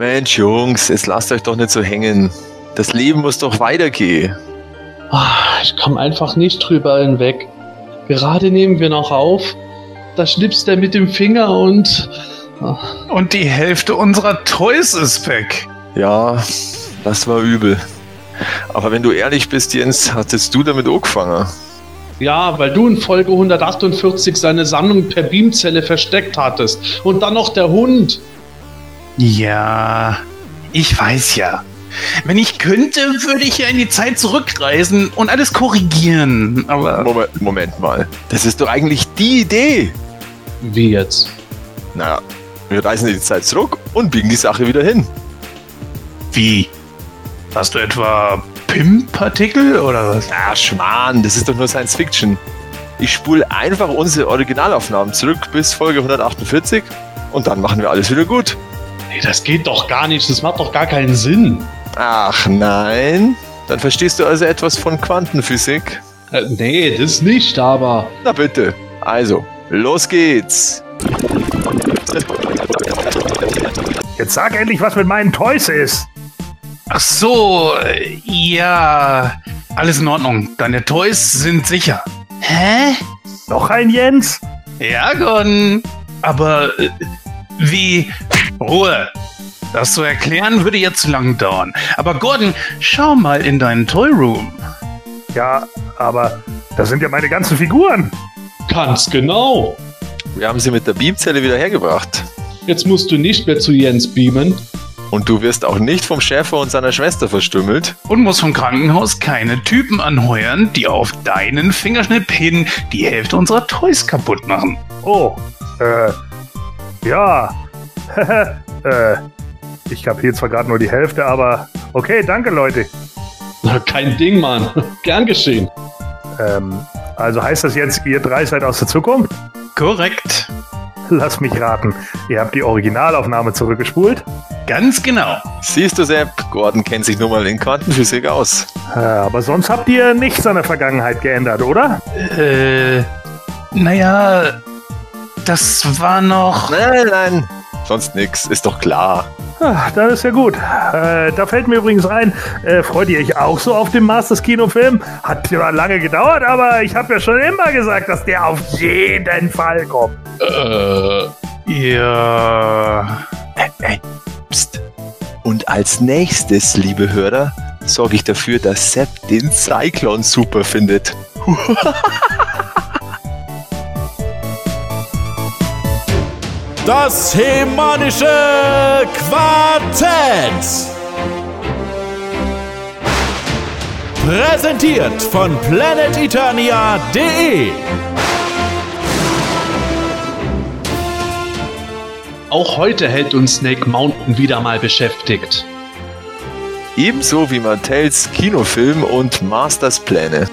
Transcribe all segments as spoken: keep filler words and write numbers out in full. Mensch, Jungs, jetzt lasst euch doch nicht so hängen. Das Leben muss doch weitergehen. Ich komme einfach nicht drüber hinweg. Gerade nehmen wir noch auf. Da schnipst er mit dem Finger und... Und die Hälfte unserer Toys ist weg. Ja, das war übel. Aber wenn du ehrlich bist, Jens, hattest du damit angefangen? Ja, weil du in Folge hundertachtundvierzig seine Sammlung per Beamzelle versteckt hattest. Und dann noch der Hund. Ja, ich weiß ja. Wenn ich könnte, würde ich ja in die Zeit zurückreisen und alles korrigieren. Aber Moment, Moment mal. Das ist doch eigentlich die Idee. Wie jetzt? Naja, wir reisen in die Zeit zurück und biegen die Sache wieder hin. Wie? Hast du etwa Pimp-Partikel oder was? Ah, Schmarrn, das ist doch nur Science Fiction. Ich spule einfach unsere Originalaufnahmen zurück bis Folge hundertachtundvierzig und dann machen wir alles wieder gut. Nee, das geht doch gar nicht, das macht doch gar keinen Sinn. Ach nein? Dann verstehst du also etwas von Quantenphysik? Äh, nee, das nicht, aber... Na bitte, also, los geht's. Jetzt sag endlich, was mit meinen Toys ist. Ach so, ja, alles in Ordnung. Deine Toys sind sicher. Hä? Noch ein Jens? Ja, Gordon. Aber wie... Ruhe. Das zu erklären würde jetzt zu lang dauern. Aber Gordon, schau mal in deinen Toy Room. Ja, aber da sind ja meine ganzen Figuren. Ganz genau. Wir haben sie mit der Beamzelle wieder hergebracht. Jetzt musst du nicht mehr zu Jens beamen. Und du wirst auch nicht vom Schäfer und seiner Schwester verstümmelt. Und musst vom Krankenhaus keine Typen anheuern, die auf deinen Fingerschnipp hin die Hälfte unserer Toys kaputt machen. Oh, äh, ja, äh, ich kapiere zwar gerade nur die Hälfte, aber okay, danke, Leute. Na, kein Ding, Mann. Gern geschehen. Ähm, also heißt das jetzt, ihr drei seid aus der Zukunft? Korrekt. Lass mich raten, ihr habt die Originalaufnahme zurückgespult? Ganz genau. Siehst du, Sepp, Gordon kennt sich nun mal in Quantenphysik aus. Aber sonst habt ihr nichts an der Vergangenheit geändert, oder? Äh, naja, das war noch... Nein, nein, sonst nix, ist doch klar. Ach, das ist ja gut. Äh, da fällt mir übrigens ein, äh, freut ihr euch auch so auf den Masters-Kinofilm? Hat zwar lange gedauert, aber ich habe ja schon immer gesagt, dass der auf jeden Fall kommt. Äh, ja. Äh, äh, pst. Und als nächstes, liebe Hörer, sorge ich dafür, dass Sepp den Cyclone super findet. Das Hemanische Quartett. Präsentiert von planet eternia punkt de. Auch heute hält uns Snake Mountain wieder mal beschäftigt. Ebenso wie Mattels Kinofilm und Masters Pläne.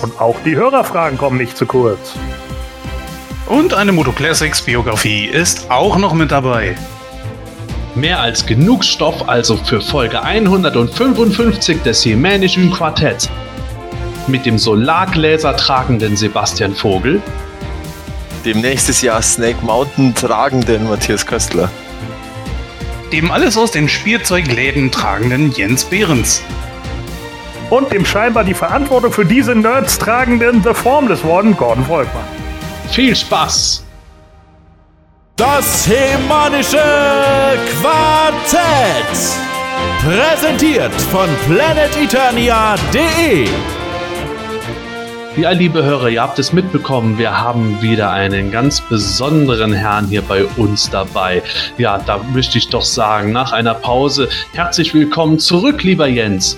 Und auch die Hörerfragen kommen nicht zu kurz. Und eine Moto Classics Biografie ist auch noch mit dabei. Mehr als genug Stoff also für Folge hundertfünfundfünfzig des Hemänischen Quartetts. Mit dem Solargläser tragenden Sebastian Vogel. Dem nächstes Jahr Snake Mountain tragenden Matthias Köstler. Dem alles aus den Spielzeugläden tragenden Jens Behrens. Und dem scheinbar die Verantwortung für diese Nerds tragenden The Formless One Gordon Volkmann. Viel Spaß! Das Hemanische Quartett. Präsentiert von planet eternia punkt de. Ja, liebe Hörer, ihr habt es mitbekommen, wir haben wieder einen ganz besonderen Herrn hier bei uns dabei. Ja, da möchte ich doch sagen, nach einer Pause, herzlich willkommen zurück, lieber Jens.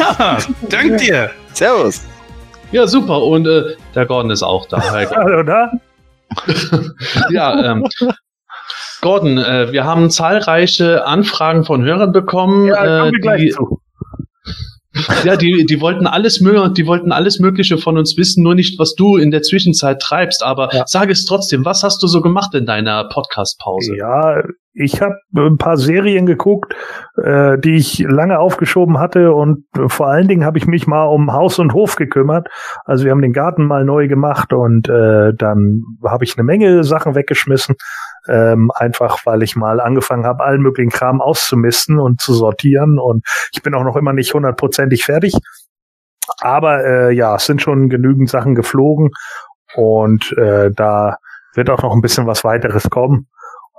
Ja, dank dir. Servus. Ja, super. Und äh, der Gordon ist auch da. Hallo, da? Ja, ähm, Gordon, äh, wir haben zahlreiche Anfragen von Hörern bekommen. Ja, kommen äh, wir gleich die, zu. Ja, die, die, wollten alles, die wollten alles Mögliche von uns wissen, nur nicht, was du in der Zwischenzeit treibst. Aber ja, sag es trotzdem, was hast du so gemacht in deiner Podcast-Pause? Ja, ich habe ein paar Serien geguckt, äh, die ich lange aufgeschoben hatte, und vor allen Dingen habe ich mich mal um Haus und Hof gekümmert. Also wir haben den Garten mal neu gemacht und äh, dann habe ich eine Menge Sachen weggeschmissen. ähm, einfach weil ich mal angefangen habe, allen möglichen Kram auszumisten und zu sortieren, und ich bin auch noch immer nicht hundertprozentig fertig, aber äh, ja, es sind schon genügend Sachen geflogen, und äh, da wird auch noch ein bisschen was weiteres kommen,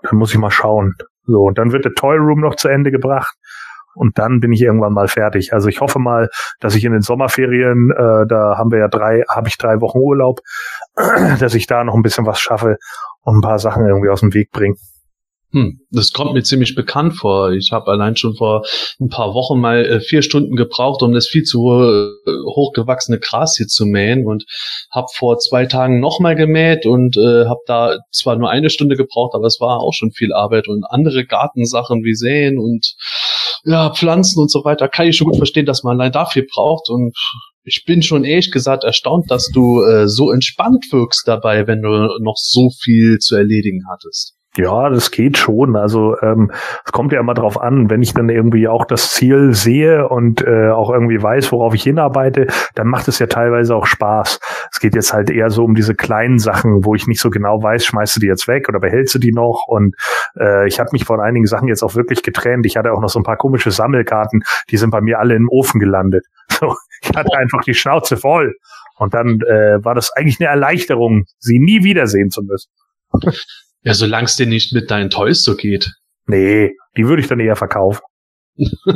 und dann muss ich mal schauen. So, und dann wird der Toy Room noch zu Ende gebracht, und dann bin ich irgendwann mal fertig. Also ich hoffe mal, dass ich in den Sommerferien, äh, da haben wir ja drei, habe ich drei Wochen Urlaub, dass ich da noch ein bisschen was schaffe und ein paar Sachen irgendwie aus dem Weg bringe. Hm, das kommt mir ziemlich bekannt vor. Ich habe allein schon vor ein paar Wochen mal äh, vier Stunden gebraucht, um das viel zu hohe, hochgewachsene Gras hier zu mähen, und habe vor zwei Tagen nochmal gemäht und äh, habe da zwar nur eine Stunde gebraucht, aber es war auch schon viel Arbeit, und andere Gartensachen wie Säen und ja, Pflanzen und so weiter, kann ich schon gut verstehen, dass man allein dafür braucht, und ich bin schon ehrlich gesagt erstaunt, dass du äh, so entspannt wirkst dabei, wenn du noch so viel zu erledigen hattest. Ja, das geht schon. Also ähm, es kommt ja immer drauf an, wenn ich dann irgendwie auch das Ziel sehe und äh, auch irgendwie weiß, worauf ich hinarbeite, dann macht es ja teilweise auch Spaß. Es geht jetzt halt eher so um diese kleinen Sachen, wo ich nicht so genau weiß, schmeißt du die jetzt weg oder behältst du die noch? Und äh, ich habe mich von einigen Sachen jetzt auch wirklich getrennt. Ich hatte auch noch so ein paar komische Sammelkarten, die sind bei mir alle im Ofen gelandet. So, ich hatte einfach die Schnauze voll. Und dann äh, war das eigentlich eine Erleichterung, sie nie wiedersehen zu müssen. Ja, solange es dir nicht mit deinen Toys so geht. Nee, die würde ich dann eher verkaufen.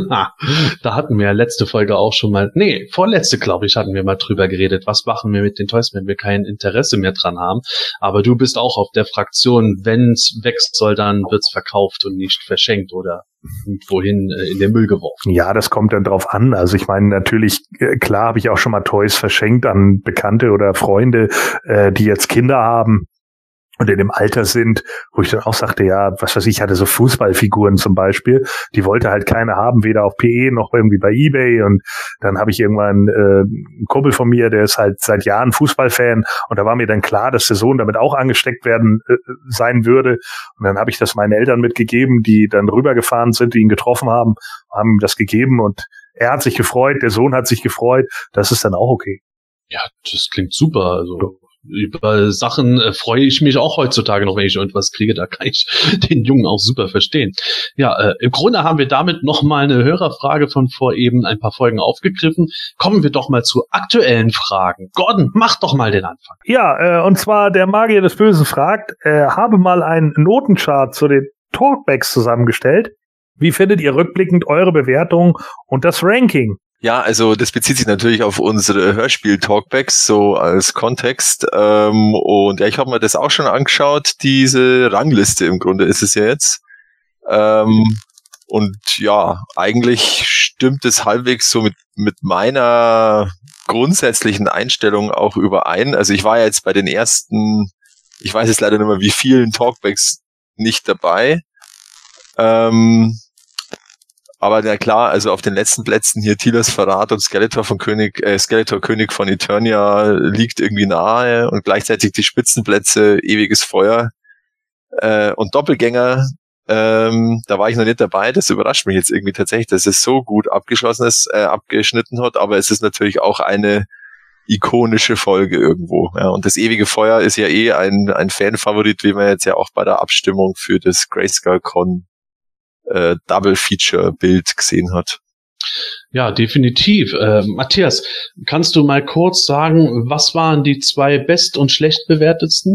Da hatten wir ja letzte Folge auch schon mal, nee, vorletzte, glaube ich, hatten wir mal drüber geredet. Was machen wir mit den Toys, wenn wir kein Interesse mehr dran haben? Aber du bist auch auf der Fraktion, wenn es wächst soll, dann wird's verkauft und nicht verschenkt oder wohin äh, in den Müll geworfen. Ja, das kommt dann drauf an. Also ich meine, natürlich, äh, klar habe ich auch schon mal Toys verschenkt an Bekannte oder Freunde, äh, die jetzt Kinder haben und in dem Alter sind, wo ich dann auch sagte, ja, was weiß ich, hatte so Fußballfiguren zum Beispiel, die wollte halt keine haben, weder auf P E noch irgendwie bei eBay, und dann habe ich irgendwann äh, einen Kumpel von mir, der ist halt seit Jahren Fußballfan, und da war mir dann klar, dass der Sohn damit auch angesteckt werden äh, sein würde, und dann habe ich das meinen Eltern mitgegeben, die dann rübergefahren sind, die ihn getroffen haben, haben ihm das gegeben, und er hat sich gefreut, der Sohn hat sich gefreut, das ist dann auch okay. Ja, das klingt super, also ja. Über Sachen äh, freue ich mich auch heutzutage noch, wenn ich irgendwas kriege, da kann ich den Jungen auch super verstehen. Ja, äh, im Grunde haben wir damit nochmal eine Hörerfrage von vor eben ein paar Folgen aufgegriffen. Kommen wir doch mal zu aktuellen Fragen. Gordon, mach doch mal den Anfang. Ja, äh, und zwar der Magier des Bösen fragt, äh, habe mal einen Notenchart zu den Talkbacks zusammengestellt. Wie findet ihr rückblickend eure Bewertung und das Ranking? Ja, also das bezieht sich natürlich auf unsere Hörspiel-Talkbacks, so als Kontext. Ähm, und ja, ich habe mir das auch schon angeschaut, diese Rangliste im Grunde ist es ja jetzt. Ähm, und ja, eigentlich stimmt es halbwegs so mit, mit meiner grundsätzlichen Einstellung auch überein. Also ich war jetzt bei den ersten, ich weiß jetzt leider nicht mehr, wie vielen Talkbacks nicht dabei. Ähm, Aber na klar, also auf den letzten Plätzen hier Tilas Verrat und Skeletor von König, äh, Skeletor König von Eternia liegt irgendwie nahe, und gleichzeitig die Spitzenplätze Ewiges Feuer äh, und Doppelgänger, ähm, da war ich noch nicht dabei, das überrascht mich jetzt irgendwie tatsächlich, dass es so gut abgeschlossen ist, äh, abgeschnitten hat, aber es ist natürlich auch eine ikonische Folge irgendwo. Ja. Und das Ewige Feuer ist ja eh ein, ein Fanfavorit, wie man jetzt ja auch bei der Abstimmung für das Grayskull-Con Double-Feature-Bild gesehen hat. Ja, definitiv. Äh, Matthias, kannst du mal kurz sagen, was waren die zwei best- und schlechtbewertetsten?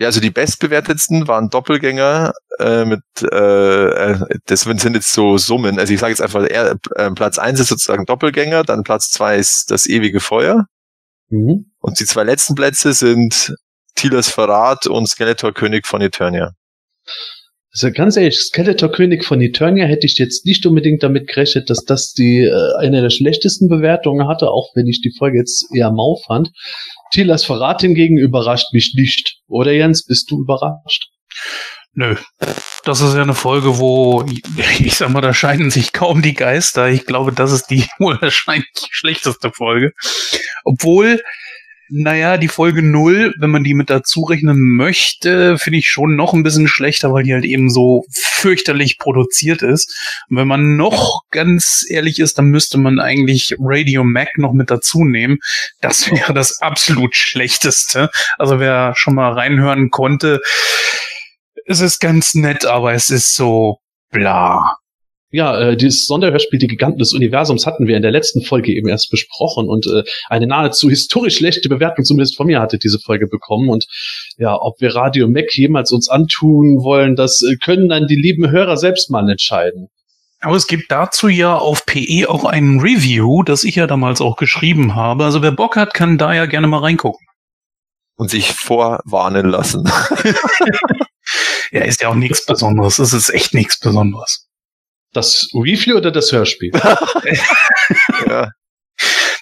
Ja, also die bestbewertetsten waren Doppelgänger äh, mit, äh, das sind jetzt so Summen, also ich sage jetzt einfach, eher, äh, Platz eins ist sozusagen Doppelgänger, dann Platz zwei ist das Ewige Feuer, mhm. Und die zwei letzten Plätze sind Tilas Verrat und Skeletor König von Eternia. Also ganz ehrlich, Skeletor König von Eternia hätte ich jetzt nicht unbedingt damit gerechnet, dass das die äh, eine der schlechtesten Bewertungen hatte, auch wenn ich die Folge jetzt eher mau fand. Tilas Verrat hingegen überrascht mich nicht. Oder Jens, bist du überrascht? Nö. Das ist ja eine Folge, wo, ich sag mal, da scheiden sich kaum die Geister. Ich glaube, das ist die wohl wahrscheinlich schlechteste Folge. Obwohl... Naja, die Folge null, wenn man die mit dazu rechnen möchte, finde ich schon noch ein bisschen schlechter, weil die halt eben so fürchterlich produziert ist. Und wenn man noch ganz ehrlich ist, dann müsste man eigentlich Radio Mac noch mit dazu nehmen. Das wäre das absolut schlechteste. Also wer schon mal reinhören konnte, es ist ganz nett, aber es ist so bla. Ja, äh, dieses Sonderhörspiel Die Giganten des Universums hatten wir in der letzten Folge eben erst besprochen und äh, eine nahezu historisch schlechte Bewertung zumindest von mir hatte diese Folge bekommen. Und ja, ob wir Radio Mac jemals uns antun wollen, das äh, können dann die lieben Hörer selbst mal entscheiden. Aber es gibt dazu ja auf P E auch ein Review, das ich ja damals auch geschrieben habe. Also wer Bock hat, kann da ja gerne mal reingucken. Und sich vorwarnen lassen. Ja, ist ja auch nichts Besonderes. Es ist echt nichts Besonderes. Das Review oder das Hörspiel? Ja.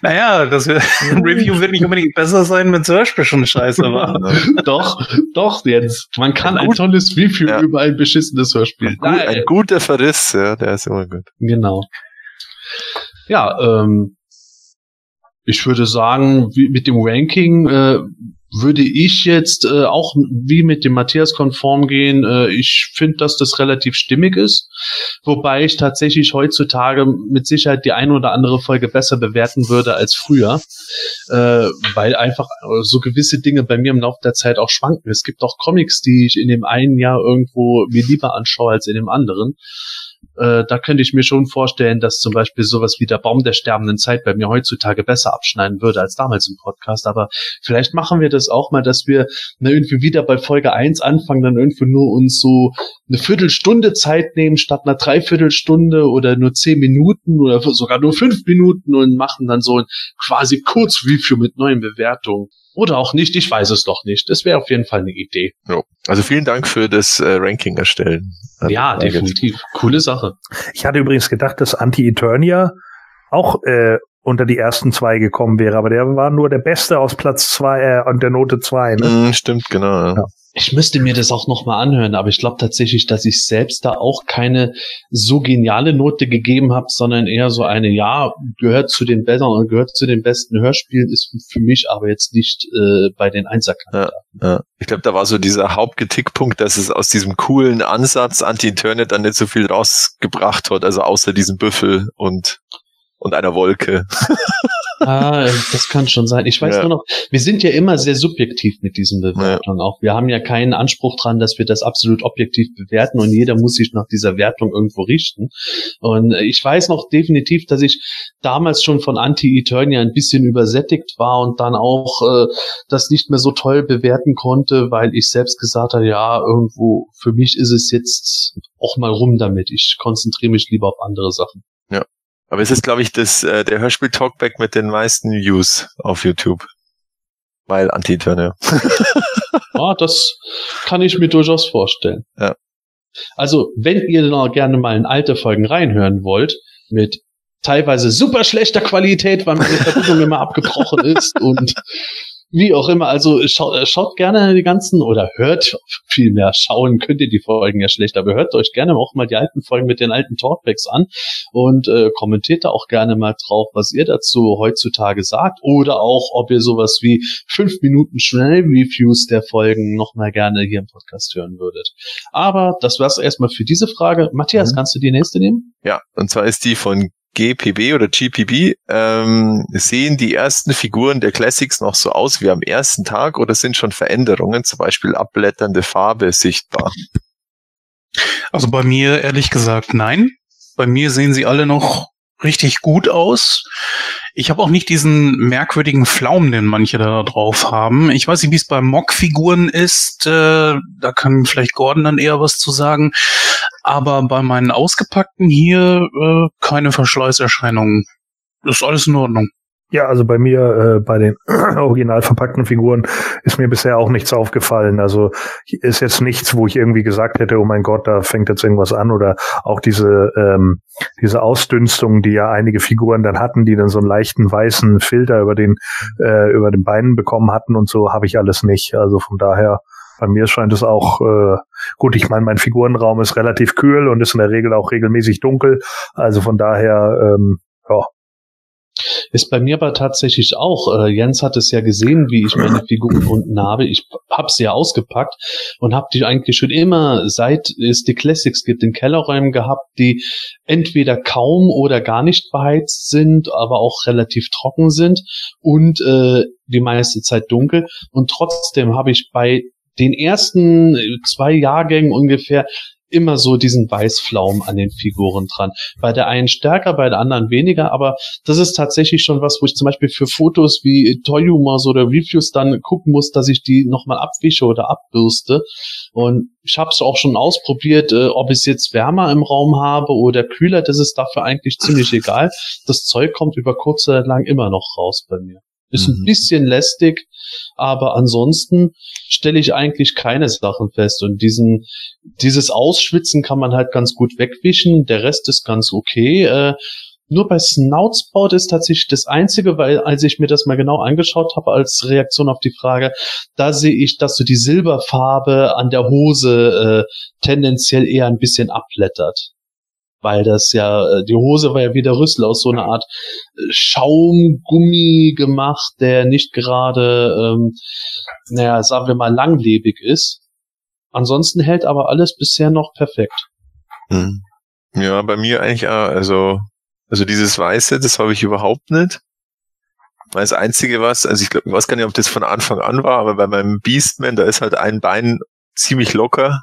Naja, das Review wird nicht unbedingt besser sein, wenn das Hörspiel schon scheiße war. Doch, doch, Jens. Man kann ein, ein tolles Review ja. über ein beschissenes Hörspiel. Ein, gut, ein guter Verriss, ja, der ist immer gut. Genau. Ja, ähm, ich würde sagen, wie mit dem Ranking äh, würde ich jetzt äh, auch wie mit dem Matthias konform gehen. Äh, ich finde, dass das relativ stimmig ist. Wobei ich tatsächlich heutzutage mit Sicherheit die ein oder andere Folge besser bewerten würde als früher. Äh, weil einfach so gewisse Dinge bei mir im Laufe der Zeit auch schwanken. Es gibt auch Comics, die ich in dem einen Jahr irgendwo mir lieber anschaue als in dem anderen. Äh, da könnte ich mir schon vorstellen, dass zum Beispiel sowas wie der Baum der sterbenden Zeit bei mir heutzutage besser abschneiden würde als damals im Podcast, aber vielleicht machen wir das auch mal, dass wir na, irgendwie wieder bei Folge eins anfangen, dann irgendwie nur uns so eine Viertelstunde Zeit nehmen statt einer Dreiviertelstunde oder nur zehn Minuten oder sogar nur fünf Minuten und machen dann so ein quasi Kurzreview mit neuen Bewertungen. Oder auch nicht, ich weiß es noch nicht. Das wäre auf jeden Fall eine Idee. Ja. Also vielen Dank für das äh, Ranking erstellen. Also ja, definitiv. Jetzt. Coole Sache. Ich hatte übrigens gedacht, dass Anti-Eternia auch äh, unter die ersten zwei gekommen wäre, aber der war nur der Beste aus Platz zwei äh, und der Note zwei. Ne? Mm, stimmt, genau. Ja. Ja. Ich müsste mir das auch nochmal anhören, aber ich glaube tatsächlich, dass ich selbst da auch keine so geniale Note gegeben habe, sondern eher so eine, ja, gehört zu den besseren und gehört zu den besten Hörspielen, ist für mich aber jetzt nicht äh, bei den Einserkanten. Ja, ja. Ich glaube, da war so dieser Hauptkritikpunkt, dass es aus diesem coolen Ansatz Anti-Internet dann nicht so viel rausgebracht hat, also außer diesem Büffel und und einer Wolke. Ah, das kann schon sein. Ich weiß ja. nur noch, wir sind ja immer sehr subjektiv mit diesen Bewertungen ja. auch. Wir haben ja keinen Anspruch dran, dass wir das absolut objektiv bewerten und jeder muss sich nach dieser Wertung irgendwo richten. Und ich weiß noch definitiv, dass ich damals schon von Anti-Eternia ein bisschen übersättigt war und dann auch äh, das nicht mehr so toll bewerten konnte, weil ich selbst gesagt habe, ja, irgendwo für mich ist es jetzt auch mal rum damit. Ich konzentriere mich lieber auf andere Sachen. Ja. Aber es ist, glaube ich, das äh, der Hörspiel-Talkback mit den meisten Views auf YouTube. Weil Anti-Eternia. Ah, das kann ich mir durchaus vorstellen. Ja. Also, wenn ihr noch gerne mal in alte Folgen reinhören wollt, mit teilweise super schlechter Qualität, weil meine Verbindung immer abgebrochen ist und wie auch immer, also scha- schaut gerne die ganzen, oder hört vielmehr, schauen könnt ihr die Folgen ja schlecht, aber hört euch gerne auch mal die alten Folgen mit den alten Talkbacks an und äh, kommentiert da auch gerne mal drauf, was ihr dazu heutzutage sagt oder auch, ob ihr sowas wie fünf Minuten Schnell-Reviews der Folgen nochmal gerne hier im Podcast hören würdet. Aber das war's erstmal für diese Frage. Matthias, mhm. kannst du die nächste nehmen? Ja, und zwar ist die von G P B oder G P B, ähm, sehen die ersten Figuren der Classics noch so aus wie am ersten Tag oder sind schon Veränderungen, zum Beispiel abblätternde Farbe sichtbar? Also bei mir ehrlich gesagt nein. Bei mir sehen sie alle noch richtig gut aus. Ich habe auch nicht diesen merkwürdigen Flaum, den manche da drauf haben. Ich weiß nicht, wie es bei Mock-Figuren ist. Äh, da kann vielleicht Gordon dann eher was zu sagen. Aber bei meinen Ausgepackten hier äh, keine Verschleißerscheinungen. Ist alles in Ordnung. Ja, also bei mir, äh, bei den original verpackten Figuren ist mir bisher auch nichts aufgefallen. Also ist jetzt nichts, wo ich irgendwie gesagt hätte, oh mein Gott, da fängt jetzt irgendwas an. Oder auch diese ähm, diese Ausdünstung, die ja einige Figuren dann hatten, die dann so einen leichten weißen Filter über den äh, über den Beinen bekommen hatten und so, habe ich alles nicht. Also von daher, bei mir scheint es auch, äh, gut, ich meine, mein Figurenraum ist relativ kühl und ist in der Regel auch regelmäßig dunkel. Also von daher, ähm, ja. Ist bei mir aber tatsächlich auch. Äh, Jens hat es ja gesehen, wie ich meine Figur gefunden habe. Ich habe sie ja ausgepackt und habe die eigentlich schon immer, seit es die Classics gibt, in Kellerräumen gehabt, die entweder kaum oder gar nicht beheizt sind, aber auch relativ trocken sind und äh, die meiste Zeit dunkel. Und trotzdem habe ich bei den ersten zwei Jahrgängen ungefähr immer so diesen Weißflaum an den Figuren dran. Bei der einen stärker, bei der anderen weniger, aber das ist tatsächlich schon was, wo ich zum Beispiel für Fotos wie Toyumos oder Reviews dann gucken muss, dass ich die nochmal abwische oder abbürste. Und ich habe es auch schon ausprobiert, äh, ob ich es jetzt wärmer im Raum habe oder kühler, das ist dafür eigentlich ziemlich egal. Das Zeug kommt über kurz oder lang immer noch raus bei mir. Ist ein bisschen lästig, aber ansonsten stelle ich eigentlich keine Sachen fest. Und diesen dieses Ausschwitzen kann man halt ganz gut wegwischen. Der Rest ist ganz okay. Äh, nur bei Snoutspout ist tatsächlich das Einzige, weil als ich mir das mal genau angeschaut habe als Reaktion auf die Frage, da sehe ich, dass so die Silberfarbe an der Hose äh, tendenziell eher ein bisschen abblättert. Weil das ja, die Hose war ja wie der Rüssel aus so einer Art Schaumgummi gemacht, der nicht gerade, ähm, naja, sagen wir mal, langlebig ist. Ansonsten hält aber alles bisher noch perfekt. Hm. Ja, bei mir eigentlich auch, also, also dieses Weiße, das habe ich überhaupt nicht. Das Einzige was, also ich glaube, ich weiß gar nicht, ob das von Anfang an war, aber bei meinem Beastman, da ist halt ein Bein ziemlich locker.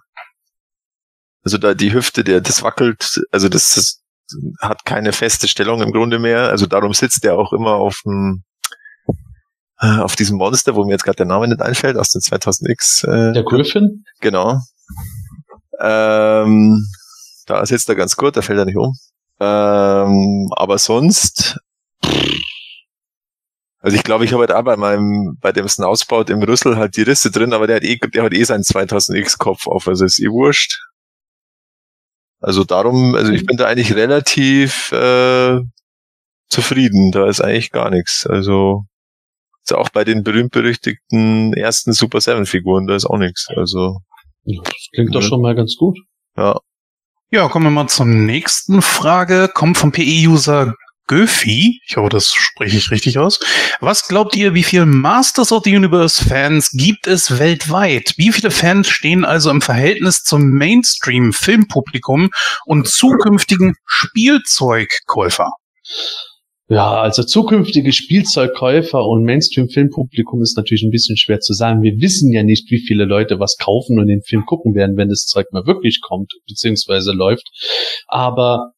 Also da die Hüfte, der das wackelt, also das, das hat keine feste Stellung im Grunde mehr. Also darum sitzt der auch immer auf dem, auf diesem Monster, wo mir jetzt gerade der Name nicht einfällt, aus den zweitausend X. Äh, der Griffin? Genau. Ähm, da sitzt er ganz gut, da fällt er nicht um. Ähm, aber sonst, also ich glaube, ich habe halt auch bei meinem, bei dem Snoutspout im Rüssel halt die Risse drin, aber der hat eh, der hat eh seinen zweitausend X Kopf auf, also ist eh wurscht. Also darum, also ich bin da eigentlich relativ äh, zufrieden. Da ist eigentlich gar nichts. Also ist auch bei den berühmt-berüchtigten ersten Super Seven-Figuren, da ist auch nichts. Also das klingt doch schon mal ganz gut. Ja. Ja, kommen wir mal zur nächsten Frage. Kommt vom P E-User Göfi. Ich hoffe, das spreche ich richtig aus. Was glaubt ihr, wie viele Masters of the Universe-Fans gibt es weltweit? Wie viele Fans stehen also im Verhältnis zum Mainstream-Filmpublikum und zukünftigen Spielzeugkäufer? Ja, also zukünftige Spielzeugkäufer und Mainstream-Filmpublikum ist natürlich ein bisschen schwer zu sagen. Wir wissen ja nicht, wie viele Leute was kaufen und den Film gucken werden, wenn das Zeug mal wirklich kommt, beziehungsweise läuft. Aber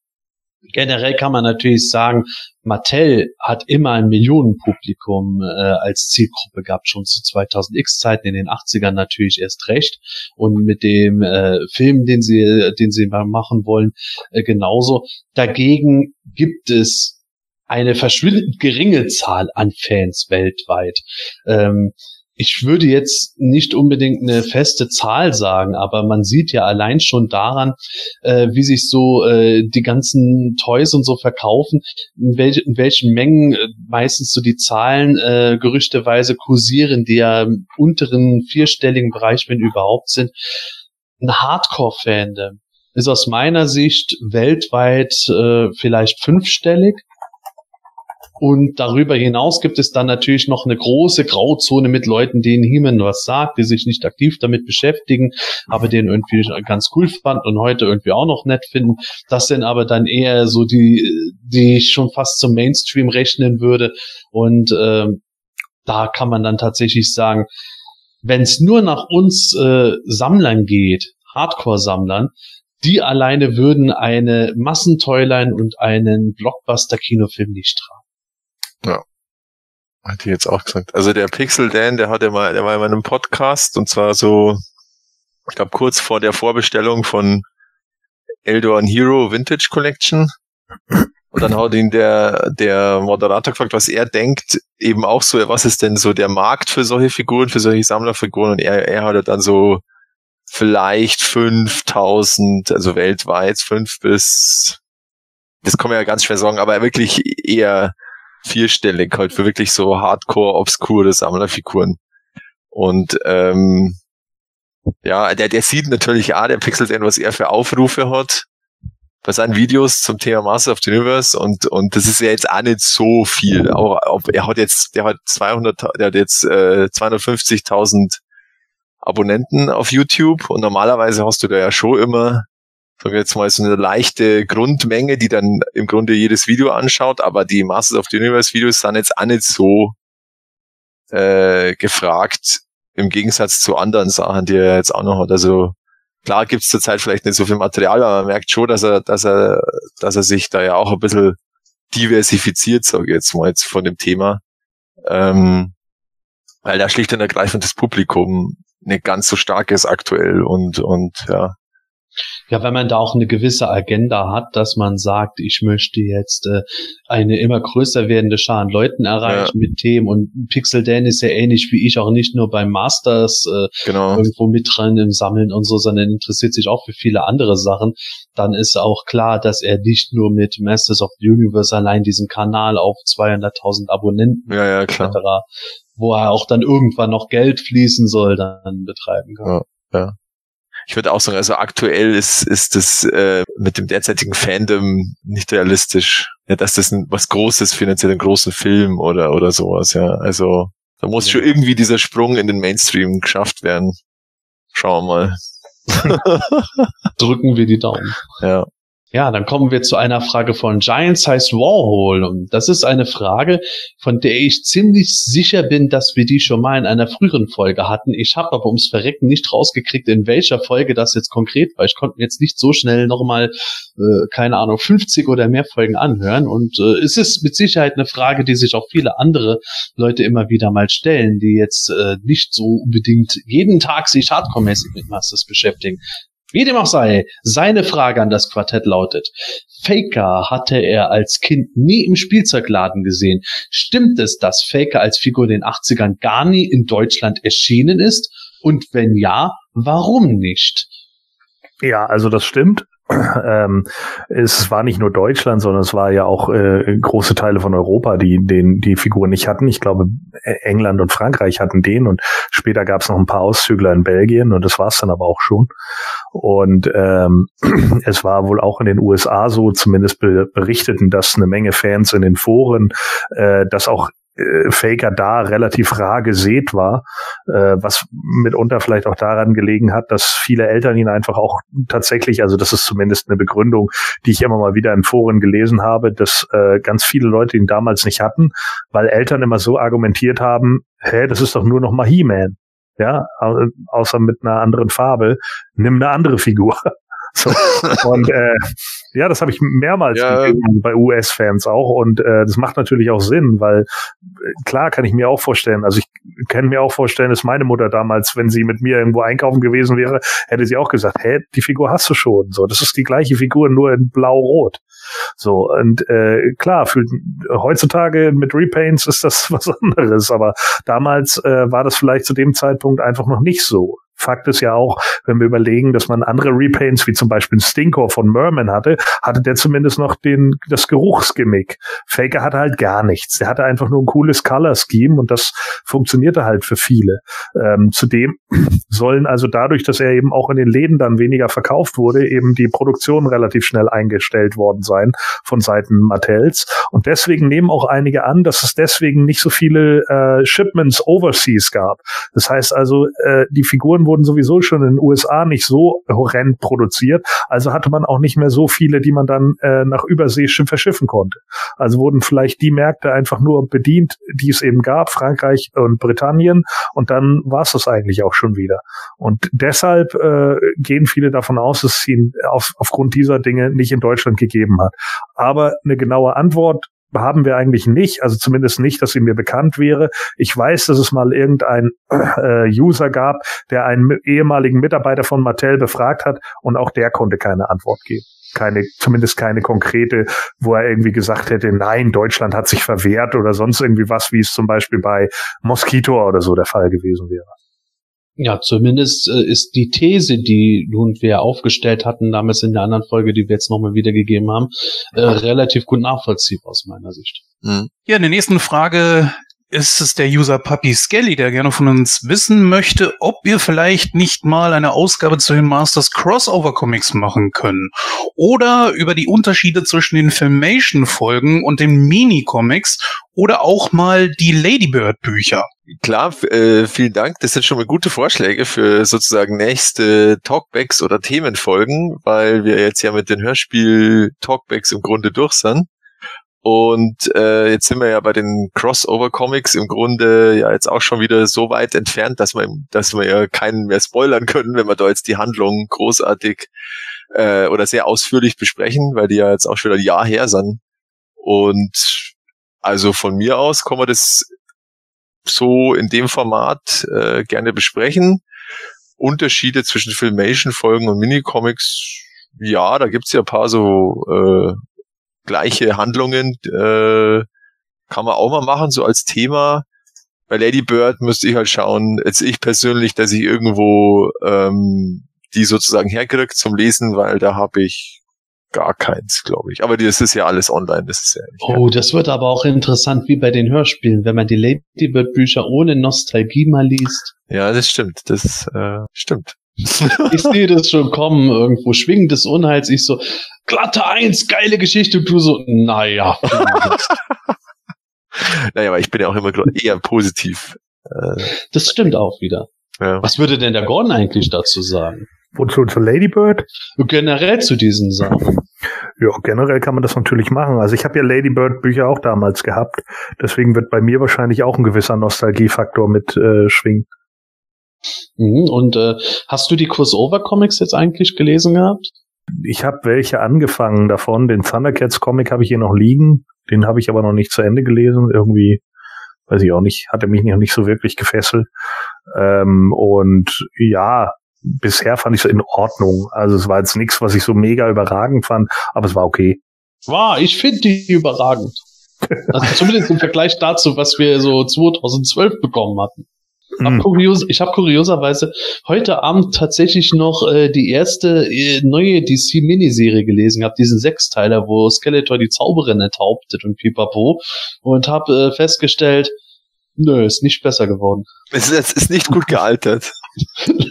generell kann man natürlich sagen, Mattel hat immer ein Millionenpublikum äh, als Zielgruppe gehabt, schon zu zweitausend X Zeiten, in den achtzigern natürlich erst recht. Und mit dem äh, Film, den sie den sie mal machen wollen, äh, genauso. Dagegen gibt es eine verschwindend geringe Zahl an Fans weltweit. Ähm, Ich würde jetzt nicht unbedingt eine feste Zahl sagen, aber man sieht ja allein schon daran, äh, wie sich so äh, die ganzen Toys und so verkaufen, in, welch, in welchen Mengen äh, meistens so die Zahlen äh, gerüchteweise kursieren, die ja im unteren vierstelligen Bereich, wenn überhaupt, sind. Ein Hardcore-Fandom ist aus meiner Sicht weltweit äh, vielleicht fünfstellig. Und darüber hinaus gibt es dann natürlich noch eine große Grauzone mit Leuten, denen He-Man was sagt, die sich nicht aktiv damit beschäftigen, aber den irgendwie ganz cool fand und heute irgendwie auch noch nett finden. Das sind aber dann eher so die, die ich schon fast zum Mainstream rechnen würde. Und ähm, da kann man dann tatsächlich sagen, wenn es nur nach uns äh, Sammlern geht, Hardcore-Sammlern, die alleine würden eine Massentoyline und einen Blockbuster-Kinofilm nicht tragen. Ja, hatte ich jetzt auch gesagt. Also der Pixel Dan, der hatte mal, der war in einem Podcast und zwar so, ich glaube kurz vor der Vorbestellung von Eldorn Hero Vintage Collection. Und dann hat ihn der der Moderator gefragt, was er denkt, eben auch so, was ist denn so der Markt für solche Figuren, für solche Sammlerfiguren? Und er er hatte dann so vielleicht fünftausend, also weltweit fünf bis, das kann man ja ganz schwer sagen, aber wirklich eher vierstellig, halt für wirklich so hardcore, obskure Sammlerfiguren. Und ähm, ja, der, der sieht natürlich auch, der Pixel Dan, was er für Aufrufe hat bei seinen Videos zum Thema Master of the Universe und und das ist ja jetzt auch nicht so viel. Auch, auch er hat jetzt, der hat zweihundert, der hat jetzt äh, zweihundertfünfzigtausend Abonnenten auf YouTube und normalerweise hast du da ja schon immer, sagen wir jetzt mal, so eine leichte Grundmenge, die dann im Grunde jedes Video anschaut, aber die Masters of the Universe Videos sind jetzt auch nicht so äh, gefragt im Gegensatz zu anderen Sachen, die er jetzt auch noch hat. Also klar gibt's zurzeit vielleicht nicht so viel Material, aber man merkt schon, dass er, dass er, dass er sich da ja auch ein bisschen diversifiziert, sage ich jetzt mal, jetzt von dem Thema. Ähm, weil da schlicht und ergreifend das Publikum nicht ganz so stark ist aktuell und, und ja. Ja, wenn man da auch eine gewisse Agenda hat, dass man sagt, ich möchte jetzt äh, eine immer größer werdende Schar an Leuten erreichen, ja, mit Themen, und Pixel Dan ist ja ähnlich wie ich auch nicht nur beim Masters äh, genau. irgendwo mit dran im Sammeln und so, sondern interessiert sich auch für viele andere Sachen, dann ist auch klar, dass er nicht nur mit Masters of the Universe allein diesen Kanal auf zweihunderttausend Abonnenten, ja, ja, klar, et cetera, wo er auch dann irgendwann noch Geld fließen soll, dann betreiben kann. Ja, ja. Ich würde auch sagen, also aktuell ist ist das äh, mit dem derzeitigen Fandom nicht realistisch. Ja, dass das ein, was Großes finanziert, einen großen Film oder oder sowas, ja. Also da muss ja schon irgendwie dieser Sprung in den Mainstream geschafft werden. Schauen wir mal. Drücken wir die Daumen. Ja. Ja, dann kommen wir zu einer Frage von Giants heißt Warhol. Und das ist eine Frage, von der ich ziemlich sicher bin, dass wir die schon mal in einer früheren Folge hatten. Ich habe aber ums Verrecken nicht rausgekriegt, in welcher Folge das jetzt konkret war. Ich konnte mir jetzt nicht so schnell nochmal, äh, keine Ahnung, fünfzig oder mehr Folgen anhören. Und äh, es ist mit Sicherheit eine Frage, die sich auch viele andere Leute immer wieder mal stellen, die jetzt äh, nicht so unbedingt jeden Tag sich hardcore-mäßig mit Masters beschäftigen. Wie dem auch sei, seine Frage an das Quartett lautet: Faker hatte er als Kind nie im Spielzeugladen gesehen. Stimmt es, dass Faker als Figur in den achtzigern gar nie in Deutschland erschienen ist? Und wenn ja, warum nicht? Ja, also das stimmt. Ähm, es war nicht nur Deutschland, sondern es war ja auch äh, große Teile von Europa, die den die Figuren nicht hatten. Ich glaube, England und Frankreich hatten den, und später gab es noch ein paar Auszügler in Belgien, und das war's dann aber auch schon. Und ähm, es war wohl auch in den U S A so, zumindest be- berichteten das eine Menge Fans in den Foren, äh, dass auch Faker da relativ rar gesät war, äh, was mitunter vielleicht auch daran gelegen hat, dass viele Eltern ihn einfach auch tatsächlich, also das ist zumindest eine Begründung, die ich immer mal wieder in Foren gelesen habe, dass äh, ganz viele Leute ihn damals nicht hatten, weil Eltern immer so argumentiert haben, hä, das ist doch nur noch mal He-Man, ja, Au- außer mit einer anderen Farbe, nimm eine andere Figur. So. Und äh, ja, das habe ich mehrmals ja. gesehen bei U S-Fans auch, und äh, das macht natürlich auch Sinn, weil klar kann ich mir auch vorstellen, also ich kann mir auch vorstellen, dass meine Mutter damals, wenn sie mit mir irgendwo einkaufen gewesen wäre, hätte sie auch gesagt, hä, die Figur hast du schon, so, das ist die gleiche Figur, nur in blau-rot. So, und äh, klar, für, heutzutage mit Repaints ist das was anderes, aber damals äh, war das vielleicht zu dem Zeitpunkt einfach noch nicht so. Fakt ist ja auch, wenn wir überlegen, dass man andere Repaints, wie zum Beispiel Stinkor von Merman hatte, hatte der zumindest noch den das Geruchsgimmick. Faker hatte halt gar nichts. Der hatte einfach nur ein cooles Color-Scheme, und das funktionierte halt für viele. Ähm, zudem sollen also dadurch, dass er eben auch in den Läden dann weniger verkauft wurde, eben die Produktion relativ schnell eingestellt worden sein von Seiten Mattels. Und deswegen nehmen auch einige an, dass es deswegen nicht so viele äh, Shipments overseas gab. Das heißt also, äh, die Figuren wurden sowieso schon in den U S A nicht so horrend produziert, also hatte man auch nicht mehr so viele, die man dann äh, nach Übersee verschiffen konnte. Also wurden vielleicht die Märkte einfach nur bedient, die es eben gab, Frankreich und Britannien, und dann war es das eigentlich auch schon wieder. Und deshalb äh, gehen viele davon aus, dass es ihn auf, aufgrund dieser Dinge nicht in Deutschland gegeben hat. Aber eine genaue Antwort haben wir eigentlich nicht, also zumindest nicht, dass sie mir bekannt wäre. Ich weiß, dass es mal irgendein äh, User gab, der einen ehemaligen Mitarbeiter von Mattel befragt hat, und auch der konnte keine Antwort geben. Keine, zumindest keine konkrete, wo er irgendwie gesagt hätte, nein, Deutschland hat sich verwehrt oder sonst irgendwie was, wie es zum Beispiel bei Mosquito oder so der Fall gewesen wäre. Ja, zumindest äh, ist die These, die nun wir aufgestellt hatten, damals in der anderen Folge, die wir jetzt nochmal wiedergegeben haben, äh, relativ gut nachvollziehbar aus meiner Sicht. Mhm. Ja, in der nächsten Frage ist es der User Puppy Skelly, der gerne von uns wissen möchte, ob wir vielleicht nicht mal eine Ausgabe zu den Masters Crossover Comics machen können oder über die Unterschiede zwischen den Filmation-Folgen und den Mini-Comics oder auch mal die Ladybird-Bücher. Klar, äh, vielen Dank. Das sind schon mal gute Vorschläge für sozusagen nächste Talkbacks oder Themenfolgen, weil wir jetzt ja mit den Hörspiel-Talkbacks im Grunde durch sind. Und äh, jetzt sind wir ja bei den Crossover-Comics im Grunde ja jetzt auch schon wieder so weit entfernt, dass man, dass wir ja keinen mehr spoilern können, wenn wir da jetzt die Handlung großartig äh, oder sehr ausführlich besprechen, weil die ja jetzt auch schon wieder ein Jahr her sind. Und also von mir aus kann man das so in dem Format äh, gerne besprechen. Unterschiede zwischen Filmation-Folgen und Minicomics, ja, da gibt's ja ein paar so äh, gleiche Handlungen, äh, kann man auch mal machen, so als Thema. Bei Lady Bird müsste ich halt schauen, jetzt ich persönlich, dass ich irgendwo ähm, die sozusagen herkriege zum Lesen, weil da habe ich gar keins, glaube ich. Aber das ist ja alles online, das ist ja nicht. Oh, das wird aber auch interessant, wie bei den Hörspielen, wenn man die Lady Bird Bücher ohne Nostalgie mal liest. Ja, das stimmt, das äh, stimmt. Ich sehe das schon kommen, irgendwo schwingt des Unheils, ich so, glatte Eins, geile Geschichte, und du so, naja. Naja, aber ich bin ja auch immer eher positiv. Das stimmt auch wieder. Ja. Was würde denn der Gordon eigentlich dazu sagen? Wozu, zu Lady Bird? Generell zu diesen Sachen. Ja, generell kann man das natürlich machen. Also ich habe ja Lady Bird Bücher auch damals gehabt, deswegen wird bei mir wahrscheinlich auch ein gewisser Nostalgiefaktor mit äh, schwingen. Und äh, hast du die Crossover-Comics jetzt eigentlich gelesen gehabt? Ich habe welche angefangen davon. Den Thundercats-Comic habe ich hier noch liegen. Den habe ich aber noch nicht zu Ende gelesen. Irgendwie, weiß ich auch nicht, hatte mich noch nicht so wirklich gefesselt. Ähm, und ja, bisher fand ich es in Ordnung. Also es war jetzt nichts, was ich so mega überragend fand, aber es war okay. Wow, ich finde die überragend. Also zumindest im Vergleich dazu, was wir so zweitausendzwölf bekommen hatten. Hab kurios, ich habe kurioserweise heute Abend tatsächlich noch äh, die erste äh, neue D C-Miniserie gelesen gehabt, diesen Sechsteiler, wo Skeletor die Zauberin enthauptet und pipapo, und habe äh, festgestellt, nö, ist nicht besser geworden. Es ist, es ist nicht gut gealtert.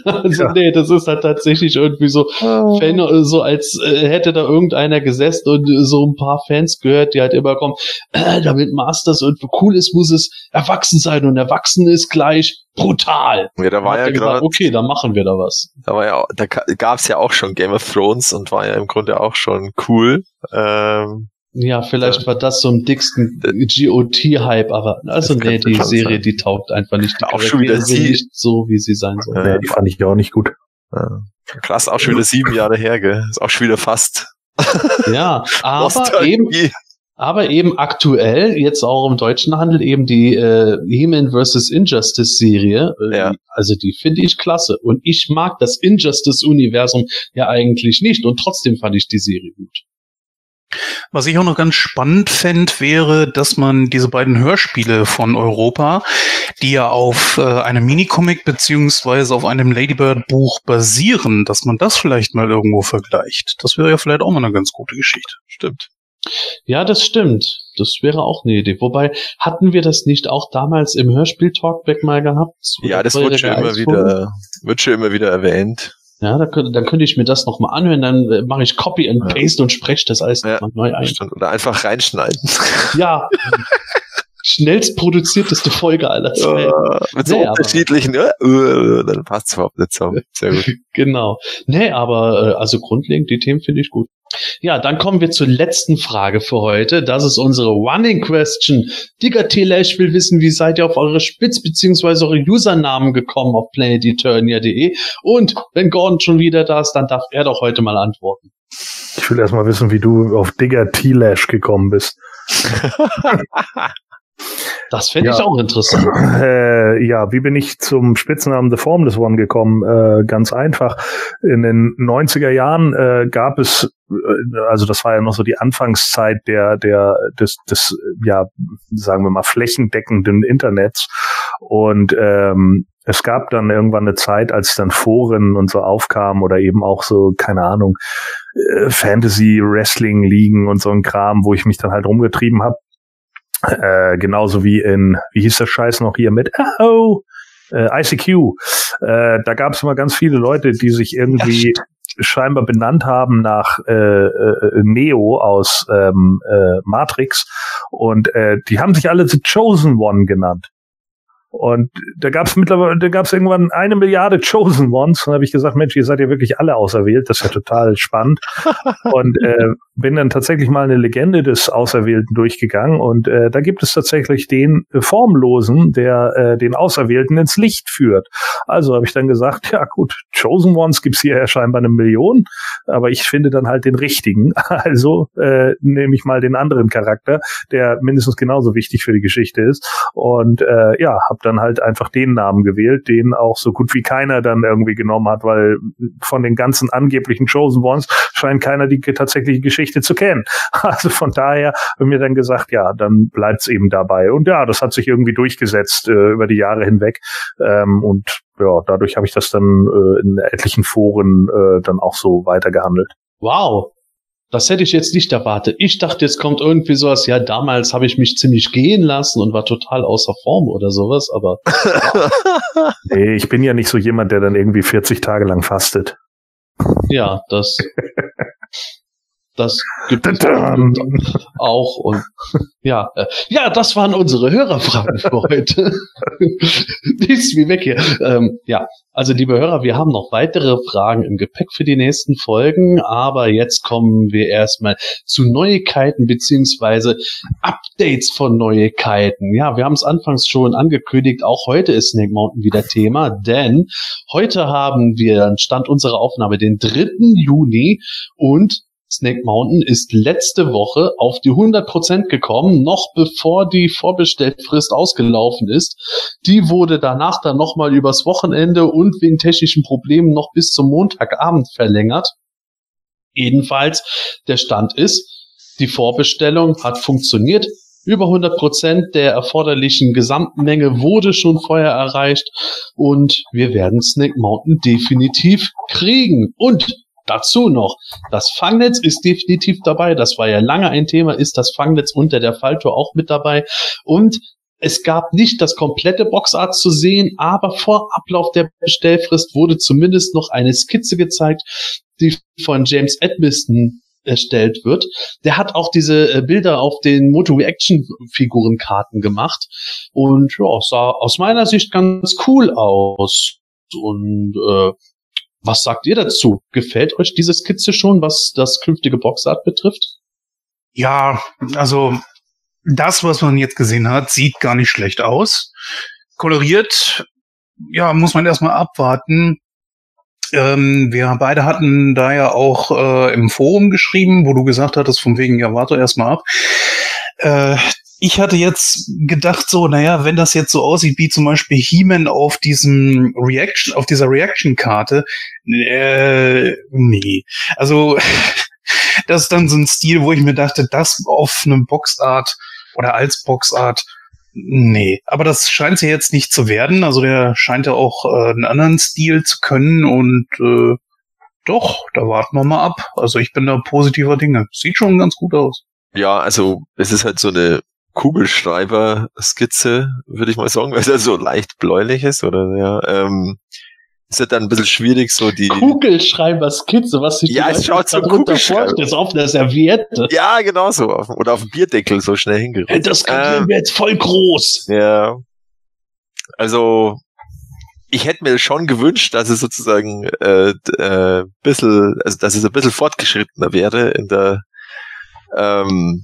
Also, ja. Nee, das ist halt tatsächlich irgendwie so, oh. Fan, so als äh, hätte da irgendeiner gesessen und äh, so ein paar Fans gehört, die halt immer kommen, äh, damit Masters irgendwie cool ist, muss es erwachsen sein, und erwachsen ist gleich brutal. Ja, da war ja gerade, okay, dann machen wir da was. Da war ja, da gab's ja auch schon Game of Thrones und war ja im Grunde auch schon cool. Ähm. Ja, vielleicht ja. War das so im dicksten G O T-Hype, aber also nee, die Serie, sein. Die taugt einfach nicht. Die auch schon wieder sie nicht so, wie sie sein soll. Ja, die fand ich ja auch nicht gut. Ja. Krass, auch schon wieder sieben Jahre her, gell? Ist auch schon wieder fast. Ja, aber eben, aber eben aktuell, jetzt auch im deutschen Handel, eben die äh, He-Man versus. Injustice-Serie. Äh, ja. Also die finde ich klasse. Und ich mag das Injustice-Universum ja eigentlich nicht. Und trotzdem fand ich die Serie gut. Was ich auch noch ganz spannend fände, wäre, dass man diese beiden Hörspiele von Europa, die ja auf äh, einem Minicomic beziehungsweise auf einem Ladybird-Buch basieren, dass man das vielleicht mal irgendwo vergleicht. Das wäre ja vielleicht auch mal eine ganz gute Geschichte. Stimmt. Ja, das stimmt. Das wäre auch eine Idee. Wobei, hatten wir das nicht auch damals im Hörspiel-Talkback mal gehabt? Ja, das wird schon immer wieder, wird schon immer wieder erwähnt. Ja, dann könnte, dann könnte ich mir das nochmal anhören, dann mache ich Copy and Paste ja. Und spreche das alles ja, nochmal neu ein. Stimmt. Oder einfach reinschneiden. Ja, schnellst produzierteste Folge aller Zeiten. Uh, mit so nee, unterschiedlichen, aber, uh, dann passt es überhaupt nicht zusammen. Sehr gut. Genau. Nee, aber also grundlegend, die Themen finde ich gut. Ja, dann kommen wir zur letzten Frage für heute. Das ist unsere Running Question. Digga Tele, ich will wissen, wie seid ihr auf eure Spitz- bzw. eure Usernamen gekommen auf planet eternia punkt de? Und wenn Gordon schon wieder da ist, dann darf er doch heute mal antworten. Ich will erstmal wissen, wie du auf Digga Tele gekommen bist. Das fände ja. Ich auch interessant. Äh, ja, wie bin ich zum Spitznamen The Formless One gekommen? Äh, ganz einfach. In den neunziger Jahren äh, gab es, äh, also das war ja noch so die Anfangszeit der, der, des, des, ja, sagen wir mal, flächendeckenden Internets. Und ähm, es gab dann irgendwann eine Zeit, als dann Foren und so aufkamen oder eben auch so, keine Ahnung, äh, Fantasy-Wrestling-Ligen und so ein Kram, wo ich mich dann halt rumgetrieben habe. Äh, genauso wie in, wie hieß der Scheiß noch hier mit, oh, äh, I C Q. Äh, da gab es immer ganz viele Leute, die sich irgendwie scheinbar benannt haben nach äh, äh, Neo aus ähm, äh, Matrix. Und äh, die haben sich alle The Chosen One genannt. Und da gab es mittlerweile, da gab es irgendwann eine Milliarde Chosen Ones. Und da habe ich gesagt, Mensch, ihr seid ja wirklich alle auserwählt. Das ist ja total spannend. Und äh, bin dann tatsächlich mal eine Legende des Auserwählten durchgegangen. Und äh, da gibt es tatsächlich den Formlosen, der äh, den Auserwählten ins Licht führt. Also habe ich dann gesagt, ja gut, Chosen Ones gibt's hier ja scheinbar eine Million. Aber ich finde dann halt den richtigen. Also äh, nehme ich mal den anderen Charakter, der mindestens genauso wichtig für die Geschichte ist. Und äh, ja, habe dann halt einfach den Namen gewählt, den auch so gut wie keiner dann irgendwie genommen hat, weil von den ganzen angeblichen Chosen Ones scheint keiner die tatsächliche Geschichte zu kennen. Also von daher haben wir dann gesagt, ja, dann bleibt's eben dabei. Und ja, das hat sich irgendwie durchgesetzt äh, über die Jahre hinweg. Ähm, und ja, dadurch habe ich das dann äh, in etlichen Foren äh, dann auch so weitergehandelt. Wow. Das hätte ich jetzt nicht erwartet. Ich dachte, jetzt kommt irgendwie sowas, ja, damals habe ich mich ziemlich gehen lassen und war total außer Form oder sowas, aber... Ja. Nee, ich bin ja nicht so jemand, der dann irgendwie vierzig Tage lang fastet. Ja, das... Das gibt es auch. Und ja, äh, ja, das waren unsere Hörerfragen für heute. Nichts wie weg hier. Ähm, ja, also liebe Hörer, wir haben noch weitere Fragen im Gepäck für die nächsten Folgen, aber jetzt kommen wir erstmal zu Neuigkeiten beziehungsweise Updates von Neuigkeiten. Ja, wir haben es anfangs schon angekündigt, auch heute ist Snake Mountain wieder Thema, denn heute haben wir, Stand unserer Aufnahme, den dritten Juni, und Snake Mountain ist letzte Woche auf die hundert Prozent gekommen, noch bevor die Vorbestellfrist ausgelaufen ist. Die wurde danach dann nochmal übers Wochenende und wegen technischen Problemen noch bis zum Montagabend verlängert. Jedenfalls, der Stand ist, die Vorbestellung hat funktioniert. Über hundert Prozent der erforderlichen Gesamtmenge wurde schon vorher erreicht und wir werden Snake Mountain definitiv kriegen. Und dazu noch, das Fangnetz ist definitiv dabei, das war ja lange ein Thema, ist das Fangnetz unter der Falltür auch mit dabei, und es gab nicht das komplette Boxart zu sehen, aber vor Ablauf der Bestellfrist wurde zumindest noch eine Skizze gezeigt, die von James Edmiston erstellt wird. Der hat auch diese Bilder auf den Moto-Reaction-Figurenkarten gemacht und ja, sah aus meiner Sicht ganz cool aus. Und äh, was sagt ihr dazu? Gefällt euch diese Skizze schon, was das künftige Boxart betrifft? Ja, also das, was man jetzt gesehen hat, sieht gar nicht schlecht aus. Koloriert, ja, muss man erstmal abwarten. Ähm, wir beide hatten da ja auch äh, im Forum geschrieben, wo du gesagt hattest, von wegen, ja, warte erstmal ab. Äh, Ich hatte jetzt gedacht so, naja, wenn das jetzt so aussieht wie zum Beispiel He-Man auf diesem Reaction, auf dieser Reaction-Karte, äh, nee. Also das ist dann so ein Stil, wo ich mir dachte, das auf einem Boxart oder als Boxart, nee. Aber das scheint ja jetzt nicht zu werden. Also der scheint ja auch äh, einen anderen Stil zu können und äh, doch, da warten wir mal ab. Also ich bin da positiver Dinge. Sieht schon ganz gut aus. Ja, also es ist halt so eine Kugelschreiber-Skizze, würde ich mal sagen, weil es ja so leicht bläulich ist, oder, ja, ähm, ist ja dann ein bisschen schwierig, so die... Kugelschreiber-Skizze, was sich ja, die Leute darunter vorstellen, ist auf der Serviette. Ja, genau so, auf, oder auf dem Bierdeckel so schnell hingerückt. Das Karton ähm, wäre jetzt voll groß. Ja, also ich hätte mir schon gewünscht, dass es sozusagen äh, äh, bisschen, also dass es ein bisschen fortgeschrittener wäre in der ähm,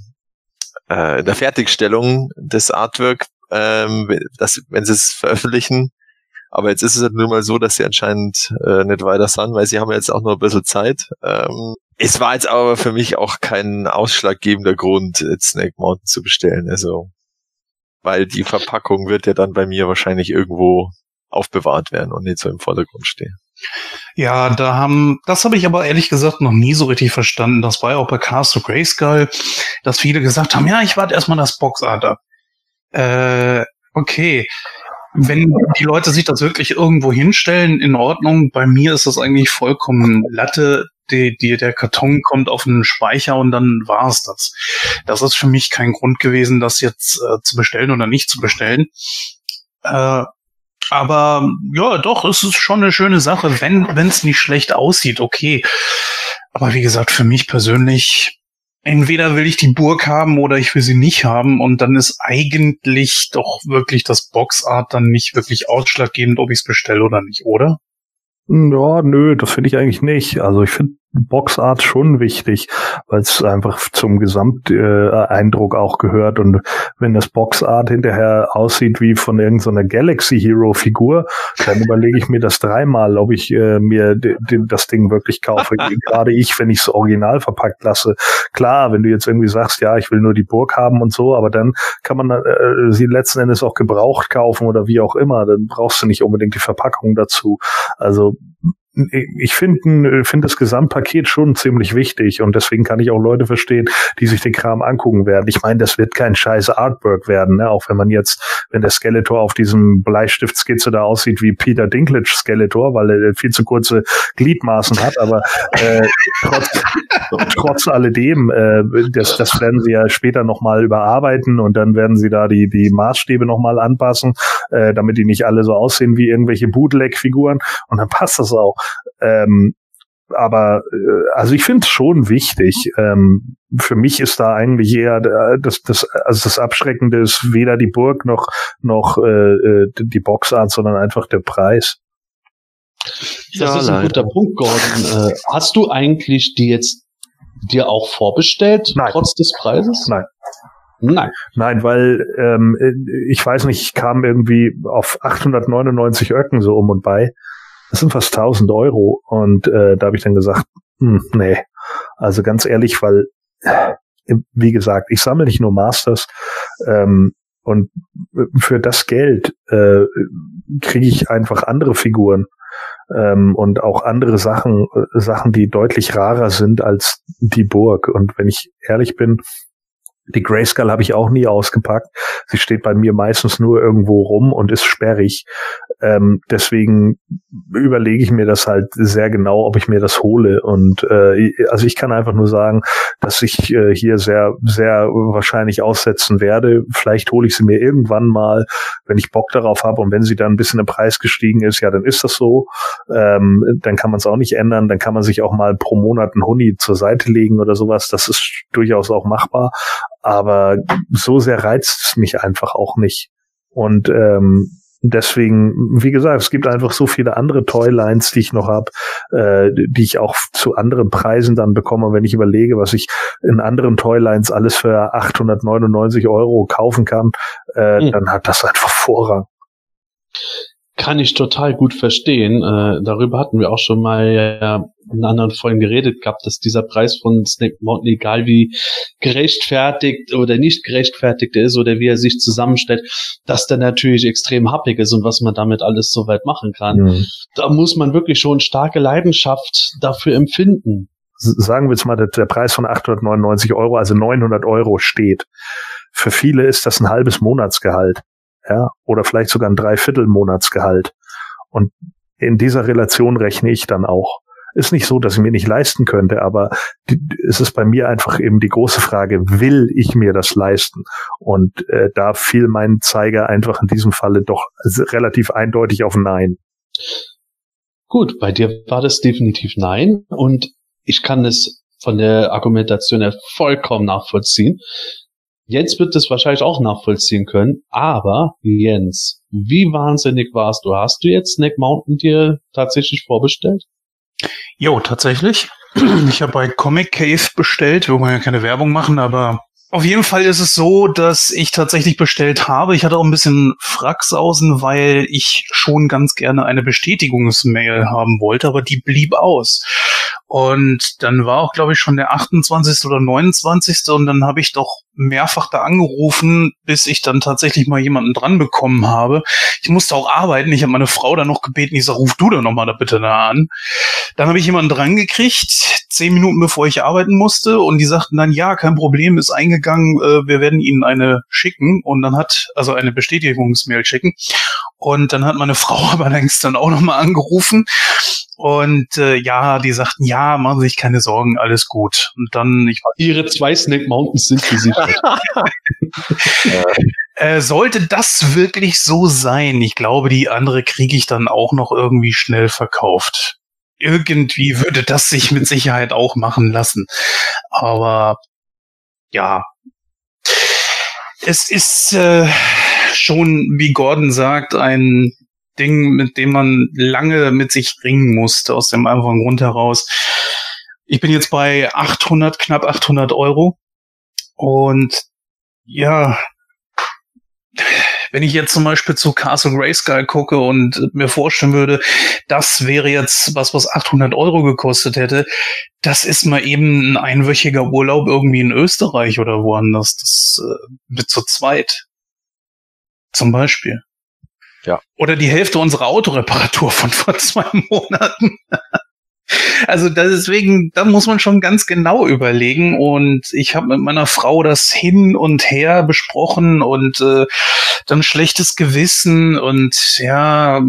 in der Fertigstellung des Artwork, ähm, das, wenn sie es veröffentlichen. Aber jetzt ist es halt nur mal so, dass sie anscheinend äh, nicht weiter sind, weil sie haben jetzt auch noch ein bisschen Zeit. Ähm, es war jetzt aber für mich auch kein ausschlaggebender Grund, jetzt Snake Mountain zu bestellen. Also, weil die Verpackung wird ja dann bei mir wahrscheinlich irgendwo aufbewahrt werden und nicht so im Vordergrund stehen. Ja, da haben, das habe ich aber ehrlich gesagt noch nie so richtig verstanden. Das war ja auch bei Castle Grayskull, dass viele gesagt haben, ja, ich warte erstmal das Boxart ab. Äh, okay. Wenn die Leute sich das wirklich irgendwo hinstellen, in Ordnung. Bei mir ist das eigentlich vollkommen Latte. Die, die, der Karton kommt auf einen Speicher und dann war es das. Das ist für mich kein Grund gewesen, das jetzt äh, zu bestellen oder nicht zu bestellen. Äh, Aber ja, doch, es ist schon eine schöne Sache, wenn es nicht schlecht aussieht, okay. Aber wie gesagt, für mich persönlich entweder will ich die Burg haben oder ich will sie nicht haben, und dann ist eigentlich doch wirklich das Boxart dann nicht wirklich ausschlaggebend, ob ich es bestelle oder nicht, oder? Ja, nö, das finde ich eigentlich nicht. Also ich finde Boxart schon wichtig, weil es einfach zum Gesamteindruck auch gehört. Und wenn das Boxart hinterher aussieht wie von irgendeiner Galaxy Hero Figur, dann überlege ich mir das dreimal, ob ich äh, mir d- d- das Ding wirklich kaufe. Gerade ich, wenn ich es original verpackt lasse. Klar, wenn du jetzt irgendwie sagst, ja, ich will nur die Burg haben und so, aber dann kann man äh, sie letzten Endes auch gebraucht kaufen oder wie auch immer. Dann brauchst du nicht unbedingt die Verpackung dazu. Also ich finde find das Gesamtpaket schon ziemlich wichtig, und deswegen kann ich auch Leute verstehen, die sich den Kram angucken werden. Ich meine, das wird kein scheiß Artwork werden, ne? Auch wenn man jetzt, wenn der Skeletor auf diesem Bleistiftskizze da aussieht wie Peter Dinklage Skeletor, weil er viel zu kurze Gliedmaßen hat, aber äh, trotz, trotz alledem, äh, das, das werden sie ja später nochmal überarbeiten, und dann werden sie da die, die Maßstäbe nochmal anpassen, äh, damit die nicht alle so aussehen wie irgendwelche Bootleg-Figuren, und dann passt das auch. Ähm, aber also ich finde es schon wichtig. Ähm, für mich ist da eigentlich eher das, das, also das Abschreckende ist weder die Burg noch noch äh, die Boxart, sondern einfach der Preis. Das ja, ist ein leider. guter Punkt, Gordon. Äh, hast du eigentlich die jetzt dir auch vorbestellt, Nein. trotz des Preises? Nein. Nein. Nein, weil ähm, ich weiß nicht, ich kam irgendwie auf achthundertneunundneunzig Öcken so um und bei. Das sind fast tausend Euro, und äh, da habe ich dann gesagt, mh, nee, also ganz ehrlich, weil, wie gesagt, ich sammle nicht nur Masters, ähm, und für das Geld äh, kriege ich einfach andere Figuren ähm, und auch andere Sachen, Sachen, die deutlich rarer sind als die Burg. Und wenn ich ehrlich bin, die Grayskull habe ich auch nie ausgepackt. Sie steht bei mir meistens nur irgendwo rum und ist sperrig. Ähm, deswegen überlege ich mir das halt sehr genau, ob ich mir das hole. Und äh, also ich kann einfach nur sagen, dass ich äh, hier sehr, sehr wahrscheinlich aussetzen werde. Vielleicht hole ich sie mir irgendwann mal, wenn ich Bock darauf habe. Und wenn sie dann ein bisschen im Preis gestiegen ist, ja, dann ist das so. Ähm, dann kann man es auch nicht ändern. Dann kann man sich auch mal pro Monat einen Hunni zur Seite legen oder sowas. Das ist durchaus auch machbar. Aber so sehr reizt es mich einfach auch nicht. Und ähm, deswegen, wie gesagt, es gibt einfach so viele andere Toylines, die ich noch habe, äh, die ich auch zu anderen Preisen dann bekomme. Wenn ich überlege, was ich in anderen Toylines alles für achthundertneunundneunzig Euro kaufen kann, äh, mhm. dann hat das einfach Vorrang. Kann ich total gut verstehen. Äh, darüber hatten wir auch schon mal äh, in anderen Folgen geredet gehabt, dass dieser Preis von Snake Mountain, egal wie gerechtfertigt oder nicht gerechtfertigt er ist oder wie er sich zusammenstellt, dass der natürlich extrem happig ist und was man damit alles so weit machen kann. Mhm. Da muss man wirklich schon starke Leidenschaft dafür empfinden. Sagen wir jetzt mal, dass der Preis von achthundertneunundneunzig Euro, also neunhundert Euro steht. Für viele ist das ein halbes Monatsgehalt. Ja, oder vielleicht sogar ein Dreiviertelmonatsgehalt. Und in dieser Relation rechne ich dann auch. Ist nicht so, dass ich mir nicht leisten könnte, aber die, es ist bei mir einfach eben die große Frage, will ich mir das leisten? Und äh, da fiel mein Zeiger einfach in diesem Falle doch relativ eindeutig auf Nein. Gut, bei dir war das definitiv Nein. Und ich kann es von der Argumentation her vollkommen nachvollziehen. Jens wird das wahrscheinlich auch nachvollziehen können, aber Jens, wie wahnsinnig warst du? Hast du jetzt Snake Mountain dir tatsächlich vorbestellt? Jo, tatsächlich. Ich habe bei Comic Cave bestellt, wir wollen ja keine Werbung machen, aber auf jeden Fall ist es so, dass ich tatsächlich bestellt habe. Ich hatte auch ein bisschen Fracksausen, weil ich schon ganz gerne eine Bestätigungsmail haben wollte, aber die blieb aus. Und dann war auch, glaube ich, schon der achtundzwanzigste oder neunundzwanzigste Und dann habe ich doch mehrfach da angerufen, bis ich dann tatsächlich mal jemanden dran bekommen habe. Ich musste auch arbeiten. Ich habe meine Frau dann noch gebeten. Ich sage, ruf du doch noch mal da bitte da an. Dann habe ich jemanden dran gekriegt, zehn Minuten bevor ich arbeiten musste. Und die sagten dann, ja, kein Problem, ist eingegangen. Wir werden Ihnen eine schicken. Und dann hat, also eine Bestätigungsmail schicken. Und dann hat meine Frau aber längst dann auch noch mal angerufen. Und äh, ja, die sagten, ja, machen Sie sich keine Sorgen, alles gut. Und dann, ich Ihre zwei Snake Mountains sind gesichert. äh, sollte das wirklich so sein? Ich glaube, die andere kriege ich dann auch noch irgendwie schnell verkauft. Irgendwie würde das sich mit Sicherheit auch machen lassen. Aber ja, es ist äh, schon, wie Gordon sagt, ein Ding, mit dem man lange mit sich ringen musste, aus dem einfachen Grund heraus. Ich bin jetzt bei achthundert, knapp achthundert Euro. Und ja, wenn ich jetzt zum Beispiel zu Castle Grayskull gucke und mir vorstellen würde, das wäre jetzt was, was achthundert Euro gekostet hätte, das ist mal eben ein einwöchiger Urlaub irgendwie in Österreich oder woanders. Das äh, zu zweit. Zum Beispiel. Ja. Oder die Hälfte unserer Autoreparatur von vor zwei Monaten. Also deswegen, da muss man schon ganz genau überlegen. Und ich habe mit meiner Frau das hin und her besprochen und äh, dann schlechtes Gewissen und ja,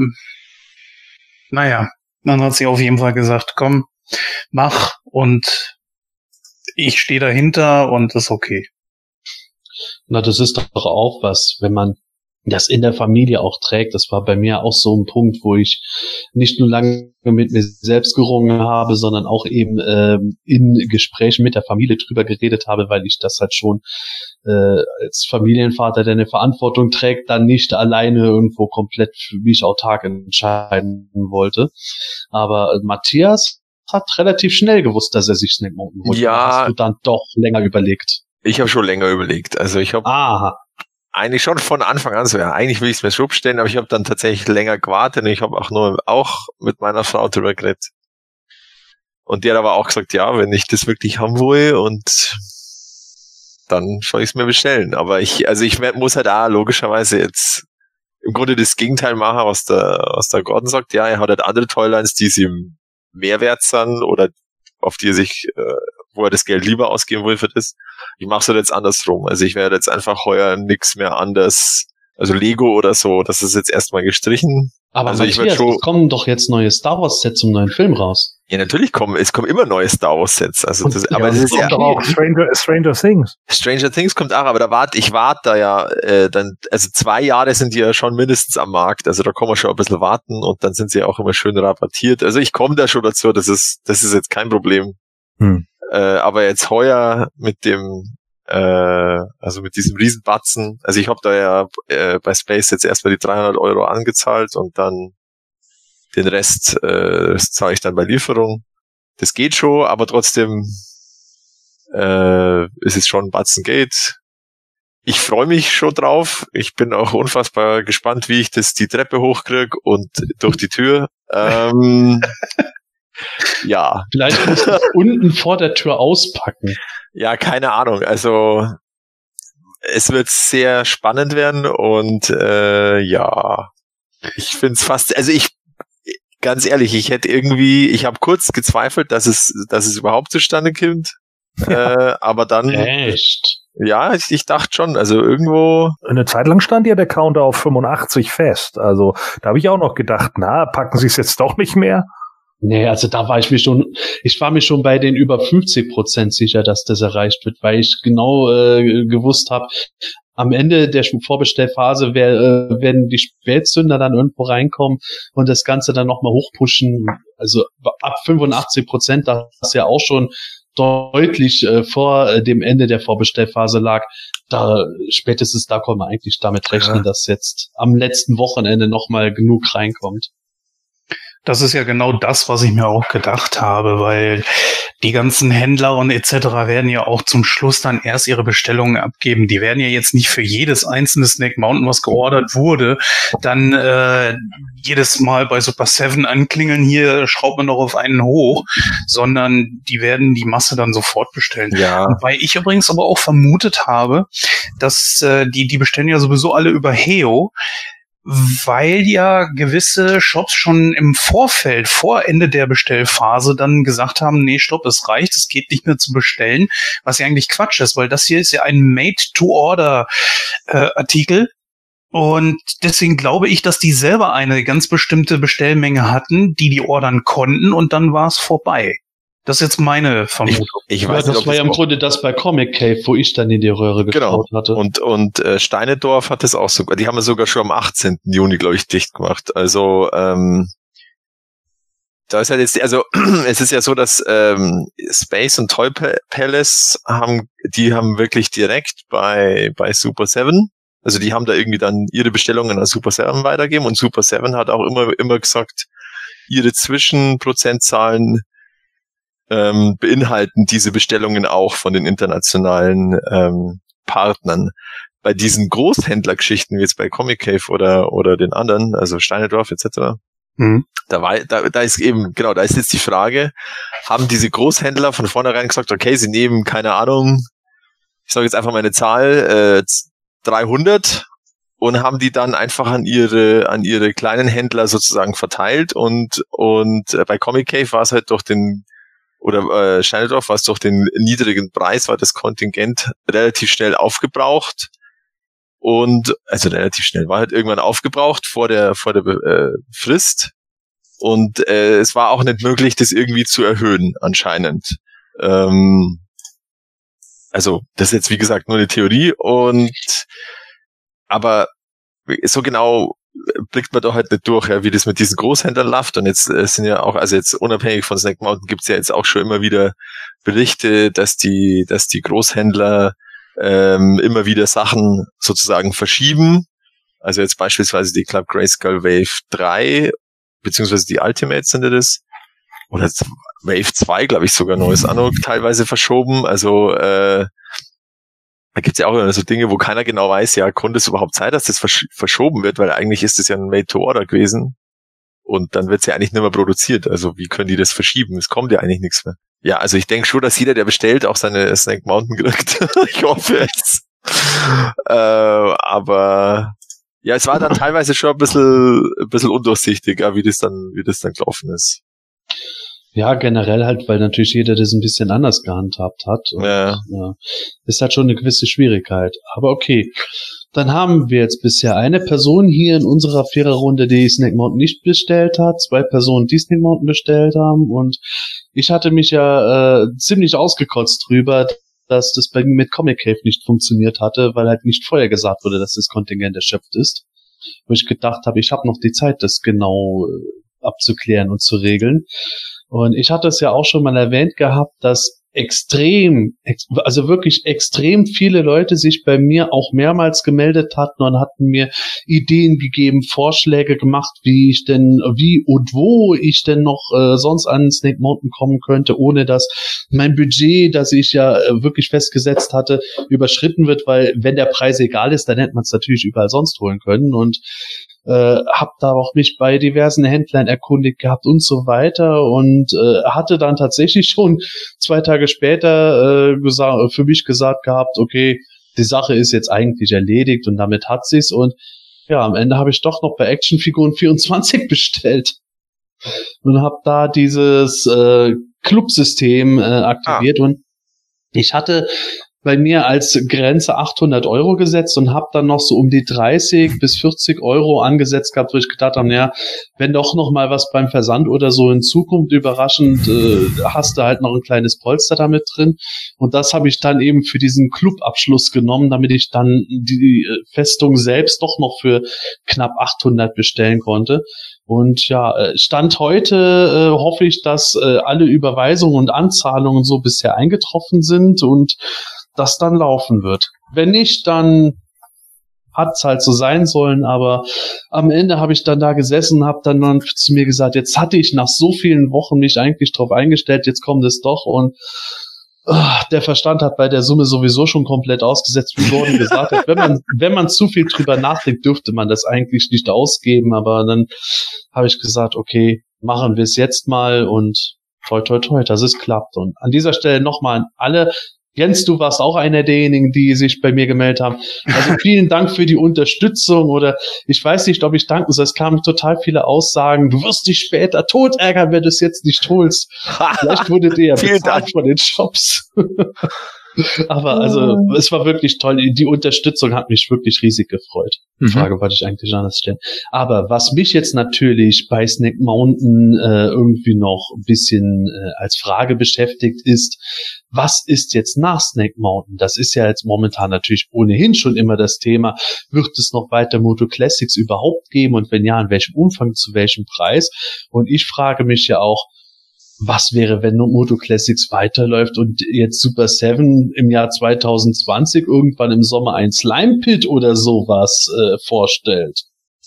naja, dann hat sie auf jeden Fall gesagt, komm, mach und ich stehe dahinter und ist okay. Na, das ist doch auch was, wenn man das in der Familie auch trägt. Das war bei mir auch so ein Punkt, wo ich nicht nur lange mit mir selbst gerungen habe, sondern auch eben äh, in Gesprächen mit der Familie drüber geredet habe, weil ich das halt schon äh, als Familienvater, der eine Verantwortung trägt, dann nicht alleine irgendwo komplett, wie ich autark entscheiden wollte. Aber Matthias hat relativ schnell gewusst, dass er sich Snake Mountain holt. Ja. Hast du dann doch länger überlegt? Ich habe schon länger überlegt. Also ich habe... Aha. Eigentlich schon von Anfang an so, ja, eigentlich will ich es mir schub stellen, aber ich habe dann tatsächlich länger gewartet und ich habe auch nur auch mit meiner Frau drüber geredet. Und die hat aber auch gesagt, ja, wenn ich das wirklich haben will und dann soll ich es mir bestellen. Aber ich, also ich muss halt auch logischerweise jetzt im Grunde das Gegenteil machen, was der, was der Gordon sagt. Ja, er hat halt andere Toylines, die sie mehr wert sind oder auf die er sich, äh, wo er das Geld lieber ausgeben will für das. Ich mache es halt jetzt andersrum. Also ich werde jetzt einfach heuer nichts mehr anders, also Lego oder so, das ist jetzt erstmal gestrichen. Aber also Matthias, ich schon, es kommen doch jetzt neue Star Wars Sets zum neuen Film raus. Ja, natürlich kommen, es kommen immer neue Star Wars Sets. Also das, ja, aber es ist ja auch Stranger, Stranger Things. Stranger Things kommt auch, aber da wart, ich warte da ja, äh, dann, also zwei Jahre sind die ja schon mindestens am Markt. Also da kann man schon ein bisschen warten und dann sind sie auch immer schön rabattiert. Also ich komme da schon dazu, das ist, das ist jetzt kein Problem. Hm. Äh, aber jetzt heuer mit dem, äh, also mit diesem Riesenbatzen, also ich habe da ja äh, bei Space jetzt erstmal die dreihundert Euro angezahlt und dann den Rest äh, zahle ich dann bei Lieferung. Das geht schon, aber trotzdem äh, ist es schon ein Batzen Geld. Ich freue mich schon drauf. Ich bin auch unfassbar gespannt, wie ich das die Treppe hochkriege und durch die Tür. Ähm, Ja. Vielleicht musst du unten vor der Tür auspacken. Ja, keine Ahnung. Also es wird sehr spannend werden und äh, ja, ich finde es fast, also ich, ganz ehrlich, ich hätte irgendwie, ich habe kurz gezweifelt, dass es, dass es überhaupt zustande kommt. Ja. Äh, aber dann. Echt? Ja, ich, ich dachte schon, also irgendwo... Eine Zeit lang stand ja der Counter auf fünfundachtzig fest. Also da habe ich auch noch gedacht, na, packen sie es jetzt doch nicht mehr? Nee, also da war ich mir schon, ich war mir schon bei den über fünfzig Prozent sicher, dass das erreicht wird, weil ich genau äh, gewusst habe, am Ende der Vorbestellphase wär, äh, werden die Spätzünder dann irgendwo reinkommen und das Ganze dann nochmal hochpushen. Also ab fünfundachtzig Prozent, das ja auch schon deutlich äh, vor äh, dem Ende der Vorbestellphase lag, da spätestens da kann man eigentlich damit rechnen, ja, dass jetzt am letzten Wochenende nochmal genug reinkommt. Das ist ja genau das, was ich mir auch gedacht habe, weil die ganzen Händler und et cetera werden ja auch zum Schluss dann erst ihre Bestellungen abgeben. Die werden ja jetzt nicht für jedes einzelne Snake Mountain, was geordert wurde, dann äh, jedes Mal bei Super Seven anklingeln, hier schraubt man noch auf einen hoch, sondern die werden die Masse dann sofort bestellen. Ja. Weil ich übrigens aber auch vermutet habe, dass äh, die, die bestellen ja sowieso alle über H E O, weil ja gewisse Shops schon im Vorfeld, vor Ende der Bestellphase dann gesagt haben, nee, stopp, es reicht, es geht nicht mehr zu bestellen, was ja eigentlich Quatsch ist, weil das hier ist ja ein Made-to-Order-Artikel äh, und deswegen glaube ich, dass die selber eine ganz bestimmte Bestellmenge hatten, die die ordern konnten und dann war es vorbei. Das ist jetzt meine Vermutung. Ich, ich weiß ja, das nicht, war ja im Grunde das bei Comic Cave, wo ich dann in die Röhre geschaut genau. hatte. Und, und äh, Steinedorf hat das auch sogar, die haben es sogar schon am achtzehnten Juni, glaube ich, dicht gemacht. Also ähm, da ist halt jetzt, also es ist ja so, dass ähm, Space und Toy Palace haben, die haben wirklich direkt bei bei Super sieben, also die haben da irgendwie dann ihre Bestellungen an Super sieben weitergegeben, und Super sieben hat auch immer immer gesagt, ihre Zwischenprozentzahlen ähm, beinhalten diese Bestellungen auch von den internationalen ähm, Partnern. Bei diesen Großhändlergeschichten, wie jetzt bei Comic Cave oder oder den anderen, also Steinedorf et cetera, mhm. da, war, da, da ist eben, genau, da ist jetzt die Frage, haben diese Großhändler von vornherein gesagt, okay, sie nehmen, keine Ahnung, ich sage jetzt einfach mal eine Zahl, äh, dreihundert, und haben die dann einfach an ihre an ihre kleinen Händler sozusagen verteilt, und und äh, bei Comic Cave war es halt durch den, oder äh, Steinedorf war es durch den niedrigen Preis, war das Kontingent relativ schnell aufgebraucht. Und, also relativ schnell, war halt irgendwann aufgebraucht vor der vor der äh, Frist, und äh, es war auch nicht möglich, das irgendwie zu erhöhen anscheinend. Ähm, also das ist jetzt, wie gesagt, nur eine Theorie, und aber so genau blickt man doch halt nicht durch, ja, wie das mit diesen Großhändlern läuft. Und jetzt äh, sind ja auch, also jetzt unabhängig von Snack Mountain gibt's ja jetzt auch schon immer wieder Berichte, dass die dass die Großhändler Ähm, immer wieder Sachen sozusagen verschieben. Also jetzt beispielsweise die Club Grayscale Wave drei, beziehungsweise die Ultimate sind ja das, oder Wave zwei, glaube ich sogar, neues Anno teilweise verschoben. Also äh, da gibt's ja auch immer so Dinge, wo keiner genau weiß, ja, konnte es überhaupt sein, dass das versch- verschoben wird, weil eigentlich ist es ja ein Made-to-Order gewesen, und dann wird's ja eigentlich nicht mehr produziert. Also wie können die das verschieben? Es kommt ja eigentlich nichts mehr. Ja, also ich denke schon, dass jeder, der bestellt, auch seine Snack Mountain kriegt. Ich hoffe es. Äh, aber ja, es war dann teilweise schon ein bisschen, ein bisschen undurchsichtig, wie das dann, wie das dann gelaufen ist. Ja, generell halt, weil natürlich jeder das ein bisschen anders gehandhabt hat. Und, ja. ja. Ist halt schon eine gewisse Schwierigkeit. Aber okay. Dann haben wir jetzt bisher eine Person hier in unserer Viererrunde, die Snack Mountain nicht bestellt hat, zwei Personen, die Snack Mountain bestellt haben, und ich hatte mich ja äh, ziemlich ausgekotzt drüber, dass das bei mir mit Comic Cave nicht funktioniert hatte, weil halt nicht vorher gesagt wurde, dass das Kontingent erschöpft ist. Wo ich gedacht habe, ich habe noch die Zeit, das genau äh, abzuklären und zu regeln. Und ich hatte es ja auch schon mal erwähnt gehabt, dass extrem, also wirklich extrem viele Leute sich bei mir auch mehrmals gemeldet hatten und hatten mir Ideen gegeben, Vorschläge gemacht, wie ich denn, wie und wo ich denn noch äh, sonst an Snake Mountain kommen könnte, ohne dass mein Budget, das ich ja äh, wirklich festgesetzt hatte, überschritten wird, weil wenn der Preis egal ist, dann hätte man es natürlich überall sonst holen können, und Äh, hab da auch mich bei diversen Händlern erkundigt gehabt und so weiter, und äh, hatte dann tatsächlich schon zwei Tage später äh, gesa- für mich gesagt gehabt, okay, die Sache ist jetzt eigentlich erledigt, und damit hat sie's, und ja, am Ende habe ich doch noch bei Actionfiguren vierundzwanzig bestellt und hab da dieses äh, Clubsystem äh, aktiviert, ah. und ich hatte bei mir als Grenze achthundert Euro gesetzt und habe dann noch so um die dreißig bis vierzig Euro angesetzt gehabt, wo ich gedacht habe, naja, wenn doch noch mal was beim Versand oder so in Zukunft überraschend, äh, hast du halt noch ein kleines Polster damit drin. Und das habe ich dann eben für diesen Clubabschluss genommen, damit ich dann die Festung selbst doch noch für knapp achthundert bestellen konnte. Und ja, Stand heute äh, hoffe ich, dass äh, alle Überweisungen und Anzahlungen so bisher eingetroffen sind und das dann laufen wird. Wenn nicht, dann hat's halt so sein sollen, aber am Ende habe ich dann da gesessen und habe dann, dann zu mir gesagt, jetzt hatte ich nach so vielen Wochen mich eigentlich drauf eingestellt, jetzt kommt es doch, und ach, der Verstand hat bei der Summe sowieso schon komplett ausgesetzt, wie Gordon gesagt hat. Wenn man, wenn man zu viel drüber nachdenkt, dürfte man das eigentlich nicht ausgeben, aber dann habe ich gesagt, okay, machen wir es jetzt mal, und toi, toi, toi, dass es klappt. Und an dieser Stelle nochmal an alle, Jens, du warst auch einer derjenigen, die sich bei mir gemeldet haben. Also vielen Dank für die Unterstützung, oder ich weiß nicht, ob ich danken soll. Es kamen total viele Aussagen. Du wirst dich später tot ärgern, wenn du es jetzt nicht holst. Vielleicht wurdet ihr ja bezahlt von den Shops. Aber also, es war wirklich toll. Die Unterstützung hat mich wirklich riesig gefreut. Die Frage wollte ich eigentlich anders stellen. Aber was mich jetzt natürlich bei Snack Mountain äh, irgendwie noch ein bisschen äh, als Frage beschäftigt, ist, was ist jetzt nach Snack Mountain? Das ist ja jetzt momentan natürlich ohnehin schon immer das Thema. Wird es noch weiter Moto Classics überhaupt geben? Und wenn ja, in welchem Umfang, zu welchem Preis? Und ich frage mich ja auch, was wäre, wenn Moto Classics weiterläuft und jetzt Super Seven im Jahr zwanzig zwanzig irgendwann im Sommer ein Slime Pit oder sowas äh, vorstellt.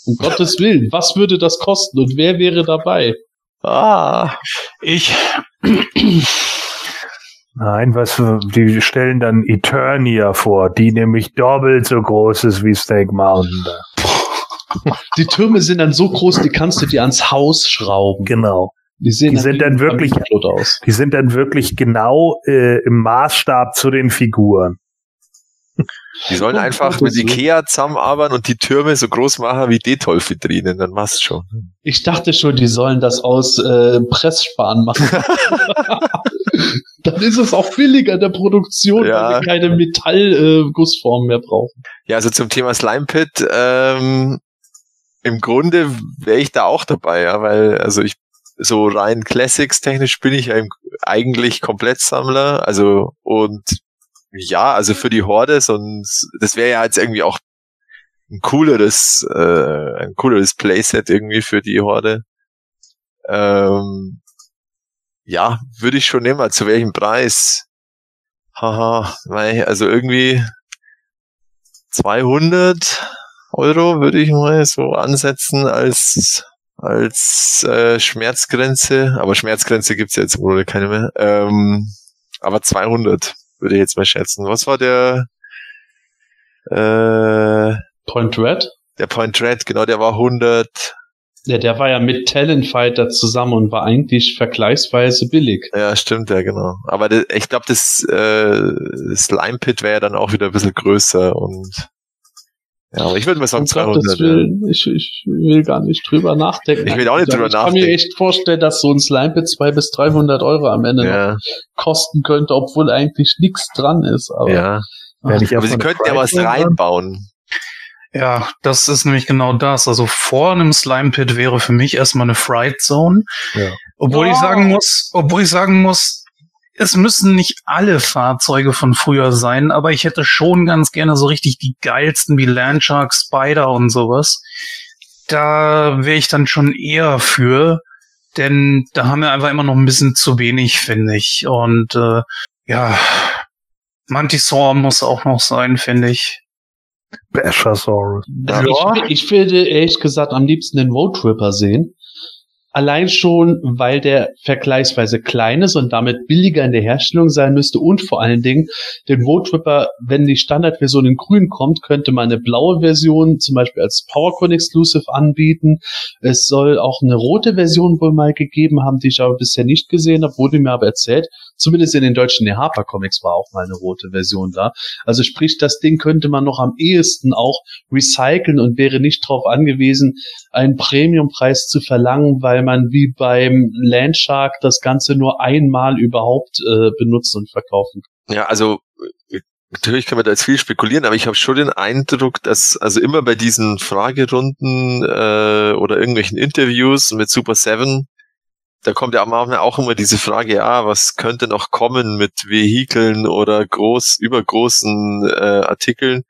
Um Gottes Willen, was würde das kosten und wer wäre dabei? Ah, ich... Nein, was, die stellen dann Eternia vor, die nämlich doppelt so groß ist wie Snake Mountain. Die Türme sind dann so groß, die kannst du dir ans Haus schrauben. Genau. Die, sehen die dann sind dann wirklich, aus. die sind dann wirklich genau äh, im Maßstab zu den Figuren. Die sollen einfach mit Ikea zusammenarbeiten und die Türme so groß machen wie Detolf-Vitrinen, dann machst du schon. Ich dachte schon, die sollen das aus äh, Pressspan machen. Dann ist es auch billiger in der Produktion, ja. Weil wir keine Metallgussformen äh, mehr brauchen. Ja, also zum Thema Slime Pit, ähm, im Grunde wäre ich da auch dabei, ja, weil also ich so rein Classics-technisch bin ich eigentlich Komplettsammler, also und ja, also für die Horde, sonst, das wäre ja jetzt irgendwie auch ein cooleres, äh, ein cooleres Playset irgendwie für die Horde. Ähm, ja, würde ich schon nehmen, zu welchem Preis? Haha, also irgendwie zweihundert Euro würde ich mal so ansetzen als, als, äh, Schmerzgrenze, aber Schmerzgrenze gibt's ja jetzt wohl keine mehr, ähm, aber zweihundert. Würde ich jetzt mal schätzen. Was war der äh, Point Red? Der Point Red, genau, der war hundert. Ja, der war ja mit Talon Fighter zusammen und war eigentlich vergleichsweise billig. Ja, stimmt, ja, genau. Aber das, ich glaube, das äh, Slime Pit wäre ja dann auch wieder ein bisschen größer und ja, aber ich würde mal sagen zweihundert. Will, ja. ich, ich will gar nicht drüber nachdenken. Ich will auch nicht drüber ich nachdenken. Ich kann mir echt vorstellen, dass so ein Slime Pit zweihundert bis dreihundert Euro am Ende ja. kosten könnte, obwohl eigentlich nichts dran ist. Aber, ja. Ach, ich aber sie könnten ja was reinbauen. Ja, das ist nämlich genau das. Also vor einem Slime Pit wäre für mich erstmal eine Fright Zone. Ja. Obwohl wow. ich sagen muss, obwohl ich sagen muss, es müssen nicht alle Fahrzeuge von früher sein, aber ich hätte schon ganz gerne so richtig die geilsten wie Landshark, Spider und sowas. Da wäre ich dann schon eher für, denn da haben wir einfach immer noch ein bisschen zu wenig, finde ich. Und äh, ja, Mantisaur muss auch noch sein, finde ich. Bashasaurus. Also ja. ich, ich würde ehrlich gesagt am liebsten den Roadtripper sehen. Allein schon, weil der vergleichsweise klein ist und damit billiger in der Herstellung sein müsste und vor allen Dingen den Roadtripper, wenn die Standardversion in grün kommt, könnte man eine blaue Version zum Beispiel als PowerCon Exclusive anbieten. Es soll auch eine rote Version wohl mal gegeben haben, die ich aber bisher nicht gesehen habe, wurde mir aber erzählt. Zumindest in den deutschen Harper Comics war auch mal eine rote Version da. Also sprich, das Ding könnte man noch am ehesten auch recyceln und wäre nicht darauf angewiesen, einen Premiumpreis zu verlangen, weil man wie beim Landshark das Ganze nur einmal überhaupt äh, benutzen und verkaufen kann. Ja, also natürlich kann man da jetzt viel spekulieren, aber ich habe schon den Eindruck, dass also immer bei diesen Fragerunden äh, oder irgendwelchen Interviews mit Super Seven, da kommt ja auch immer diese Frage, ja, was könnte noch kommen mit Vehikeln oder groß übergroßen äh, Artikeln?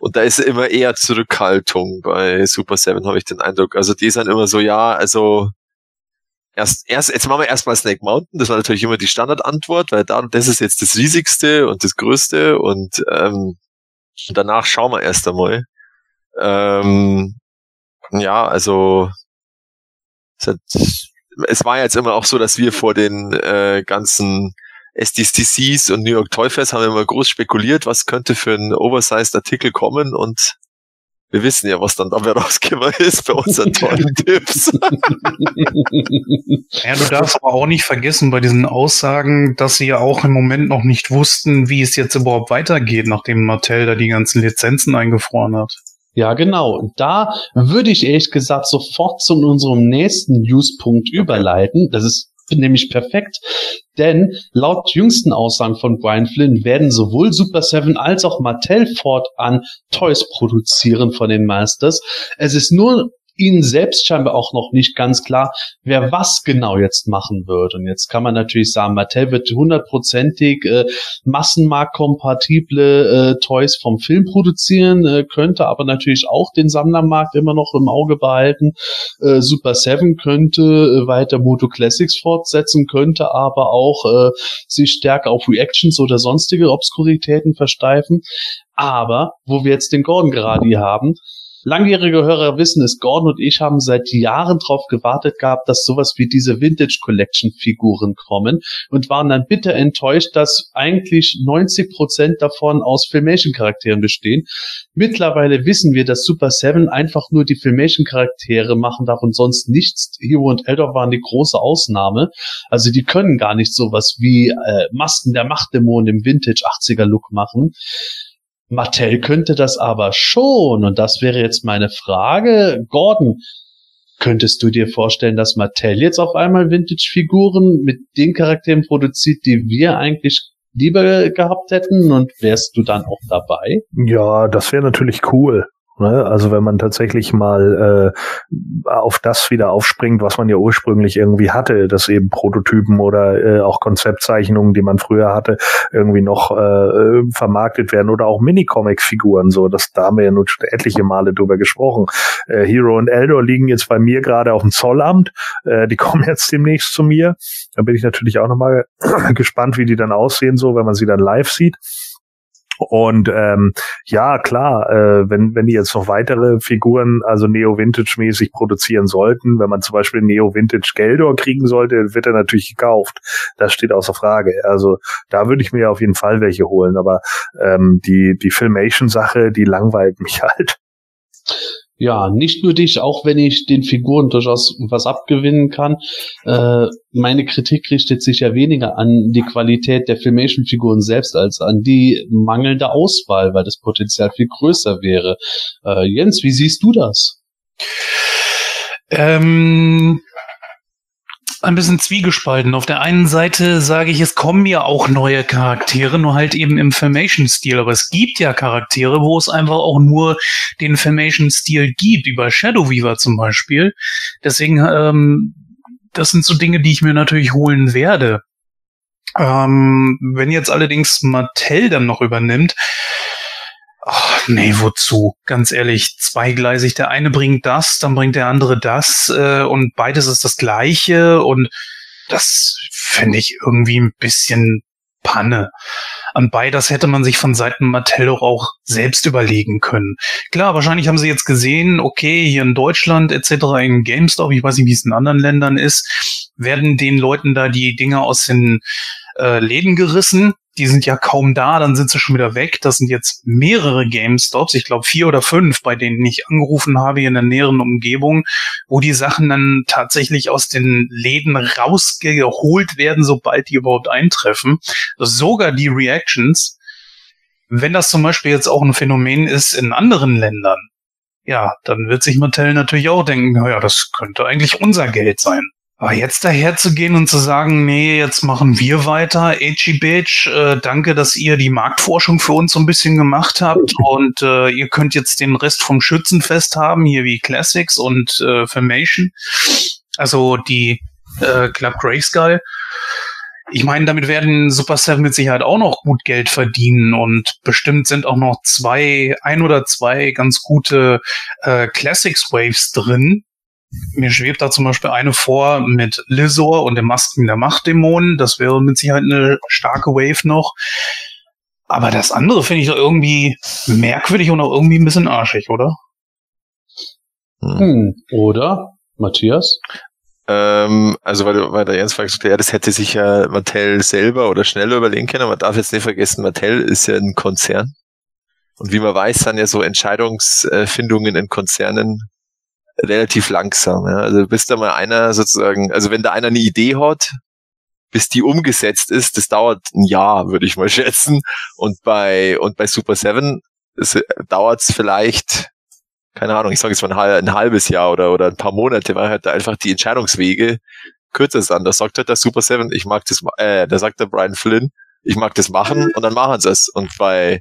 Und da ist immer eher Zurückhaltung bei Super Seven, habe ich den Eindruck. Also die sind immer so, ja, also erst, erst, jetzt machen wir erstmal Snake Mountain. Das war natürlich immer die Standardantwort, weil da, das ist jetzt das Riesigste und das Größte und ähm, danach schauen wir erst einmal. Ähm, ja, also es, hat, es war jetzt immer auch so, dass wir vor den äh, ganzen S D C Cs und New York Toy Fest haben immer groß spekuliert, was könnte für einen Oversized-Artikel kommen und wir wissen ja, was dann dabei rausgekommen ist bei unseren tollen Tipps. Ja, du darfst aber auch nicht vergessen bei diesen Aussagen, dass sie ja auch im Moment noch nicht wussten, wie es jetzt überhaupt weitergeht, nachdem Mattel da die ganzen Lizenzen eingefroren hat. Ja, genau. Und da würde ich ehrlich gesagt sofort zu unserem nächsten Newspunkt okay. überleiten. Das ist nämlich perfekt, denn laut jüngsten Aussagen von Brian Flynn werden sowohl Super Seven als auch Mattel fortan Toys produzieren von den Masters. Es ist nur ihnen selbst scheinbar auch noch nicht ganz klar, wer was genau jetzt machen wird. Und jetzt kann man natürlich sagen, Mattel wird hundertprozentig äh, massenmarktkompatible äh, Toys vom Film produzieren, äh, könnte aber natürlich auch den Sammlermarkt immer noch im Auge behalten. Äh, Super Seven könnte äh, weiter Moto Classics fortsetzen, könnte aber auch äh, sich stärker auf Reactions oder sonstige Obskuritäten versteifen. Aber, wo wir jetzt den Gordon gerade hier haben, langjährige Hörer wissen es, Gordon und ich haben seit Jahren darauf gewartet gehabt, dass sowas wie diese Vintage-Collection-Figuren kommen und waren dann bitter enttäuscht, dass eigentlich neunzig Prozent davon aus Filmation-Charakteren bestehen. Mittlerweile wissen wir, dass Super Seven einfach nur die Filmation-Charaktere machen darf und sonst nichts. Hero und Eldor waren die große Ausnahme. Also die können gar nicht sowas wie äh, Masken der Machtdämonen im Vintage-achtziger-Look machen. Mattel könnte das aber schon, und das wäre jetzt meine Frage. Gordon, könntest du dir vorstellen, dass Mattel jetzt auf einmal Vintage-Figuren mit den Charakteren produziert, die wir eigentlich lieber gehabt hätten, und wärst du dann auch dabei? Ja, das wäre natürlich cool. Also wenn man tatsächlich mal äh, auf das wieder aufspringt, was man ja ursprünglich irgendwie hatte, dass eben Prototypen oder äh, auch Konzeptzeichnungen, die man früher hatte, irgendwie noch äh, vermarktet werden, oder auch Minicomic-Figuren, so, das, da haben wir ja nun schon etliche Male drüber gesprochen. Äh, Hero und Eldor liegen jetzt bei mir gerade auf dem Zollamt, äh, die kommen jetzt demnächst zu mir, da bin ich natürlich auch nochmal gespannt, wie die dann aussehen, so, wenn man sie dann live sieht. Und ähm, ja, klar, äh, wenn wenn die jetzt noch weitere Figuren, also Neo-Vintage-mäßig produzieren sollten, wenn man zum Beispiel Neo-Vintage-Geldor kriegen sollte, wird er natürlich gekauft. Das steht außer Frage. Also da würde ich mir auf jeden Fall welche holen. Aber ähm, die die Filmation-Sache, die langweilt mich halt. Ja, nicht nur dich, auch wenn ich den Figuren durchaus was abgewinnen kann. Äh, meine Kritik richtet sich ja weniger an die Qualität der Filmation-Figuren selbst als an die mangelnde Auswahl, weil das Potenzial viel größer wäre. Äh, Jens, wie siehst du das? Ähm... ein bisschen zwiegespalten. Auf der einen Seite sage ich, es kommen ja auch neue Charaktere, nur halt eben im Filmation-Stil. Aber es gibt ja Charaktere, wo es einfach auch nur den Filmation-Stil gibt, über Shadow Weaver zum Beispiel. Deswegen, ähm, das sind so Dinge, die ich mir natürlich holen werde. Ähm, wenn jetzt allerdings Mattel dann noch übernimmt, ach, nee, wozu? Ganz ehrlich, zweigleisig. Der eine bringt das, dann bringt der andere das, äh, und beides ist das Gleiche, und das finde ich irgendwie ein bisschen Panne. Anbei, das hätte man sich von Seiten Mattel auch, auch selbst überlegen können. Klar, wahrscheinlich haben sie jetzt gesehen, okay, hier in Deutschland et cetera, in GameStop, ich weiß nicht, wie es in anderen Ländern ist, werden den Leuten da die Dinge aus den äh, Läden gerissen. Die sind ja kaum da, dann sind sie schon wieder weg. Das sind jetzt mehrere GameStops, ich glaube vier oder fünf, bei denen ich angerufen habe in der näheren Umgebung, wo die Sachen dann tatsächlich aus den Läden rausgeholt werden, sobald die überhaupt eintreffen. Sogar die Reactions. Wenn das zum Beispiel jetzt auch ein Phänomen ist in anderen Ländern, ja, dann wird sich Mattel natürlich auch denken, naja, das könnte eigentlich unser Geld sein. Aber jetzt daher zu gehen und zu sagen, nee, jetzt machen wir weiter, Edgy Bitch, äh, danke, dass ihr die Marktforschung für uns so ein bisschen gemacht habt, und äh, ihr könnt jetzt den Rest vom Schützenfest haben, hier wie Classics und äh, Filmation, also die äh, Club Grayskull. Ich meine, damit werden Super Seven mit Sicherheit auch noch gut Geld verdienen, und bestimmt sind auch noch zwei, ein oder zwei ganz gute äh, Classics Waves drin. Mir schwebt da zum Beispiel eine vor mit Lizor und den Masken der Machtdämonen. Das wäre mit Sicherheit eine starke Wave noch. Aber das andere finde ich doch irgendwie merkwürdig und auch irgendwie ein bisschen arschig, oder? Hm. Oder, Matthias? Ähm, also, weil du, weil der Jens fragt, ja, das hätte sich ja Mattel selber oder schneller überlegen können. Man darf jetzt nicht vergessen, Mattel ist ja ein Konzern. Und wie man weiß, sind ja so Entscheidungsfindungen in Konzernen relativ langsam, ja. Also bis da mal einer sozusagen, also wenn da einer eine Idee hat, bis die umgesetzt ist, das dauert ein Jahr, würde ich mal schätzen. Und bei und bei Super Seven dauert es vielleicht, keine Ahnung, ich sage jetzt mal ein, ein halbes Jahr oder oder ein paar Monate, weil halt da einfach die Entscheidungswege kürzer sind. Da sagt halt der Super Seven, ich mag das, äh, da sagt der Brian Flynn, ich mag das machen, und dann machen sie es. Und bei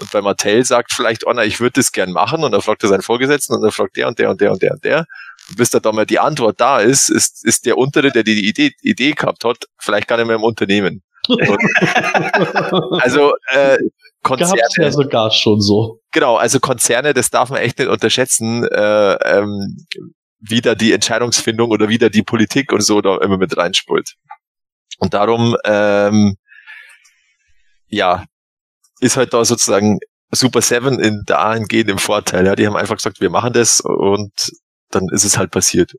Und beim Mattel sagt vielleicht, oh na, ich würde das gern machen. Und dann fragt er seinen Vorgesetzten und dann fragt der und der und der und der und der. Und bis da dann mal die Antwort da ist, ist, ist der untere, der die Idee, Idee gehabt hat, vielleicht gar nicht mehr im Unternehmen. also äh, Konzerne. Gab's ja sogar schon so. Genau, also Konzerne, das darf man echt nicht unterschätzen, äh, ähm, wie da die Entscheidungsfindung oder wie da die Politik und so da immer mit reinspult. Und darum, ähm, ja, ist halt da sozusagen Super Seven in dahingehend im Vorteil. Ja, die haben einfach gesagt, wir machen das und dann ist es halt passiert.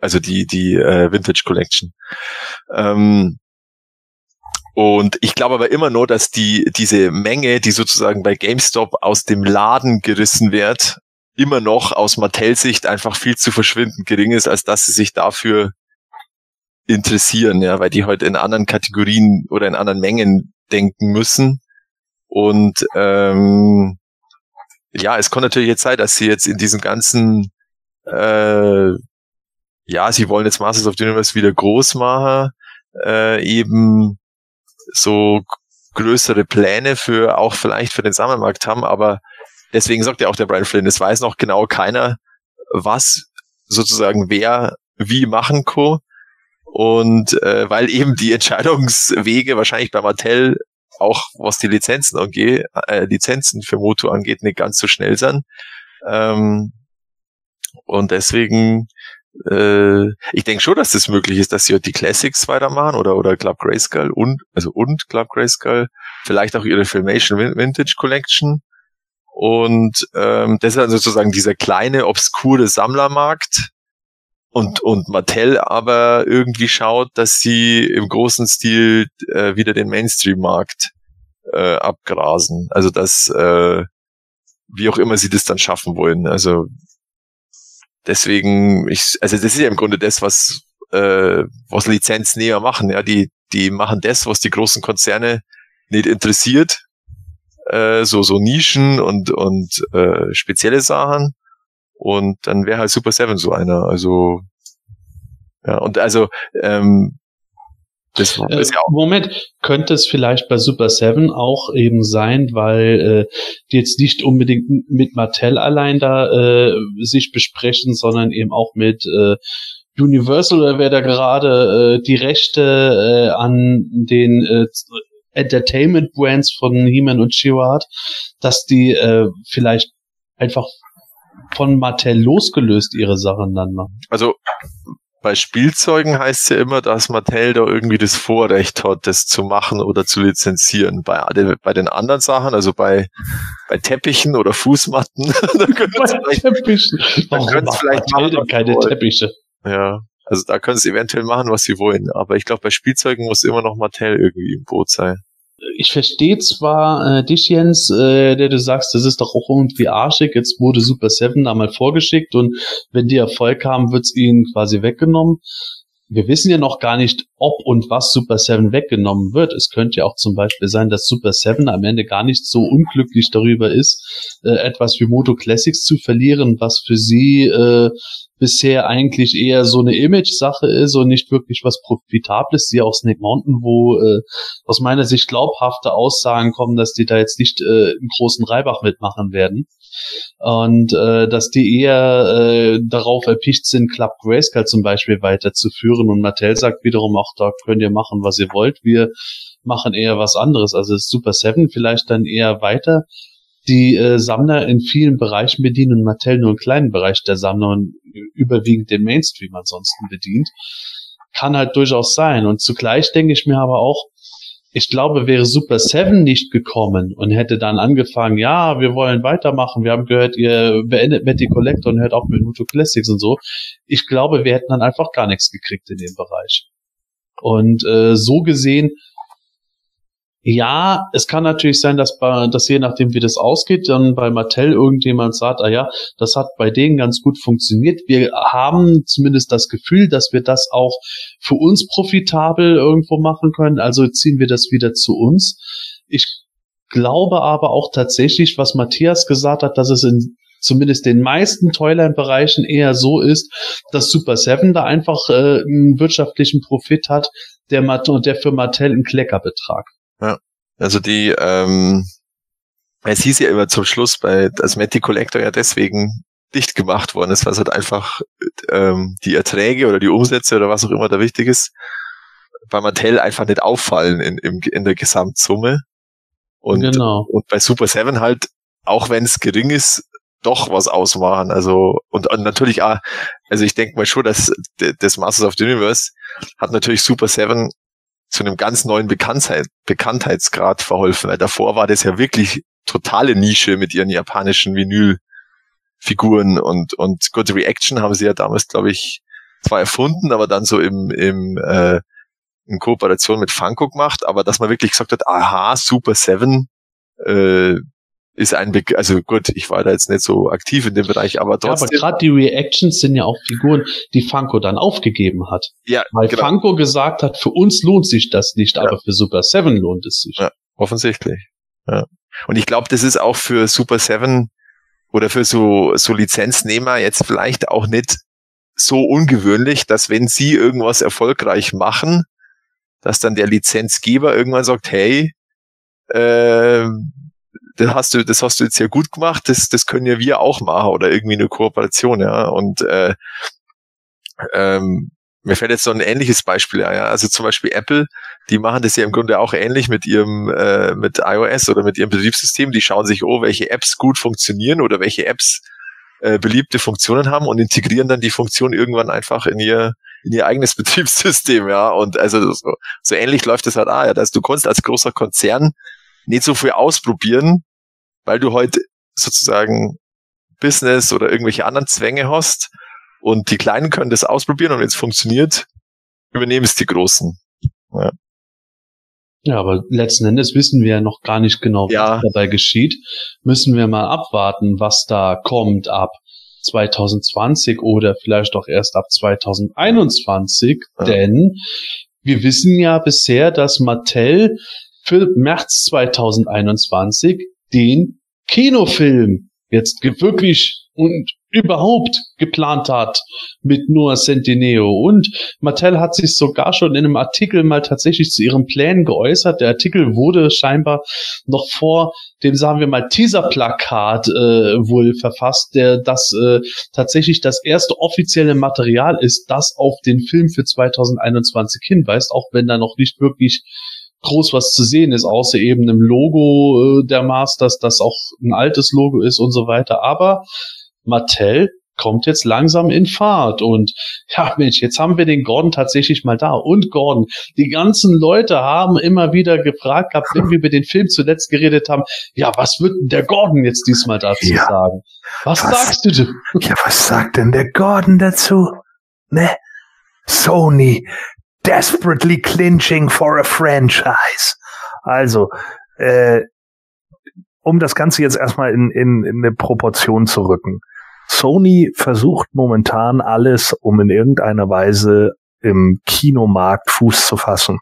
Also die die äh, Vintage Collection. Ähm, und ich glaube aber immer nur, dass die diese Menge, die sozusagen bei GameStop aus dem Laden gerissen wird, immer noch aus Mattel-Sicht einfach viel zu verschwindend gering ist, als dass sie sich dafür interessieren, ja, weil die heute in anderen Kategorien oder in anderen Mengen denken müssen. Und ähm, ja, es kann natürlich jetzt sein, dass sie jetzt in diesem ganzen äh, ja, sie wollen jetzt Masters of the Universe wieder groß machen, äh, eben so größere Pläne für auch vielleicht für den Sammelmarkt haben, aber deswegen sagt ja auch der Brian Flynn, es weiß noch genau keiner, was sozusagen wer wie machen kann. Und äh, weil eben die Entscheidungswege wahrscheinlich bei Mattel, auch was die Lizenzen angeht, äh, Lizenzen für Moto angeht, nicht ganz so schnell sind. Ähm, und deswegen, äh, ich denke schon, dass das möglich ist, dass sie halt die Classics weitermachen oder oder Club Grayskull und also und Club Grayskull, vielleicht auch ihre Filmation Vintage Collection. Und ähm, das ist dann sozusagen dieser kleine, obskure Sammlermarkt. Und, und Mattel aber irgendwie schaut, dass sie im großen Stil äh, wieder den Mainstream-Markt äh, abgrasen. Also das, äh, wie auch immer sie das dann schaffen wollen. Also deswegen, ich, also das ist ja im Grunde das, was äh, was Lizenznehmer machen. Ja, die die machen das, was die großen Konzerne nicht interessiert, äh, so so Nischen und und äh, spezielle Sachen. Und dann wäre halt Super Seven so einer. Also ja, und also ähm, das äh, ist ja auch. Moment, könnte es vielleicht bei Super Seven auch eben sein, weil äh, die jetzt nicht unbedingt mit Mattel allein da äh, sich besprechen, sondern eben auch mit äh, Universal oder wer da gerade äh, die Rechte äh, an den äh, Entertainment Brands von He-Man und She-Ra hat, dass die äh, vielleicht einfach von Mattel losgelöst ihre Sachen dann machen. Also bei Spielzeugen heißt es ja immer, dass Mattel da irgendwie das Vorrecht hat, das zu machen oder zu lizenzieren. Bei, bei den anderen Sachen, also bei, bei Teppichen oder Fußmatten, da können es vielleicht, da vielleicht machen, keine Teppiche. Ja, also da können sie eventuell machen, was sie wollen. Aber ich glaube, bei Spielzeugen muss immer noch Mattel irgendwie im Boot sein. Ich verstehe zwar äh, dich, Jens, äh, der du sagst, das ist doch auch irgendwie arschig, jetzt wurde Super Seven da mal vorgeschickt und wenn die Erfolg haben, wird's ihnen quasi weggenommen. Wir wissen ja noch gar nicht, ob und was Super Seven weggenommen wird. Es könnte ja auch zum Beispiel sein, dass Super Seven am Ende gar nicht so unglücklich darüber ist, äh, etwas wie Moto Classics zu verlieren, was für sie äh, bisher eigentlich eher so eine Image-Sache ist und nicht wirklich was Profitables, die auch Snake Mountain, wo äh, aus meiner Sicht glaubhafte Aussagen kommen, dass die da jetzt nicht äh, im großen Reibach mitmachen werden und äh, dass die eher äh, darauf erpicht sind, Club Grayskull zum Beispiel weiterzuführen und Mattel sagt wiederum auch, da könnt ihr machen, was ihr wollt, wir machen eher was anderes, also Super Seven vielleicht dann eher weiter die äh, Sammler in vielen Bereichen bedienen und Mattel nur einen kleinen Bereich der Sammler und überwiegend den Mainstream ansonsten bedient, kann halt durchaus sein. Und zugleich denke ich mir aber auch, ich glaube, wäre Super Seven nicht gekommen und hätte dann angefangen, ja, wir wollen weitermachen, wir haben gehört, ihr beendet Matty Collector und hört auf mit Moto Classics und so. Ich glaube, wir hätten dann einfach gar nichts gekriegt in dem Bereich. Und äh, so gesehen, ja, es kann natürlich sein, dass bei, dass je nachdem, wie das ausgeht, dann bei Mattel irgendjemand sagt, ah ja, das hat bei denen ganz gut funktioniert. Wir haben zumindest das Gefühl, dass wir das auch für uns profitabel irgendwo machen können. Also ziehen wir das wieder zu uns. Ich glaube aber auch tatsächlich, was Matthias gesagt hat, dass es in zumindest den meisten Toyline-Bereichen eher so ist, dass Super Seven da einfach äh, einen wirtschaftlichen Profit hat, der, Mat- der für Mattel einen Kleckerbetrag. Ja, also die ähm, es hieß ja immer zum Schluss bei Asmenti Collector ja deswegen dicht gemacht worden ist, weil es halt einfach ähm, die Erträge oder die Umsätze oder was auch immer da wichtig ist, bei Mattel einfach nicht auffallen in, in, in der Gesamtsumme. Und, genau. Und bei Super Seven halt, auch wenn es gering ist, doch was ausmachen. Also, und, und natürlich, auch, also ich denke mal schon, dass das Masters of the Universe hat natürlich Super Seven zu einem ganz neuen Bekanntheit, Bekanntheitsgrad verholfen, weil davor war das ja wirklich totale Nische mit ihren japanischen Vinyl-Figuren und, und Good Reaction haben sie ja damals, glaube ich, zwar erfunden, aber dann so im, im, äh, in Kooperation mit Funko gemacht, aber dass man wirklich gesagt hat, aha, Super Seven, äh, ist ein, Be- also gut, ich war da jetzt nicht so aktiv in dem Bereich, aber trotzdem. Ja, aber gerade die Reactions sind ja auch Figuren, die Funko dann aufgegeben hat. Ja, weil genau. Funko gesagt hat, für uns lohnt sich das nicht, ja. Aber für Super Seven lohnt es sich. Ja, offensichtlich. Ja. Und ich glaube, das ist auch für Super Seven oder für so, so Lizenznehmer jetzt vielleicht auch nicht so ungewöhnlich, dass wenn sie irgendwas erfolgreich machen, dass dann der Lizenzgeber irgendwann sagt, hey, äh, das hast du, das hast du jetzt ja gut gemacht, das, das können ja wir auch machen oder irgendwie eine Kooperation, ja. Und äh, ähm, mir fällt jetzt so ein ähnliches Beispiel ein, ja. Also zum Beispiel Apple, die machen das ja im Grunde auch ähnlich mit ihrem äh, mit iOS oder mit ihrem Betriebssystem. Die schauen sich, oh, welche Apps gut funktionieren oder welche Apps äh, beliebte Funktionen haben und integrieren dann die Funktion irgendwann einfach in ihr in ihr eigenes Betriebssystem, ja. Und also so, so ähnlich läuft das halt, ah ja, dass du kannst als großer Konzern nicht so viel ausprobieren, weil du heute sozusagen Business oder irgendwelche anderen Zwänge hast und die Kleinen können das ausprobieren und wenn es funktioniert, übernehmen es die Großen. Ja. Ja, aber letzten Endes wissen wir ja noch gar nicht genau, was ja. dabei geschieht. Müssen wir mal abwarten, was da kommt ab zwanzig zwanzig oder vielleicht auch erst ab zwanzig einundzwanzig, ja. Denn wir wissen ja bisher, dass Mattel für März zwanzig einundzwanzig den Kinofilm jetzt ge- wirklich und überhaupt geplant hat mit Noah Centineo. Und Mattel hat sich sogar schon in einem Artikel mal tatsächlich zu ihren Plänen geäußert. Der Artikel wurde scheinbar noch vor dem, sagen wir mal, Teaser-Plakat äh, wohl verfasst, der das äh, tatsächlich das erste offizielle Material ist, das auf den Film für zwanzig einundzwanzig hinweist, auch wenn da noch nicht wirklich groß was zu sehen ist, außer eben einem Logo äh, der Masters, das auch ein altes Logo ist und so weiter. Aber Mattel kommt jetzt langsam in Fahrt und ja Mensch, jetzt haben wir den Gordon tatsächlich mal da. Und Gordon, die ganzen Leute haben immer wieder gefragt, gehabt, wenn wir über den Film zuletzt geredet haben, ja, was wird denn der Gordon jetzt diesmal dazu ja. sagen? Was, was sagst du denn? Ja, was sagt denn der Gordon dazu? Ne? Sony desperately clinching for a franchise. Also, äh, um das Ganze jetzt erstmal in, in, in eine Proportion zu rücken. Sony versucht momentan alles, um in irgendeiner Weise im Kinomarkt Fuß zu fassen.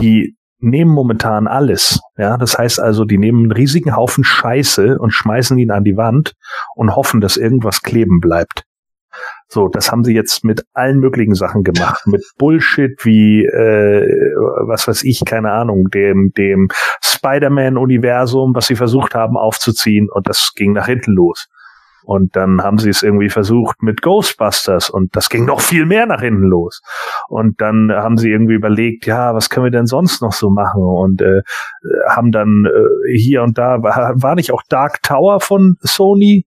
Die nehmen momentan alles. Ja, das heißt also, die nehmen einen riesigen Haufen Scheiße und schmeißen ihn an die Wand und hoffen, dass irgendwas kleben bleibt. So, das haben sie jetzt mit allen möglichen Sachen gemacht, mit Bullshit wie äh, was weiß ich, keine Ahnung, dem dem Spider-Man-Universum, was sie versucht haben aufzuziehen und das ging nach hinten los. Und dann haben sie es irgendwie versucht mit Ghostbusters und das ging noch viel mehr nach hinten los. Und dann haben sie irgendwie überlegt, ja, was können wir denn sonst noch so machen? Und äh, haben dann äh, hier und da, war, war nicht auch Dark Tower von Sony?